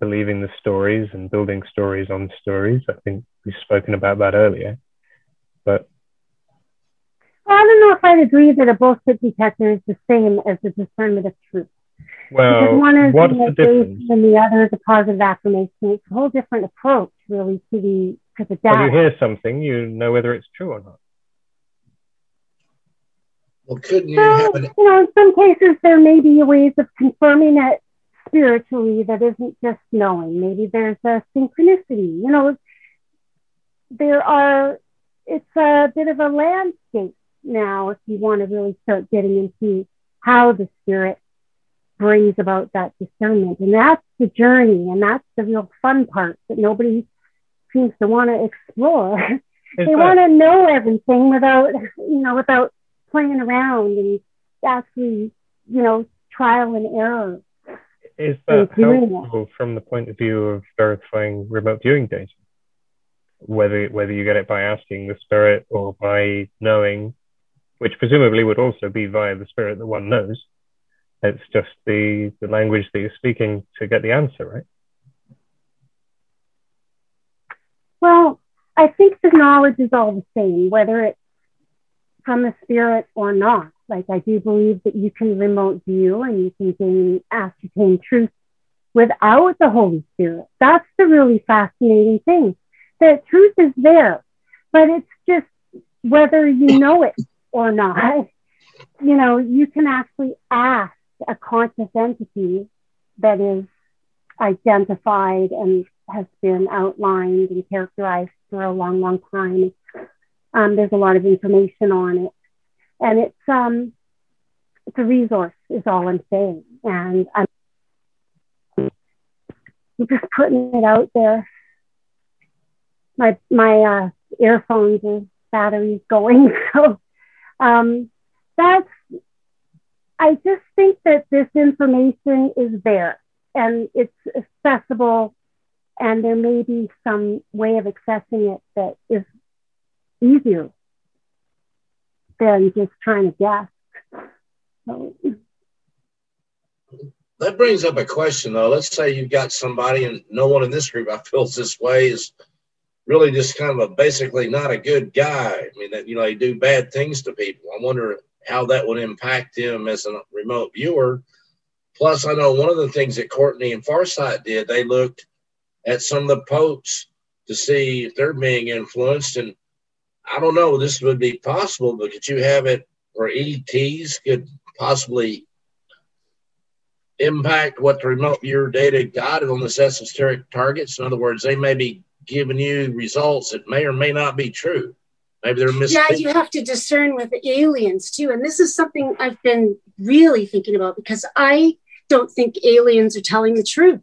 believing the stories and building stories on stories. I think we've spoken about that earlier. But I don't know if I'd agree that a bullshit detector is the same as the discernment of truth. Well, because one is what's the difference? And the other is a positive affirmation. It's a whole different approach, really, to the data. When you hear something, you know whether it's true or not. Well, couldn't you have it? In some cases, there may be ways of confirming it spiritually that isn't just knowing. Maybe there's a synchronicity. It's a bit of a landscape. Now, if you want to really start getting into how the spirit brings about that discernment. And that's the journey, and that's the real fun part that nobody seems to want to explore. They want to know everything without playing around and actually, trial and error. Is that helpful from the point of view of verifying remote viewing data? Whether you get it by asking the spirit or by knowing, which presumably would also be via the spirit that one knows. It's just the language that you're speaking to get the answer, right? Well, I think the knowledge is all the same, whether it's from the spirit or not. Like, I do believe that you can remote view and you can ascertain truth without the Holy Spirit. That's the really fascinating thing. The truth is there, but it's just whether you know it or not. You can actually ask a conscious entity that is identified and has been outlined and characterized for a long, long time. There's a lot of information on it. And it's a resource, is all I'm saying. And I'm just putting it out there. My earphones and batteries going. So I just think that this information is there and it's accessible, and there may be some way of accessing it that is easier than just trying to guess. So. That brings up a question though. Let's say you've got somebody, and no one in this group I feel this way is really just kind of basically not a good guy. I mean, they do bad things to people. I wonder how that would impact him as a remote viewer. Plus, I know one of the things that Courtney and Farsight did, they looked at some of the posts to see if they're being influenced. And I don't know, this would be possible, but could you have it where ETs could possibly impact what the remote viewer data got on the esoteric targets? In other words, they may be giving you results that may or may not be true. Maybe they're missing. Yeah, you have to discern with aliens too. And this is something I've been really thinking about, because I don't think aliens are telling the truth.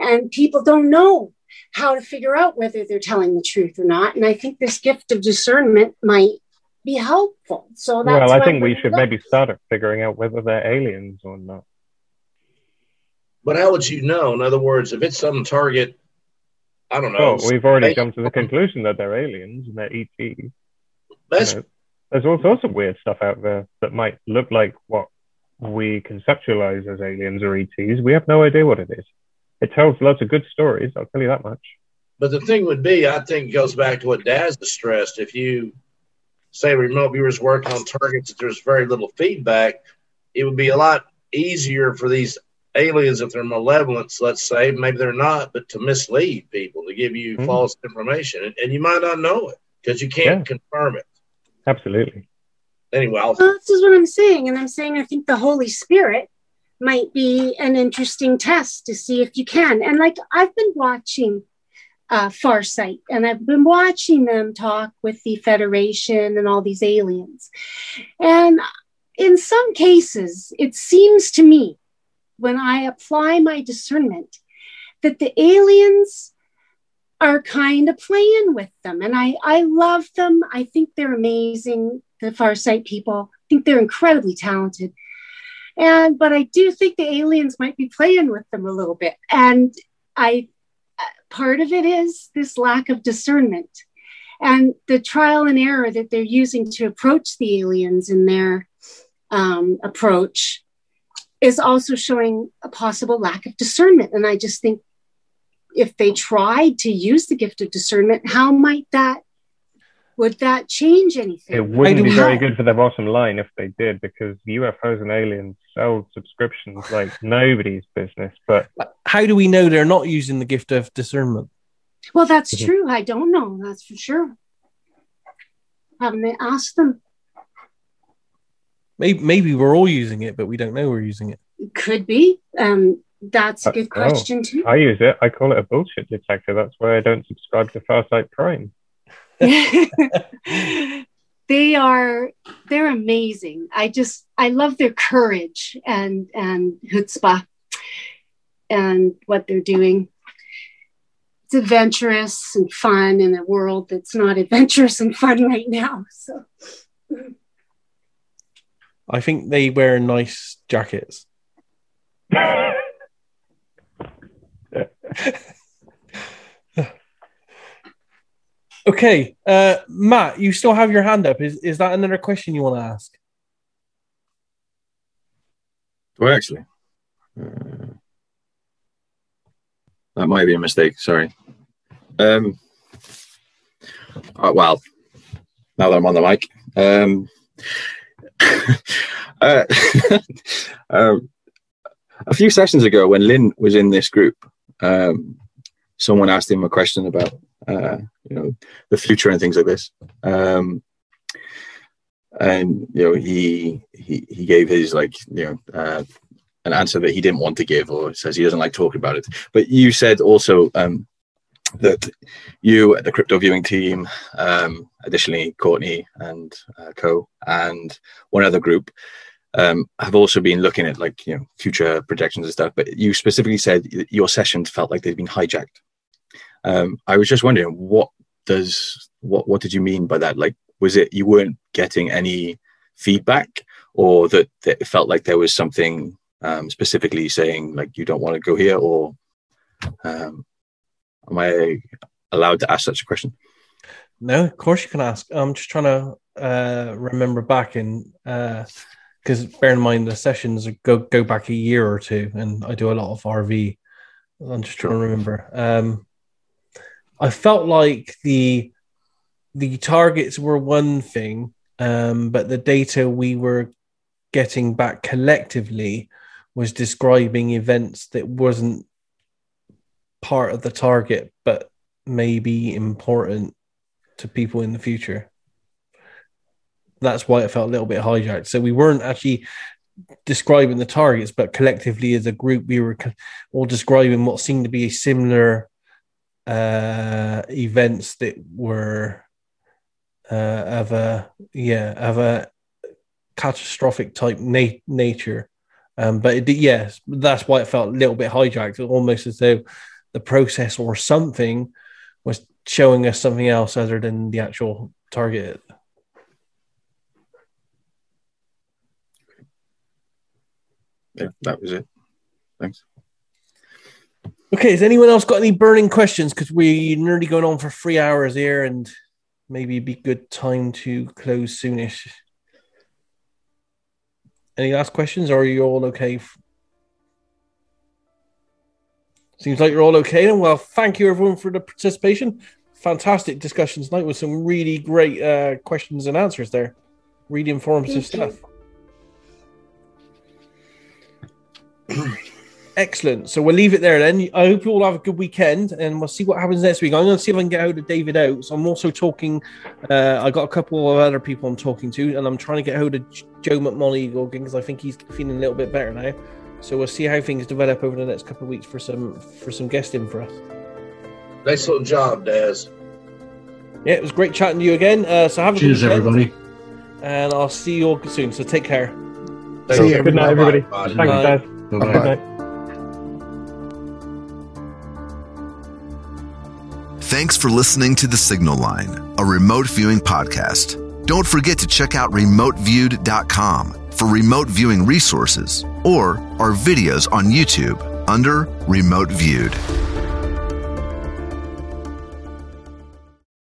And people don't know how to figure out whether they're telling the truth or not. And I think this gift of discernment might be helpful. So that's I think we should maybe start at figuring out whether they're aliens or not. But I'll let you know. In other words, if it's some target, I don't know. Well, we've already come to the conclusion that they're aliens and they're ETs. That's, you know, there's all sorts of weird stuff out there that might look like what we conceptualize as aliens or ETs. We have no idea what it is. It tells lots of good stories, I'll tell you that much. But the thing would be, I think, goes back to what Daz stressed. If you say remote viewers work on targets that there's very little feedback, it would be a lot easier for these aliens, if they're malevolent, let's say, maybe they're not, but to mislead people, to give you false information. And you might not know it because you can't confirm it. Absolutely. Anyway, well, this is what I'm saying. And I'm saying I think the Holy Spirit might be an interesting test to see if you can. And like I've been watching Farsight, and I've been watching them talk with the Federation and all these aliens. And in some cases, it seems to me, when I apply my discernment, that the aliens are kind of playing with them. And I love them. I think they're amazing, the Farsight people. I think they're incredibly talented. But I do think the aliens might be playing with them a little bit. And part of it is this lack of discernment and the trial and error that they're using to approach the aliens in their approach is also showing a possible lack of discernment. And I just think if they tried to use the gift of discernment, how might that, would that change anything? It wouldn't be very good for their bottom line if they did, because UFOs and aliens sell subscriptions like nobody's business. But how do we know they're not using the gift of discernment? Well, that's true. I don't know. That's for sure. Haven't they asked them? Maybe we're all using it, but we don't know we're using it. Could be. That's a good question, too. I use it. I call it a bullshit detector. That's why I don't subscribe to Farsight Prime. They're amazing. I love their courage and chutzpah and what they're doing. It's adventurous and fun in a world that's not adventurous and fun right now. So... I think they wear nice jackets. Okay, Matt, you still have your hand up. Is that another question you want to ask? Do I actually? That might be a mistake, sorry. Well, now that I'm on the mic... a few sessions ago when Lynn was in this group, someone asked him a question about the future and things like this, and he gave his an answer that he didn't want to give, or says he doesn't like talking about it. But you said also that you at the crypto viewing team, additionally Courtney and Co and one other group, have also been looking at future projections and stuff, but you specifically said your sessions felt like they've been hijacked. I was just wondering, what did you mean by that? Like, was it you weren't getting any feedback, or that it felt like there was something specifically saying like you don't want to go here, or am I allowed to ask such a question? No, of course you can ask. I'm just trying to remember back in, because bear in mind the sessions go back a year or two, and I do a lot of RV. I'm just trying to remember. I felt like the targets were one thing, but the data we were getting back collectively was describing events that wasn't part of the target, but may be important to people in the future. That's why it felt a little bit hijacked. So we weren't actually describing the targets, but collectively as a group, we were all describing what seemed to be similar events that were of a catastrophic type nature. But that's why it felt a little bit hijacked, almost as though the process or something was showing us something else other than the actual target. Yeah, that was it. Thanks. Okay, has anyone else got any burning questions? Because we're nearly going on for 3 hours here, and maybe it'd be good time to close soonish. Any last questions, or are you all okay? Seems like you're all okay. Then, well, thank you everyone for the participation. Fantastic discussion tonight with some really great questions and answers there. Really informative stuff. Excellent. So we'll leave it there then. I hope you all have a good weekend, and we'll see what happens next week. I'm going to see if I can get hold of David Oates. I'm also talking, I got a couple of other people I'm talking to, and I'm trying to get hold of Joe McMonagall because I think he's feeling a little bit better now. So we'll see how things develop over the next couple of weeks for some guesting for us. Nice little job, Daz. Yeah, it was great chatting to you again. So have a good weekend, everybody. And I'll see you all soon. So take care. See you. Good night, everybody. Thanks, Daz. Good night. Thanks for listening to The Signal Line, a remote viewing podcast. Don't forget to check out RemoteViewed.com for remote viewing resources or our videos on YouTube under Remote Viewed.